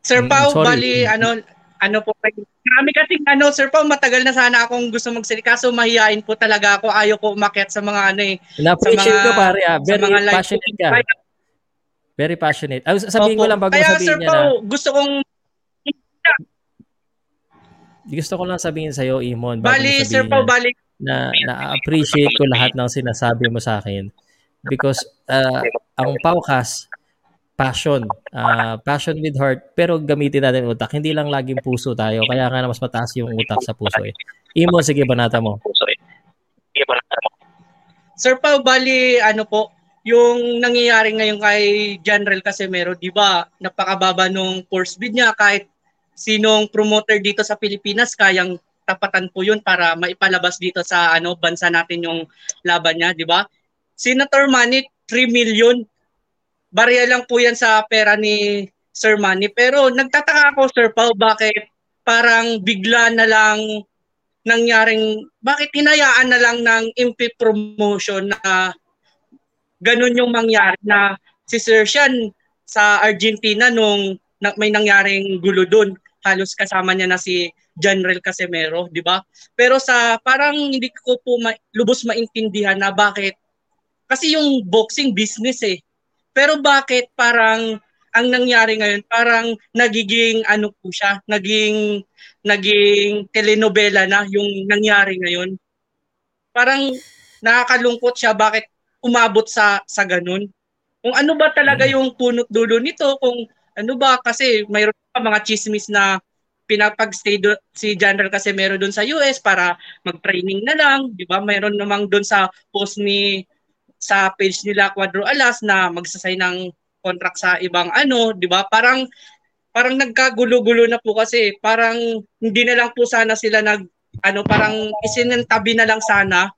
Sir Pao, bali, ano, ano po. Marami kasing ano, Sir Pao, matagal na sana akong gusto magsalita. So, mahihain po talaga ako. Ayaw ko umakyat sa mga ano eh. Na-appreciate ko pare. Ah. Very passionate ka. Kaya, Very passionate. Ay, sabihin opo. ko lang bago Kaya, sabihin Sir niya Pao, na. Kaya, Sir Pao, gusto kong Gusto ko lang sabihin sa'yo, Imon, bali, Sir Pao, bali. na na-appreciate ko lahat ng sinasabi mo sa akin. Because uh, ang podcast, passion. Uh, passion with heart, pero gamitin natin utak. Hindi lang laging puso tayo. Kaya nga na mas mataas yung utak sa puso. Eh. Imon, sige, banata mo. Sir Pao, bali, ano po, yung nangyayari ngayon kay Johnriel Casimero, di ba, napakababa nung force bid niya kahit sinong promoter dito sa Pilipinas kayang tapatan po yun para maipalabas dito sa ano bansa natin yung laban niya, di ba? Senator Manny, three million. Barya lang po yan sa pera ni Sir Manny. Pero nagtataka ako, Sir Pao, bakit parang bigla na lang nangyaring, bakit hinayaan na lang ng M P Promotion na ganun yung mangyari na si Sir Sean sa Argentina nung may nangyaring gulo doon. Halos kasama niya na si Johnriel Casimero, di ba? Pero sa parang hindi ko po ma- lubos maintindihan na bakit. Kasi yung boxing business eh. Pero bakit parang ang nangyari ngayon, parang nagiging ano po siya, naging, naging telenovela na yung nangyari ngayon. Parang nakakalungkot siya bakit umabot sa, sa ganun. Kung ano ba talaga yung punot dulo nito, kung ano ba kasi mayroon pa mga chismis na pinapag-stay do- si Johnriel Casimero doon sa U S para mag-training na lang, 'di ba? Mayroon namang doon sa post ni sa page nila Cuadro Alas na magsasay ng contract sa ibang ano, 'di ba? Parang parang nagkagulo-gulo na po kasi parang hindi na lang po sana sila nag ano parang isinantabi na lang sana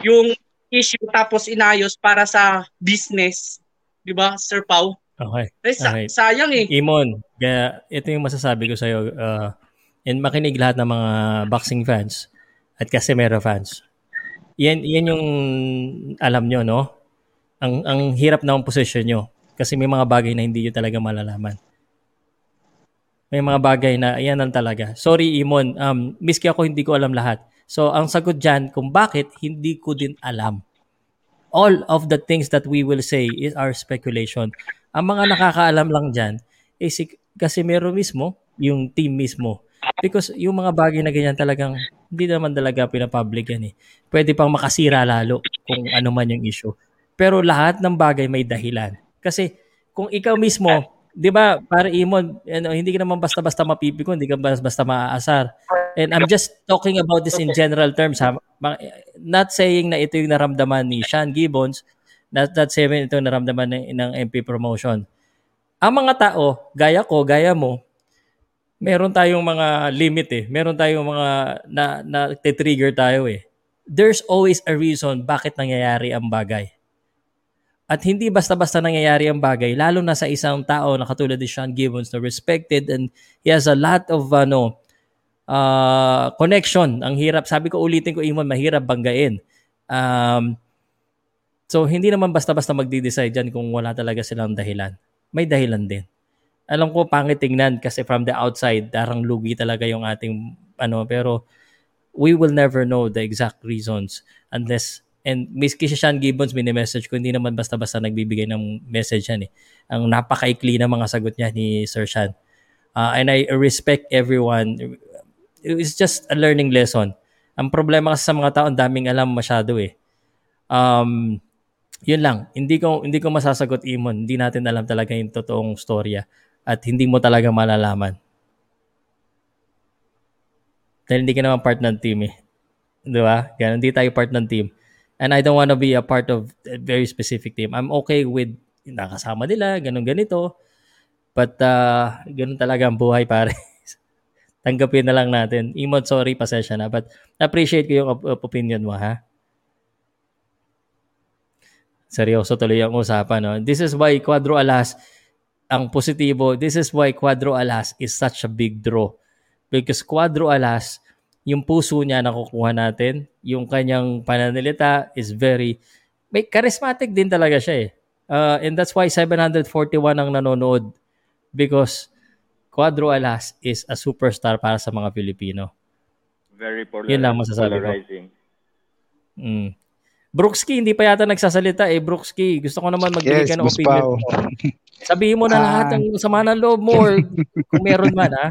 yung issue tapos inayos para sa business, 'di ba, Sir Pao? Okay. Ay, sa- okay. Sayang eh. Imon, kaya ito yung masasabi ko sa'yo. Uh, and makinig lahat ng mga boxing fans at Casimero fans. Yan, yan yung alam nyo, no? Ang, ang hirap na ang position nyo. Kasi may mga bagay na hindi nyo talaga malalaman. May mga bagay na, yan ang talaga. Sorry, Imon. Um, miski ako, hindi ko alam lahat. So, ang sagot dyan, kung bakit, hindi ko din alam. All of the things that we will say is our speculation. Ang mga nakakaalam lang dyan, eh, si Casimero mismo, yung team mismo. Because yung mga bagay na ganyan talagang hindi naman talaga pinapublic yan eh. Pwede pang makasira lalo kung ano man yung issue. Pero lahat ng bagay may dahilan. Kasi kung ikaw mismo, di ba, para Imon, hindi ka naman basta-basta mapipikon, hindi ka basta-basta maaasar. And I'm just talking about this in general terms. Ha? Not saying na ito yung naramdaman ni Sean Gibbons, not, not saying ito yung naramdaman ng, ng M P Promotion. Ang mga tao, gaya ko, gaya mo, meron tayong mga limit eh. Meron tayong mga na, na te-trigger tayo eh. There's always a reason bakit nangyayari ang bagay. At hindi basta-basta nangyayari ang bagay, lalo na sa isang tao na katulad ni Sean Gibbons na respected and he has a lot of ano, uh, connection. Ang hirap, sabi ko ulitin ko, Imon, mahirap banggain. Um, so, hindi naman basta-basta magdi-decide yan kung wala talaga silang dahilan. May dahilan din. Alam ko, pangit tingnan kasi from the outside, darang lugi talaga yung ating, ano, pero we will never know the exact reasons unless, and miski si Sean Gibbons, mini-message ko, hindi naman basta-basta nagbibigay ng message yan eh. Ang napakaikli na mga sagot niya ni Sir Sean. Uh, and I respect everyone. It's just a learning lesson. Ang problema kasi sa mga tao, ang daming alam masyado eh. Um... Yun lang, hindi ko hindi ko masasagot, Imon. Hindi natin alam talaga yung totoong storya at hindi mo talaga malalaman. Dahil hindi ka naman part ng team eh. Di ba? Ganun, hindi tayo part ng team. And I don't want to be a part of a very specific team. I'm okay with nakasama nila, ganun ganito. But uh, ganun talaga ang buhay, pare. Tanggapin na lang natin. Imon, sorry, pasensya na. But appreciate ko yung opinion mo, ha? Seryoso tuloy ang usapan. No? This is why Cuadro Alas, ang positibo, this is why Cuadro Alas is such a big draw. Because Cuadro Alas, yung puso niya nakukuha natin, yung kanyang pananalita is very, may charismatic din talaga siya eh. Uh, and that's why seven forty-one ang nanonood. Because Cuadro Alas is a superstar para sa mga Pilipino. Very polarizing. Yun lang masasabi ko. Mm. Brookski, hindi pa yata nagsasalita eh. Brookski, gusto ko naman magbigay yes, ka ng opinion mo. Sabihin mo na lahat ng sama ng loob mo or kung meron man, ha?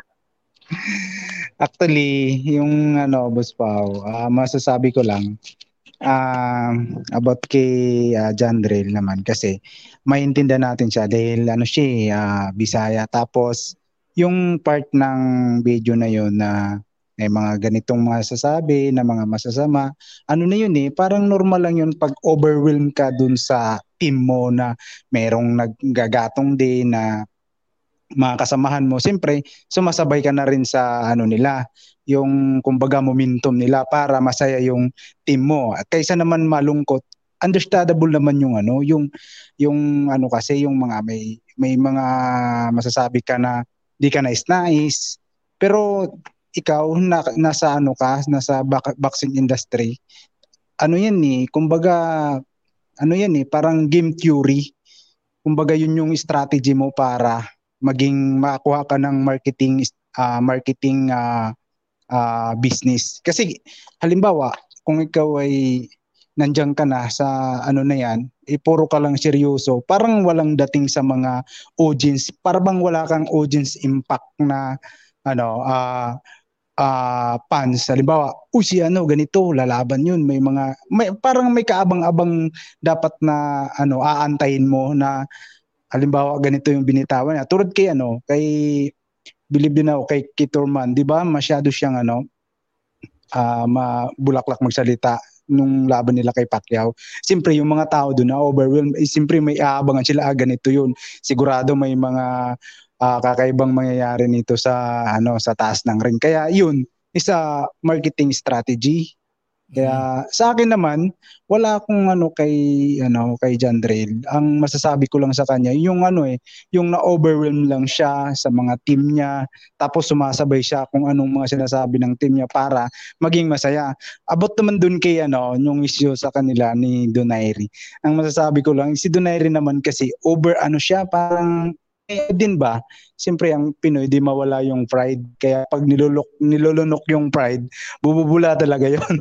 Actually, yung ano, Boss Pao, uh, masasabi ko lang uh, about kay uh, Johnriel naman kasi maintindihan natin siya dahil ano siya, uh, Bisaya. Tapos, yung part ng video na yun na uh, may mga ganitong masasabi na mga masasama. Ano na yun eh, parang normal lang yun pag overwhelm ka dun sa team mo na merong naggagatong din na mga kasamahan mo. Siyempre, sumasabay ka na rin sa ano nila, yung kumbaga momentum nila para masaya yung team mo. At kaysa naman malungkot, understandable naman yung ano, yung yung ano kasi yung mga may may mga masasabi ka na di ka nais-nais. Pero ikaw na, nasa ano ka nasa boxing industry, ano yan eh, kumbaga ano yan eh, parang game theory, kumbaga yun yung strategy mo para maging makakuha ka ng marketing uh, marketing uh, uh, business. Kasi halimbawa kung ikaw ay nandiyan ka na sa ano na yan, eh, puro ka lang seryoso, parang walang dating sa mga audience, parang wala kang audience impact na ano ah uh, Uh, fans, halimbawa, oh si ano, ganito, lalaban yun, may mga, may, parang may kaabang-abang dapat na, ano, aantayin mo na, halimbawa, ganito yung binitawan niya. Turad kay, ano, kay, believe din ako, kay Kitorman, di ba, masyado siyang, ano, uh, mabulaklak magsalita nung laban nila kay Pacquiao. Siyempre, yung mga tao doon na overwhelmed, eh, siyempre, may aabangan sila, ah, ganito yun. Sigurado may mga, Uh, kakaibang mangyayari nito sa ano sa taas ng ring. Kaya yun, isa marketing strategy. Kaya mm-hmm. sa akin naman, wala akong ano kay ano kay Johnriel. Ang masasabi ko lang sa kanya, yung ano eh, yung na-overwhelm lang siya sa mga team niya, tapos sumasabay siya kung anong mga sinasabi ng team niya para maging masaya. About naman dun kay ano, yung issue sa kanila ni Donaire. Ang masasabi ko lang, si Donaire naman kasi over ano siya, parang din ba? Siyempre ang Pinoy di mawala yung pride. Kaya pag nilulok, nilulunok yung pride, bububula talaga yun.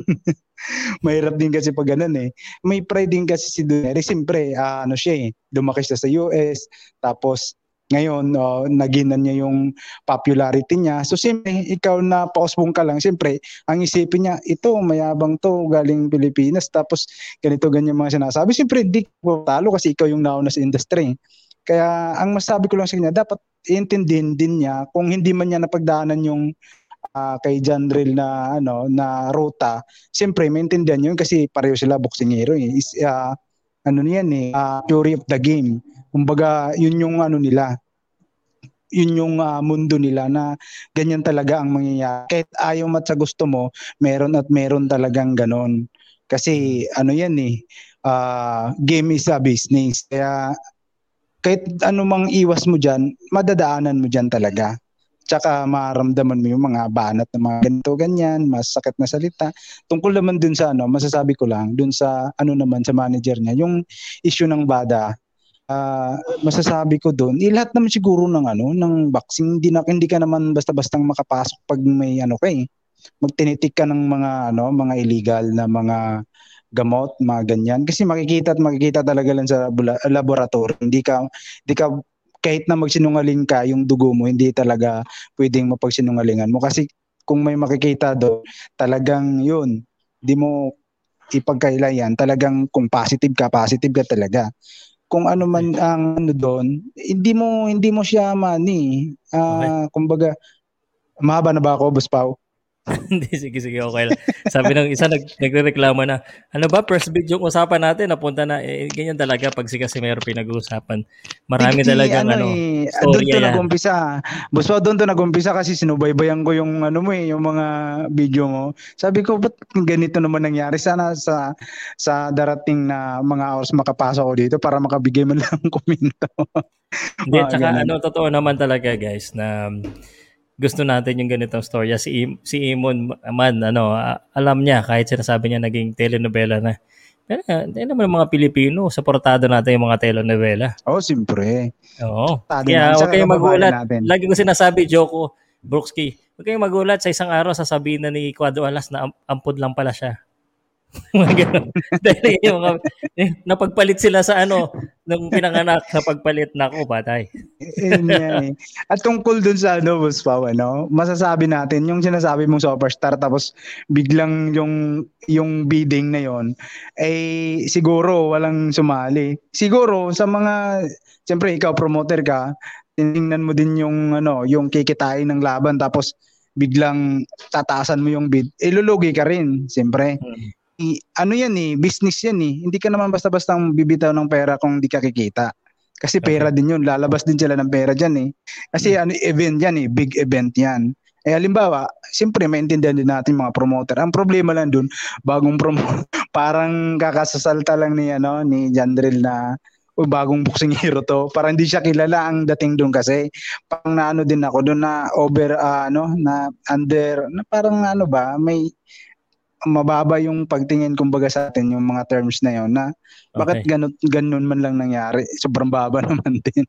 Mahirap din kasi pag ganun eh. May pride din kasi si Donaire. Siyempre, uh, ano siya eh, dumakis na sa U S, tapos Ngayon, uh, naginan niya yung popularity niya. So, siyempre, ikaw na pausbong ka lang, siyempre, ang isipin niya, ito, mayabang to, galing Pilipinas, tapos ganito, ganyan mga sinasabi. Siyempre, di ko talo kasi ikaw yung nauna sa industry. Kaya, ang masabi ko lang sa kanya, dapat iintindihin din niya kung hindi man niya napagdaanan yung uh, kay Johnriel na, ano, na ruta. Siyempre, maintindihan yun kasi pareho sila boksingero. Eh. Is, uh, ano niyan eh, uh, theory of the game. Kumbaga, yun yung ano nila, yun yung uh, mundo nila na ganyan talaga ang mangyayari. Kahit ayaw mat sa gusto mo, meron at meron talagang ganon. Kasi ano yan eh, uh, game is a business. Kaya kahit anumang iwas mo dyan, madadaanan mo dyan talaga. Tsaka maramdaman mo yung mga banat na mga ganito, ganyan, masakit na salita. Tungkol naman dun sa ano, masasabi ko lang, dun sa ano naman sa manager niya, yung issue ng bada. Uh, masasabi ko doon, eh, lahat naman siguro ng ano ng boxing, hindi, na, hindi ka naman basta-bastang makapasok pag may ano ka eh. Magtinitik ka ng mga ano, mga illegal na mga gamot, mga ganyan. Kasi makikita at makikita talaga lang sa laboratory. Hindi ka hindi ka kahit na magsinungaling ka, yung dugo mo hindi talaga pwedeng mapagsinungalingan mo kasi kung may makikita doon, talagang 'yun. Hindi mo ipagkaila yan. Talagang kung positive ka, positive ka talaga. Kung ano man ang ano doon, hindi mo hindi mo siya mani. Ah, uh, okay. Kumbaga mahaba na ba ako, Boss Pao? Hindi, sige sige okay lang. Sabi ng isa nag nagrereklamo na. Ano ba first video yung usapan natin, napunta na eh, ganyan talaga pag si Casimero pinag-uusapan. Marami talaga ng ano. Eh, doon to nag-umpisa. Boss Pao, doon to nag-umpisa kasi sinubaybayan ko yung ano mo eh, yung mga video mo. Sabi ko, ba't ganito naman nangyari? Sana sa sa darating na mga hours makapasok ko dito para makabigay man lang ng komento. Hindi, tsaka ano, totoo naman talaga guys na gusto natin yung ganitong storya. Si si Imon man ano, alam niya kahit sinasabi niya naging telenovela na. Pero hindi naman mga Pilipino, suportado natin yung mga telenovela. Oh, siyempre. Oo. Kaya huwag kayong magulat. Lagi ko sinasabi, Joko Brooksky, huwag kayong magulat sa isang araw sasabihin na ni Cuadro Alas na ampod lang pala siya. Dahil yung mga, napagpalit sila sa ano nung pinanganak, napagpalit na ako patay. eh. At tungkol dun sa ano, Boss Pao, ano, masasabi natin yung sinasabi mong superstar tapos biglang yung yung bidding na yon eh siguro walang sumali. Siguro sa mga, siyempre ikaw promoter ka, tiningnan mo din yung ano, yung kikitain ng laban tapos biglang tataasan mo yung bid. Eh lulugi ka rin, siyempre. Hmm. Ano yan eh, business yan eh. Hindi ka naman basta-basta bibitaw ng pera kung hindi ka kikita. Kasi pera din yun, lalabas din sila ng pera dyan eh. Kasi ano, event yan eh, big event yan. Eh halimbawa, siyempre maintindihan din natin mga promoter. Ang problema lang dun, bagong promoter, parang kakasasalta lang ni, ano, ni Johnriel na o bagong boksingero to. Parang hindi siya kilala ang dating dun kasi. Parang naano din ako dun na over, uh, ano, na under, na parang ano ba, may mababa yung pagtingin kumbaga sa atin yung mga terms na yon na bakit okay. ganun, ganun man lang nangyari, sobrang baba naman din.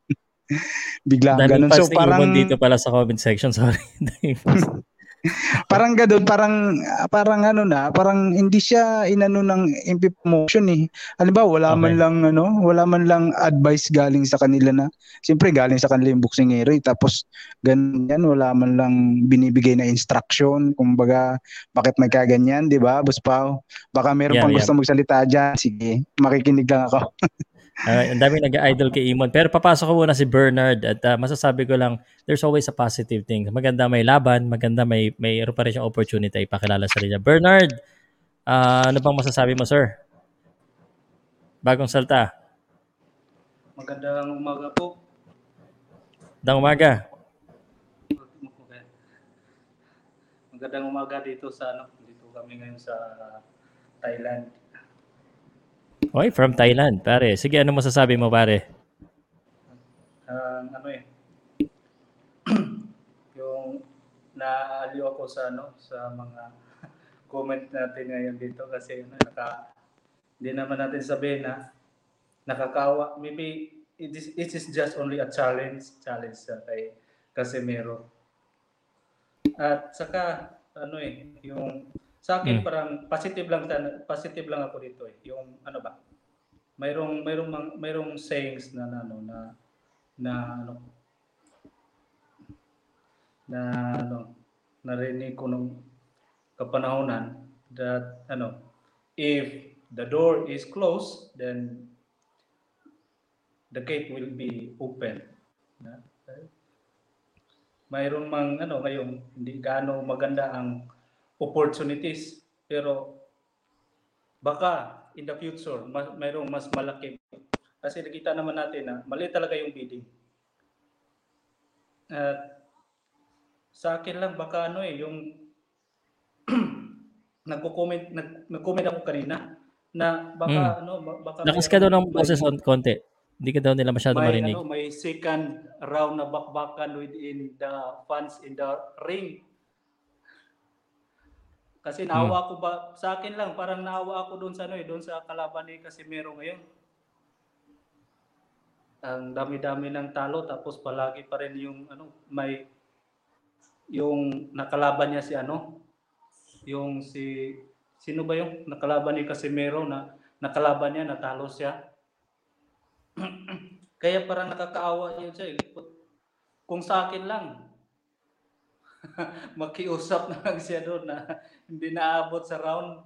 Biglang ganun, so parang dito pala sa comment section, sorry. Parang ganun, parang parang ano na, parang hindi siya inano ng M P Promotion eh. Halimbawa wala okay. man lang ano, wala man lang advice galing sa kanila na siyempre galing sa kanila yung boksingero eh. Tapos ganyan, wala man lang binibigay na instruction kumbaga bakit nagkaganyan, 'di ba, Boss Pao? Baka meron yeah, pang yeah. gusto magsalita diyan. Sige, makikinig lang ako. Uh, ang dami nag-idol kay Imon. Pero papasok ko muna si Bernard at uh, masasabi ko lang, there's always a positive thing. Maganda may laban, maganda may may reparation opportunity, ipakilala sa sarili. Bernard, uh, ano bang masasabi mo, sir? Bagong salta. Magandang umaga po. Magandang umaga. Magandang umaga dito sa ano, dito kami ngayon sa Thailand. Oy, from Thailand, pare. Sige, ano masasabi mo, pare? Uh, ano eh. Yung naaliw ako sa, ano, sa mga comment natin ngayon dito kasi ano, naka, hindi naman natin sabihin na nakakawa. Maybe it is, it is just only a challenge. Challenge sa kay Casimero. At saka, ano eh, yung sa akin, hmm. parang positive lang positive lang ako dito eh. Yung ano ba? Mayroong mayroong mayroong sayings na ano na na ano na ano, narinig ko nung kapanahonan that ano, if the door is closed, then the gate will be open. Okay. Mayroon mang ano ngayon, hindi gaano maganda ang opportunities, pero baka in the future mas, mayroong mas malaki. Kasi nakita naman natin na mali talaga yung bidding. At sa akin lang baka ano eh, yung nagko-comment, nag-comment ako kanina na baka hmm. ano, baka nakas ka daw ng boses on konti. Hindi ka daw nila masyado may, marinig. Ano, may second round na bakbakan within the fans in the ring. Kasi naawa hmm. ako ba, sa akin lang, parang naawa ako doon sa, ano, eh, doon sa kalaban ni Casimero ngayon. Ang dami-dami ng talo, tapos palagi pa rin yung, ano, may, yung nakalaban niya si, ano, yung si, sino ba yung nakalaban ni Casimero na nakalaban niya, natalo siya. Kaya parang nakakaawa yun siya. Kung sa akin lang, makiusap na lang siya doon na hindi naabot sa round.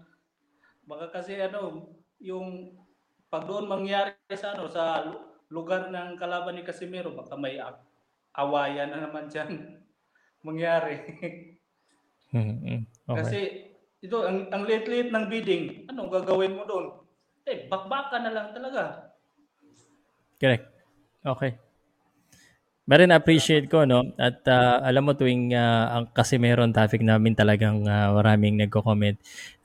Baka kasi ano, yung pag doon mangyari sa, ano, sa lugar ng kalaban ni Casimero, baka may awayan na naman dyan mangyari. Okay. Kasi ito, ang, ang liit-liit ng bidding, anong gagawin mo doon? Eh, bakbaka na lang talaga. Correct. Okay. Marin appreciate ko, no? At uh, alam mo tuwing uh, ang Casimero ang topic namin talagang uh, maraming nagko-comment.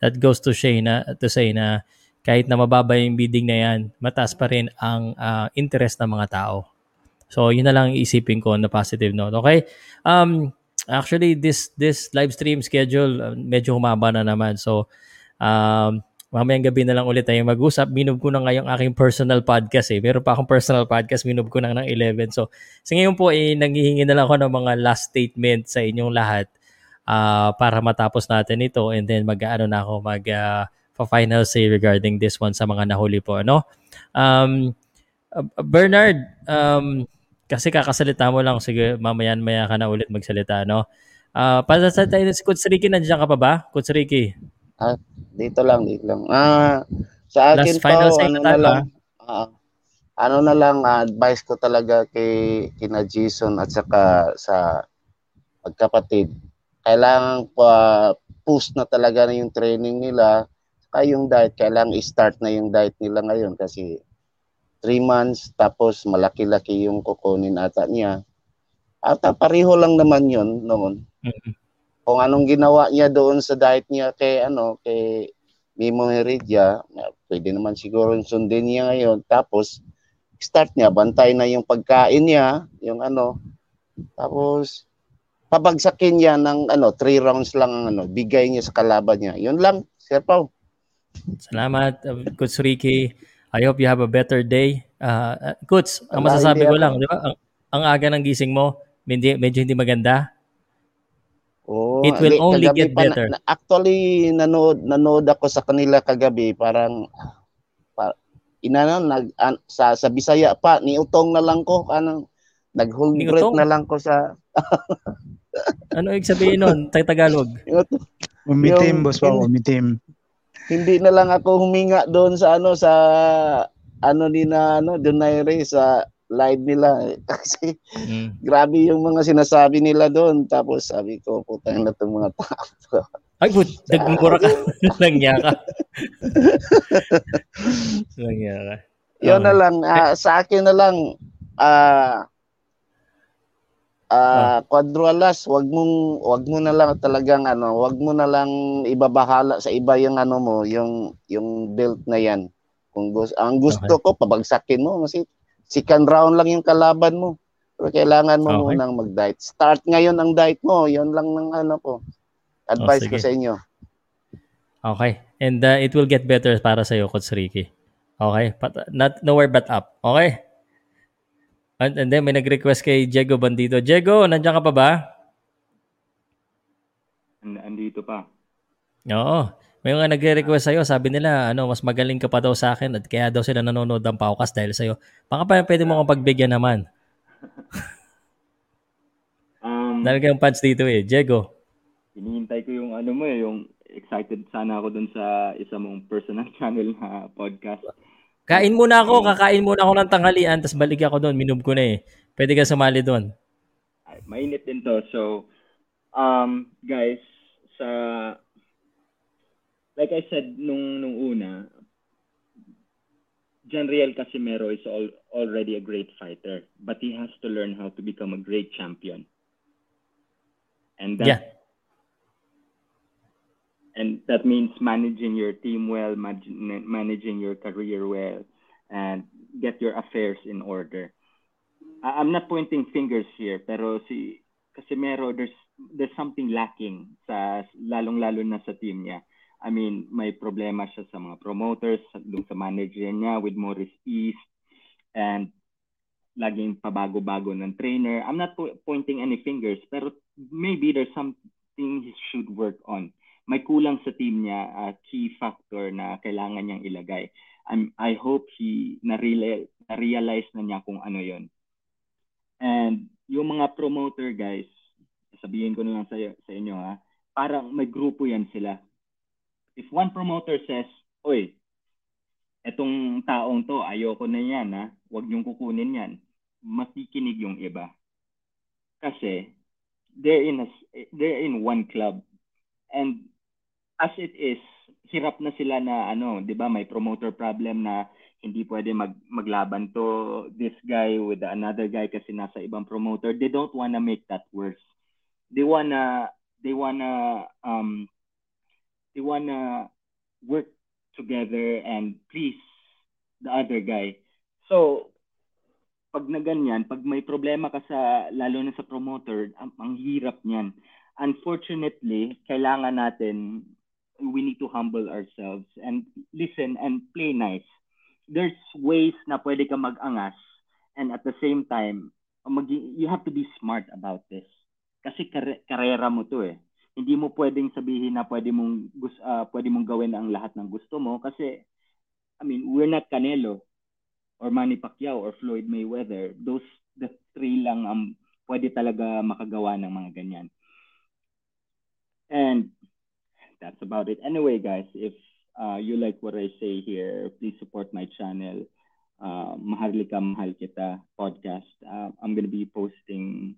That goes to say na to say na kahit na mababa yung bidding na yan, mataas pa rin ang uh, interest ng mga tao. So yun na lang iisipin ko na positive note. Okay? Um actually this this live stream schedule uh, medyo humaba na naman. So um mamayang gabi na lang ulit tayo mag-usap. Minub ko na nga yung aking personal podcast eh. Meron pa akong personal podcast, minub ko na ng eleven. So, sa ngayon po, eh, nanghihingi na lang ako ng mga last statement sa inyong lahat uh, para matapos natin ito. And then, mag-ano na ako, mag-final uh, say regarding this one sa mga nahuli po. Ano? Um, Bernard, um, kasi kakasalita mo lang. Sige, mamayan-maya ka na ulit magsalita. No? Uh, para sa tayo, si Coach Ricky, nandiyan ka pa ba? Coach Ricky? Ah, dito lang, dito lang. Ah, sa akin po, ano na lang, ah, ano na lang, ah, advice ko talaga kay kina Jason at saka sa magkapatid. Kailangan pa push na talaga na yung training nila. Saka yung diet, kailangan i-start na yung diet nila ngayon kasi three months, tapos malaki-laki yung kukunin ata niya. Ata pareho lang naman yun noon. Mm-hmm. Kung anong ginawa niya doon sa diet niya kay ano kay Memo Heredia, pwede naman siguro sundin niya ngayon. Tapos start niya, bantay na yung pagkain niya, yung ano. Tapos pabagsakin niya ng ano, three rounds lang ang ano, bigay niya sa kalaban niya. Yun lang, Sir Pao. Salamat, Coach Ricky. I hope you have a better day. Uh, Coach, ang masasabi ko lang, di ba? Ang, ang aga ng gising mo, medyo, medyo hindi maganda. Oh, it will only get better. Na, actually, nanood, nanood ako sa kanila kagabi. Parang, par, inano, nag, an, sa, sa Bisaya pa, niutong na lang ko. Ano, nag-hold breath na lang ko sa... Ano yung sabihin nun? Tagalog. Umitim, boss pa. Umitim. Hindi na lang ako huminga doon sa ano, sa ano ni na, ano, Donaire, sa... live nila kasi mm. grabe yung mga sinasabi nila doon. Tapos sabi ko, putang na itong mga tao. Ay, good. Nagmura ka. Nangya ka. Nangya ka. Yun na lang. Uh, sa akin na lang, uh, uh, Quadralas, wag mong, wag mo na lang talagang ano, wag mo na lang ibabahala sa iba yung ano mo, yung, yung belt na yan. Kung gusto, ang gusto okay. ko, pabagsakin mo kasi second round lang yung kalaban mo. Pero kailangan mo okay. munang mag-diet. Start ngayon ang diet mo. Yun lang ng ano po. Advice oh, ko sa inyo. Okay. And uh, it will get better para sa'yo, Coach Ricky. Okay. But not nowhere but up. Okay? And, and then may nag-request kay Diego Bandito. Diego, nandiyan ka pa ba? And, andito pa. Oo. May mga nagre-request sa'yo, sabi nila, ano, mas magaling ka pa daw sa akin at kaya daw sila nanonood ng podcast dahil sa'yo. Baka pa pwede mo kong pagbigyan naman. um, Dami kayong punch dito eh. Diego. Hinihintay ko yung ano mo eh, yung excited sana ako dun sa isa mong personal channel na podcast. Kain muna ako, kakain muna ako ng tanghalian, tapos balik ako doon, minub ko na eh. Pwede ka sumali doon. Mainit din to. So, um, guys, sa, like I said nung, nung una, Johnriel Casimero is all, already a great fighter, but he has to learn how to become a great champion. And that, yeah. And that means managing your team well, man- managing your career well, and get your affairs in order. I- I'm not pointing fingers here, pero si Casimero, there's there's something lacking sa lalong-lalo na sa team niya. I mean, may problema siya sa mga promoters, dun sa manager niya with Morris East, and laging pabago-bago ng trainer. I'm not po- pointing any fingers, pero maybe there's something he should work on. May kulang sa team niya, uh, key factor na kailangan niyang ilagay. I'm, I hope he na-realize, na-realize na niya kung ano yon. And yung mga promoter guys, sabihin ko na lang sa, sa inyo ha, parang may grupo yan sila. If one promoter says, oy, etong taong to, ayoko na yan ha, huwag niyong kukunin yan, makikinig yung iba. Kasi, they're in, a, they're in one club. And as it is, hirap na sila na ano, 'di ba, may promoter problem na hindi pwede mag maglaban to this guy with another guy kasi nasa ibang promoter. They don't wanna make that worse. They wanna they wanna um they wanna work together and please the other guy. So pag na ganyan, pag may problema ka sa lalo na sa promoter, ang, ang hirap niyan. Unfortunately, kailangan natin, we need to humble ourselves and listen and play nice. There's ways na pwede ka mag-angas and at the same time, mag- you have to be smart about this. Kasi kar- karera mo to eh. Hindi mo pwedeng sabihin na pwede mong, uh, pwede mong gawin ang lahat ng gusto mo kasi, I mean, we're not Canelo or Manny Pacquiao or Floyd Mayweather. Those, the three lang ang um, pwede talaga makagawa ng mga ganyan. And that's about it. Anyway, guys, if uh, you like what I say here, please support my channel, uh, Maharlika Mahal Kita podcast. Uh, I'm going to be posting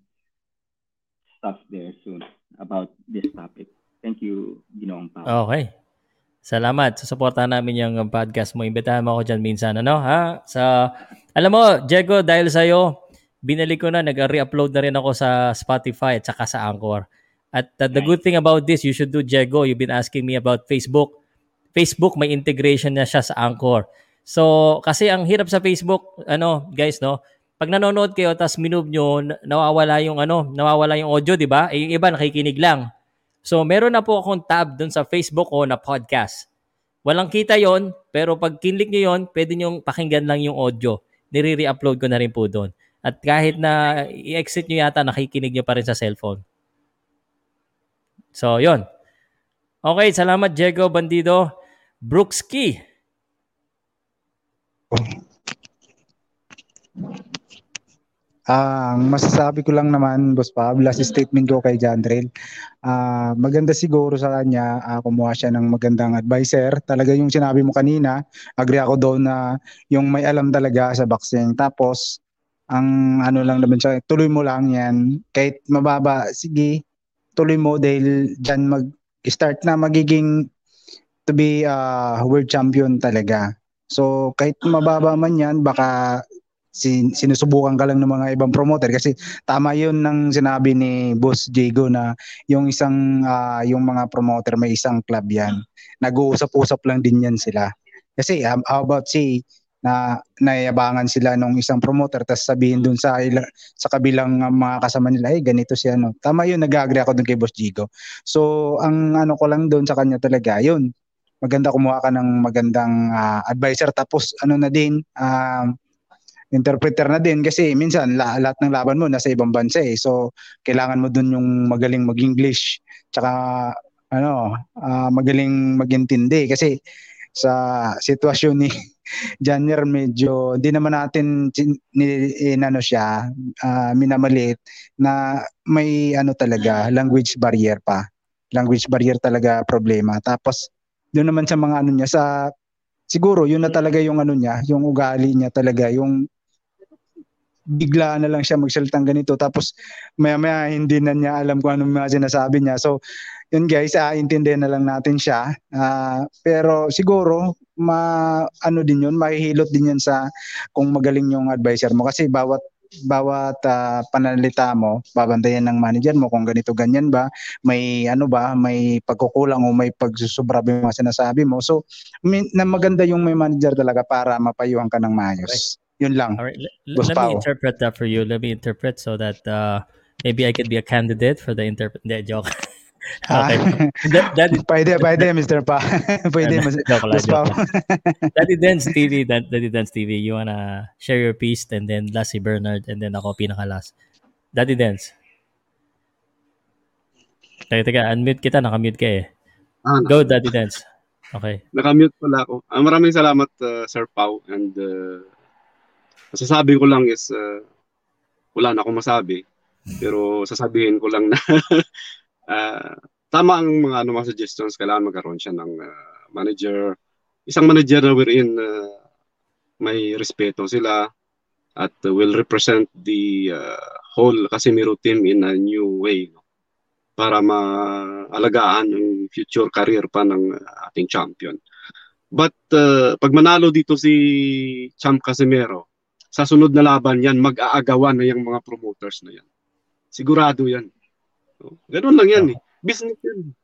stuff there soon about this topic. Thank you, Ginoong Pao. Okay. Salamat. Susuportahan namin yung podcast mo. Imbitahan mo ako dyan minsan. Ano, ha? Sa, alam mo, Diego, dahil sa'yo, binalik ko na, nag-re-upload na rin ako sa Spotify at saka sa Anchor. At uh, the good thing about this, you should do, Diego, you've been asking me about Facebook. Facebook, may integration na siya sa Anchor. So, kasi ang hirap sa Facebook, ano, guys, no? Pag nanonood kayo, tas minove nyo, nawawala yung, ano, nawawala yung audio, di ba? Eh, yung iba, nakikinig lang. So, meron na po akong tab dun sa Facebook ko na podcast. Walang kita yon, pero pag kinlik nyo yon, pwede nyo pakinggan lang yung audio. Nire-re-upload ko na rin po dun. At kahit na i-exit nyo yata, nakikinig nyo pa rin sa cellphone. So, yon. Okay, salamat Diego Bandido. Brookski. Ah, uh, masasabi ko lang naman, Boss Pab, last statement ko kay Johnriel. Ah, uh, maganda siguro sa kanya, uh, kumuha siya ng magandang adviser. Talaga yung sinabi mo kanina, agree ako doon na yung may alam talaga sa boxing. Tapos, ang ano lang naman siya, tuloy mo lang yan. Kahit mababa, sige. Tuloy mo dahil dyan mag-start na magiging to be uh, world champion talaga. So kahit mababa man yan, baka sin- sinusubukan ka lang ng mga ibang promoter kasi tama yun ng sinabi ni Boss Diego na yung isang, uh, yung mga promoter may isang club yan. Nag-uusap-usap lang din yan sila. Kasi um, how about si na naiabangan sila nung isang promoter tapos sabihin dun sa ila, sa kabilang mga kasama nila eh ganito siya no. Tama yun, nag-agree ako dun kay Boss Gigo. So ang ano ko lang dun sa kanya talaga yun, maganda kumuha ka ng magandang uh, adviser tapos ano na din uh, interpreter na din kasi minsan la, lahat ng laban mo nasa ibang bansa eh. So kailangan mo dun yung magaling mag-English tsaka ano uh, magaling mag-intindi kasi sa sitwasyon ni Junior medyo hindi naman natin inano siya, uh, minamaliit na may ano talaga, language barrier pa. Language barrier talaga problema. Tapos doon naman sa mga ano niya, sa siguro yun na talaga yung ano niya, yung ugali niya talaga, yung bigla na lang siya magsalitang ganito, tapos maya-maya hindi na niya alam kung anong mga sinasabi niya. So yun guys, ah, intindihan na lang natin siya. Uh, pero siguro ma ano din yun, mahihilot din yun sa kung magaling yung adviser mo, kasi bawat bawat uh, pananalita mo, babantayan ng manager mo kung ganito ganyan ba, may ano ba, may pagkukulang o may pagsusubra ba yung mga sinasabi mo. So may, na maganda yung may manager talaga para mapayuhan ka ng maayos. Right. Yun lang. All right. L- let me interpret that for you. Let me interpret so that uh, maybe I could be a candidate for the interpret. The joke. Okay. that, that, pwede, pwede, Mister Pa. Pwede, Mister Pa. Daddy Dance T V, Daddy Dance T V, you wanna share your piece, and then last si Bernard, and then ako pinakalas. Daddy Dance. Teka, teka, unmute kita, nakamute ka eh. Ah, go, Daddy Dance. Okay. Nakamute pala ako. Ah, maraming salamat, uh, Sir Pao, and uh, masasabi ko lang is, uh, wala na akong masabi, pero sasabihin ko lang na Uh, tama ang mga ano mga suggestions, kailangan magkaroon siya ng uh, manager, isang manager na wherein uh, may respeto sila at uh, will represent the uh, whole Casimero team in a new way, no? Para maalagaan yung future career pa ng uh, ating champion. But uh, pag manalo dito si Champ Casimero, sa sunod na laban yan, mag-aagawan na yung mga promoters na yan, sigurado yan. Ganun lang yan eh. Business yan.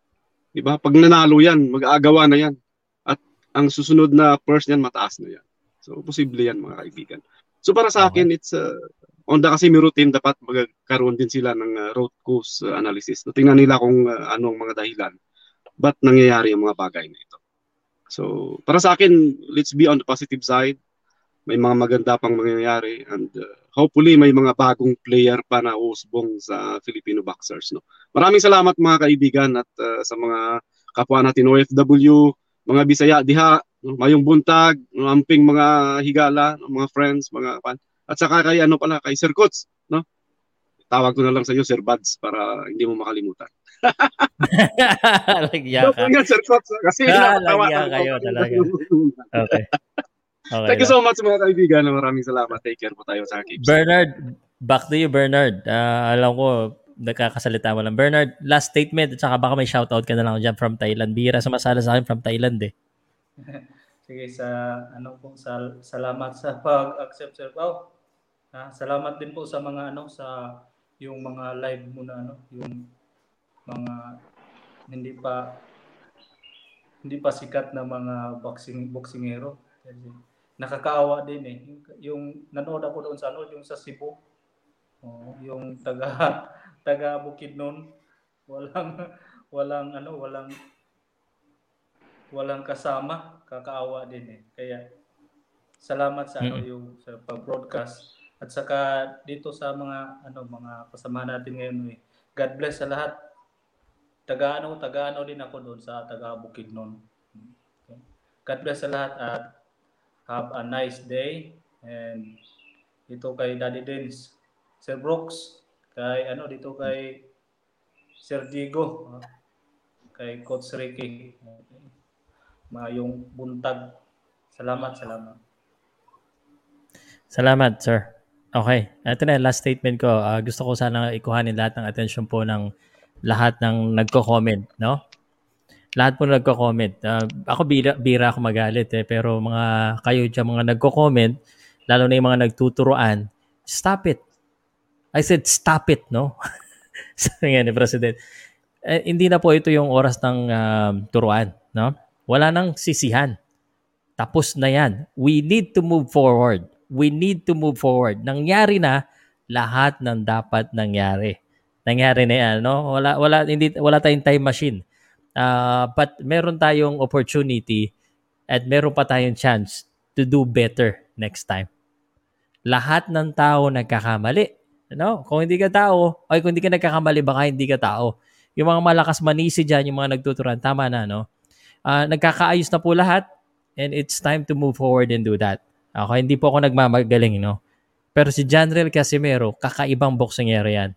Diba? Pag nanalo yan, mag-aagawa na yan. At ang susunod na purse niyan, mataas na yan. So, posible yan mga kaibigan. So, para sa akin, it's uh, on the Casimero team, dapat magkaroon din sila ng uh, road cause uh, analysis. So, tingnan nila kung uh, ano ang mga dahilan. Ba't nangyayari ang mga bagay na ito. So, para sa akin, let's be on the positive side. May mga maganda pang mangyayari, and uh, hopefully may mga bagong player pa na usbong sa Filipino boxers, no. Maraming salamat mga kaibigan, at uh, sa mga kapwa natin O F W, mga Bisaya diha, no? Mayong buntag, no? Amping mga higala, no? Mga friends, mga pan. At saka kay ano pala, kay Sir Coach, no. Tawag ko na lang sa iyo, Sir Buds, para hindi mo makalimutan. Lagyan ka. Ingat, Sir Coach, kasi nakakatawa kayo talaga. Okay. Okay, thank you so much mga kaibigan. Maraming salamat. Take care po tayo sa Kips. Bernard, back to you, Bernard. Uh, alam ko, nagkakasalita mo lang. Bernard, last statement, at saka baka may shoutout ka na lang dyan from Thailand. Bihira sumasala sa akin from Thailand eh. Sige, sa ano po, sal- salamat sa pag-accept, Sir Pao. Ah, salamat din po sa mga ano, sa yung mga live muna, ano, yung mga hindi pa hindi pa sikat na mga boxing boksingero. Nakakaawa din eh. Yung nanood ako doon sa ano, yung sa Cebu. Oh, yung taga taga Bukidnon, walang walang ano, walang walang kasama, kakaawa din eh. Kaya salamat sa ano, yung sa pag-broadcast, at saka dito sa mga ano, mga kasama natin ngayon eh. God bless sa lahat. Taga ano, taga ano din ako doon sa taga Bukidnon. Okay. God bless sa lahat, at have a nice day. And dito kay Daddy Dennis, Sir Brooks, kay ano, dito kay Sir Diego, kay Coach Ricky. Maayong buntag. Salamat, salamat. Salamat, sir. Okay. Ito na, last statement ko. Uh, gusto ko sana ikuhanin lahat ng attention po ng lahat ng nagko-comment, no? Lahat po nagko-comment. Uh, ako bira, bira ako magalit eh, pero mga kayo dyan, mga nagko-comment, lalo na yung mga nagtuturoan, stop it. I said stop it, no? Sabi nga ni President, eh, hindi na po ito yung oras ng um, turuan, no? Wala nang sisihan. Tapos na yan. We need to move forward. We need to move forward. Nangyari na lahat ng dapat nangyari. Nangyari na yan, no? Wala, wala, hindi, wala tayong time machine. Uh, but meron tayong opportunity at meron pa tayong chance to do better next time. Lahat ng tao nagkakamali. No? Kung hindi ka tao, ay kung hindi ka nagkakamali, baka hindi ka tao. Yung mga malakas manisi dyan, yung mga nagtuturuan, tama na, no? Uh, nagkakaayos na po lahat. And it's time to move forward and do that. Ako, hindi po ako nagmamagaling, no? Pero si Johnriel Casimero, kakaibang boksingero yan.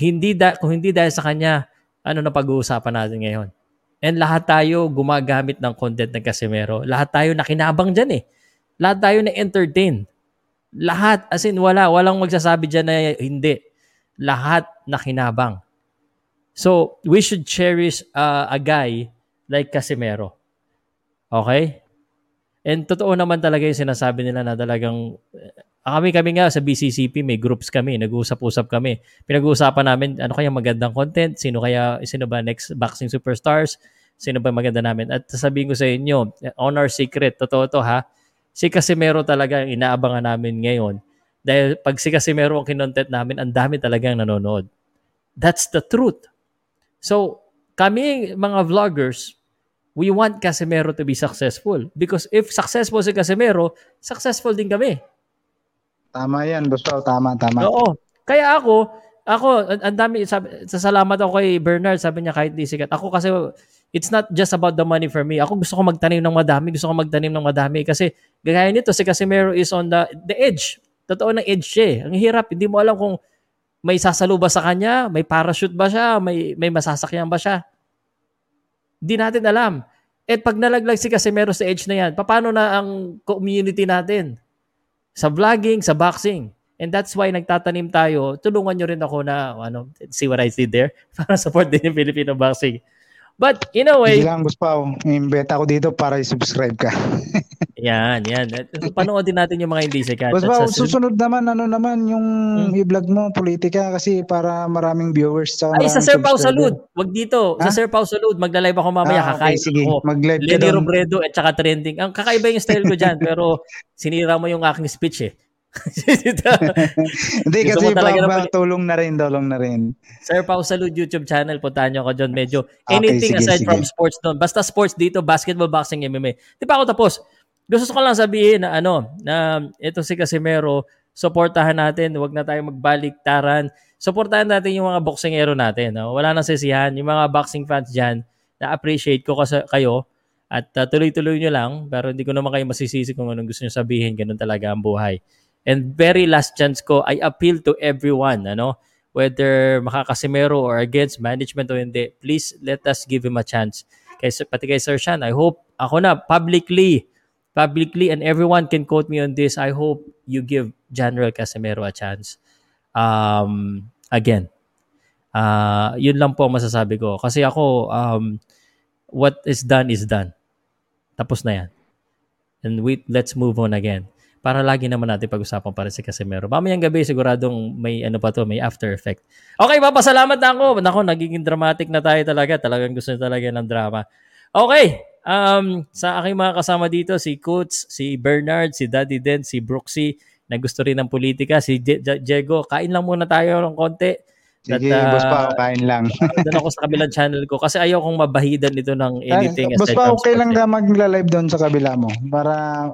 Hindi da, kung hindi dahil sa kanya, ano na pag-uusapan natin ngayon? And lahat tayo gumagamit ng content ng Casimero. Lahat tayo nakinabang dyan eh. Lahat tayo na-entertain. Lahat, as in wala. Walang magsasabi dyan na hindi. Lahat nakinabang. So, we should cherish uh, a guy like Casimero. Okay? And totoo naman talaga yung sinasabi nila na talagang uh, kami kami nga sa B C C P, may groups kami, nag-uusap-usap kami. Pinag-uusapan namin ano kaya magandang content, sino kaya sino ba next boxing superstars, sino ba maganda namin. At sasabihin ko sa inyo, on our secret, totoo to ha. Si Casimero talaga ang inaabangan namin ngayon dahil pag si Casimero ang kinontent namin, ang dami talagang nanonood. That's the truth. So, kami mga vloggers, we want Casimero to be successful. Because if successful si Casimero, successful din kami. Tama yan, Bustaw. Tama, tama. Oo. Kaya ako, ako, ang dami, sasalamat ako kay Bernard. Sabi niya kahit di sikat. Ako kasi, it's not just about the money for me. Ako gusto ko magtanim ng madami. Gusto ko magtanim ng madami. Kasi, gagaya nito, si Casimero is on the, the edge. Totoo ng edge siya eh. Ang hirap. Hindi mo alam kung may sasalo ba sa kanya, may parachute ba siya, may, may masasakyan ba siya. Di natin alam. At pag nalaglag si Casimero sa edge na yan, paano na ang community natin? Sa vlogging, sa boxing. And that's why nagtatanim tayo. Tulungan nyo rin ako na, ano, see what I did there? Para support din yung Filipino boxing. But, in a way... Hindi lang, Guspaw. I-invite ako dito para i-subscribe ka. Yan, yan. Panoodin natin yung mga hindi sikat. Guspaw, susunod naman, ano naman, yung hmm? i-vlog mo, politika, kasi para maraming viewers. Ay, sa Sir Pao Salud. Wag dito. Ha? Sa Sir Pao Salud. Magla-live ako mamaya. Ah, okay, kakain sige. Ako. Mag-live Lenny down. Robredo at saka trending. Ang kakaiba yung style ko dyan, pero sinira mo yung aking speech eh. Hindi kasi pa ba, tulong na rin tulong na rin Sir Pao Salud YouTube channel, puntahan nyo ako dyan. Medyo anything okay, sige, aside sige. From sports doon, basta sports dito, basketball, boxing, M M A. Di pa ako tapos. Gusto ko lang sabihin na ano, na ito si Casimero, supportahan natin, huwag na tayo magbaliktaran, supportahan natin yung mga boksingero natin, no? Wala nang sisihan yung mga boxing fans dyan, na appreciate ko kasi kayo at uh, tuloy-tuloy nyo lang, pero hindi ko naman kayo masisisi kung anong gusto nyo sabihin, ganun talaga ang buhay. And very last chance ko, I appeal to everyone, ano, whether makakasimero or against management o hindi, please let us give him a chance. Kay, pati kay Sir Sean, I hope, ako na, publicly, publicly, and everyone can quote me on this, I hope you give Johnriel Casimero a chance. Um, again, uh, yun lang po ang masasabi ko. Kasi ako, um, what is done is done. Tapos na yan. And we, let's move on again. Para lagi naman natin pag-usapan para si Casimero. Mamayang gabi, siguradong may ano pa to, may after effect. Okay, papasalamat na ako. Nako, nagiging dramatic na tayo talaga. Talagang gusto niyo talaga ng drama. Okay, um, sa aking mga kasama dito, si Coots, si Bernard, si Daddy Den, si Brooksy, na gusto rin ng politika, si Je- Je- Diego. Kain lang muna tayo ng konti. That, sige, uh, boss pa, kain lang. Doon ako sa kabilang channel ko kasi ayaw kong mabahidan ito ng anything. Ay, boss pa, okay lang na mag-live doon sa kabila mo para...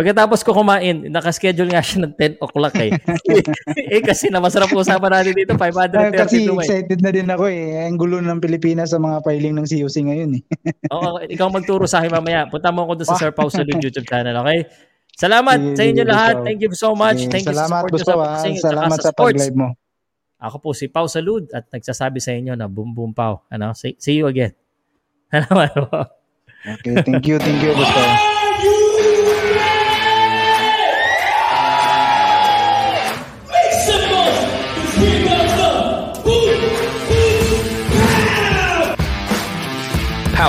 Pagkatapos ko kumain, nakaschedule nga siya ng ten o'clock eh. Eh kasi na masarap usapan natin dito, five thirty-two. Kasi excited na din ako eh. Ang gulo ng Pilipinas sa mga filing ng C O C ngayon eh. Oo, ikaw magturo sa akin mamaya. Punta mo ako doon sa Sir Pao Salud YouTube channel, okay? Salamat sa inyo lahat. Thank you so much. Thank you sa support nyo sa boxing at saka sa sports. Ako po si Pao Salud at nagsasabi sa inyo na boom boom Pao. Ano? See, see you again. Okay, thank you, thank you. Gusto.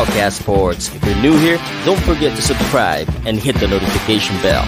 Podcast Sports. If you're new here, don't forget to subscribe and hit the notification bell.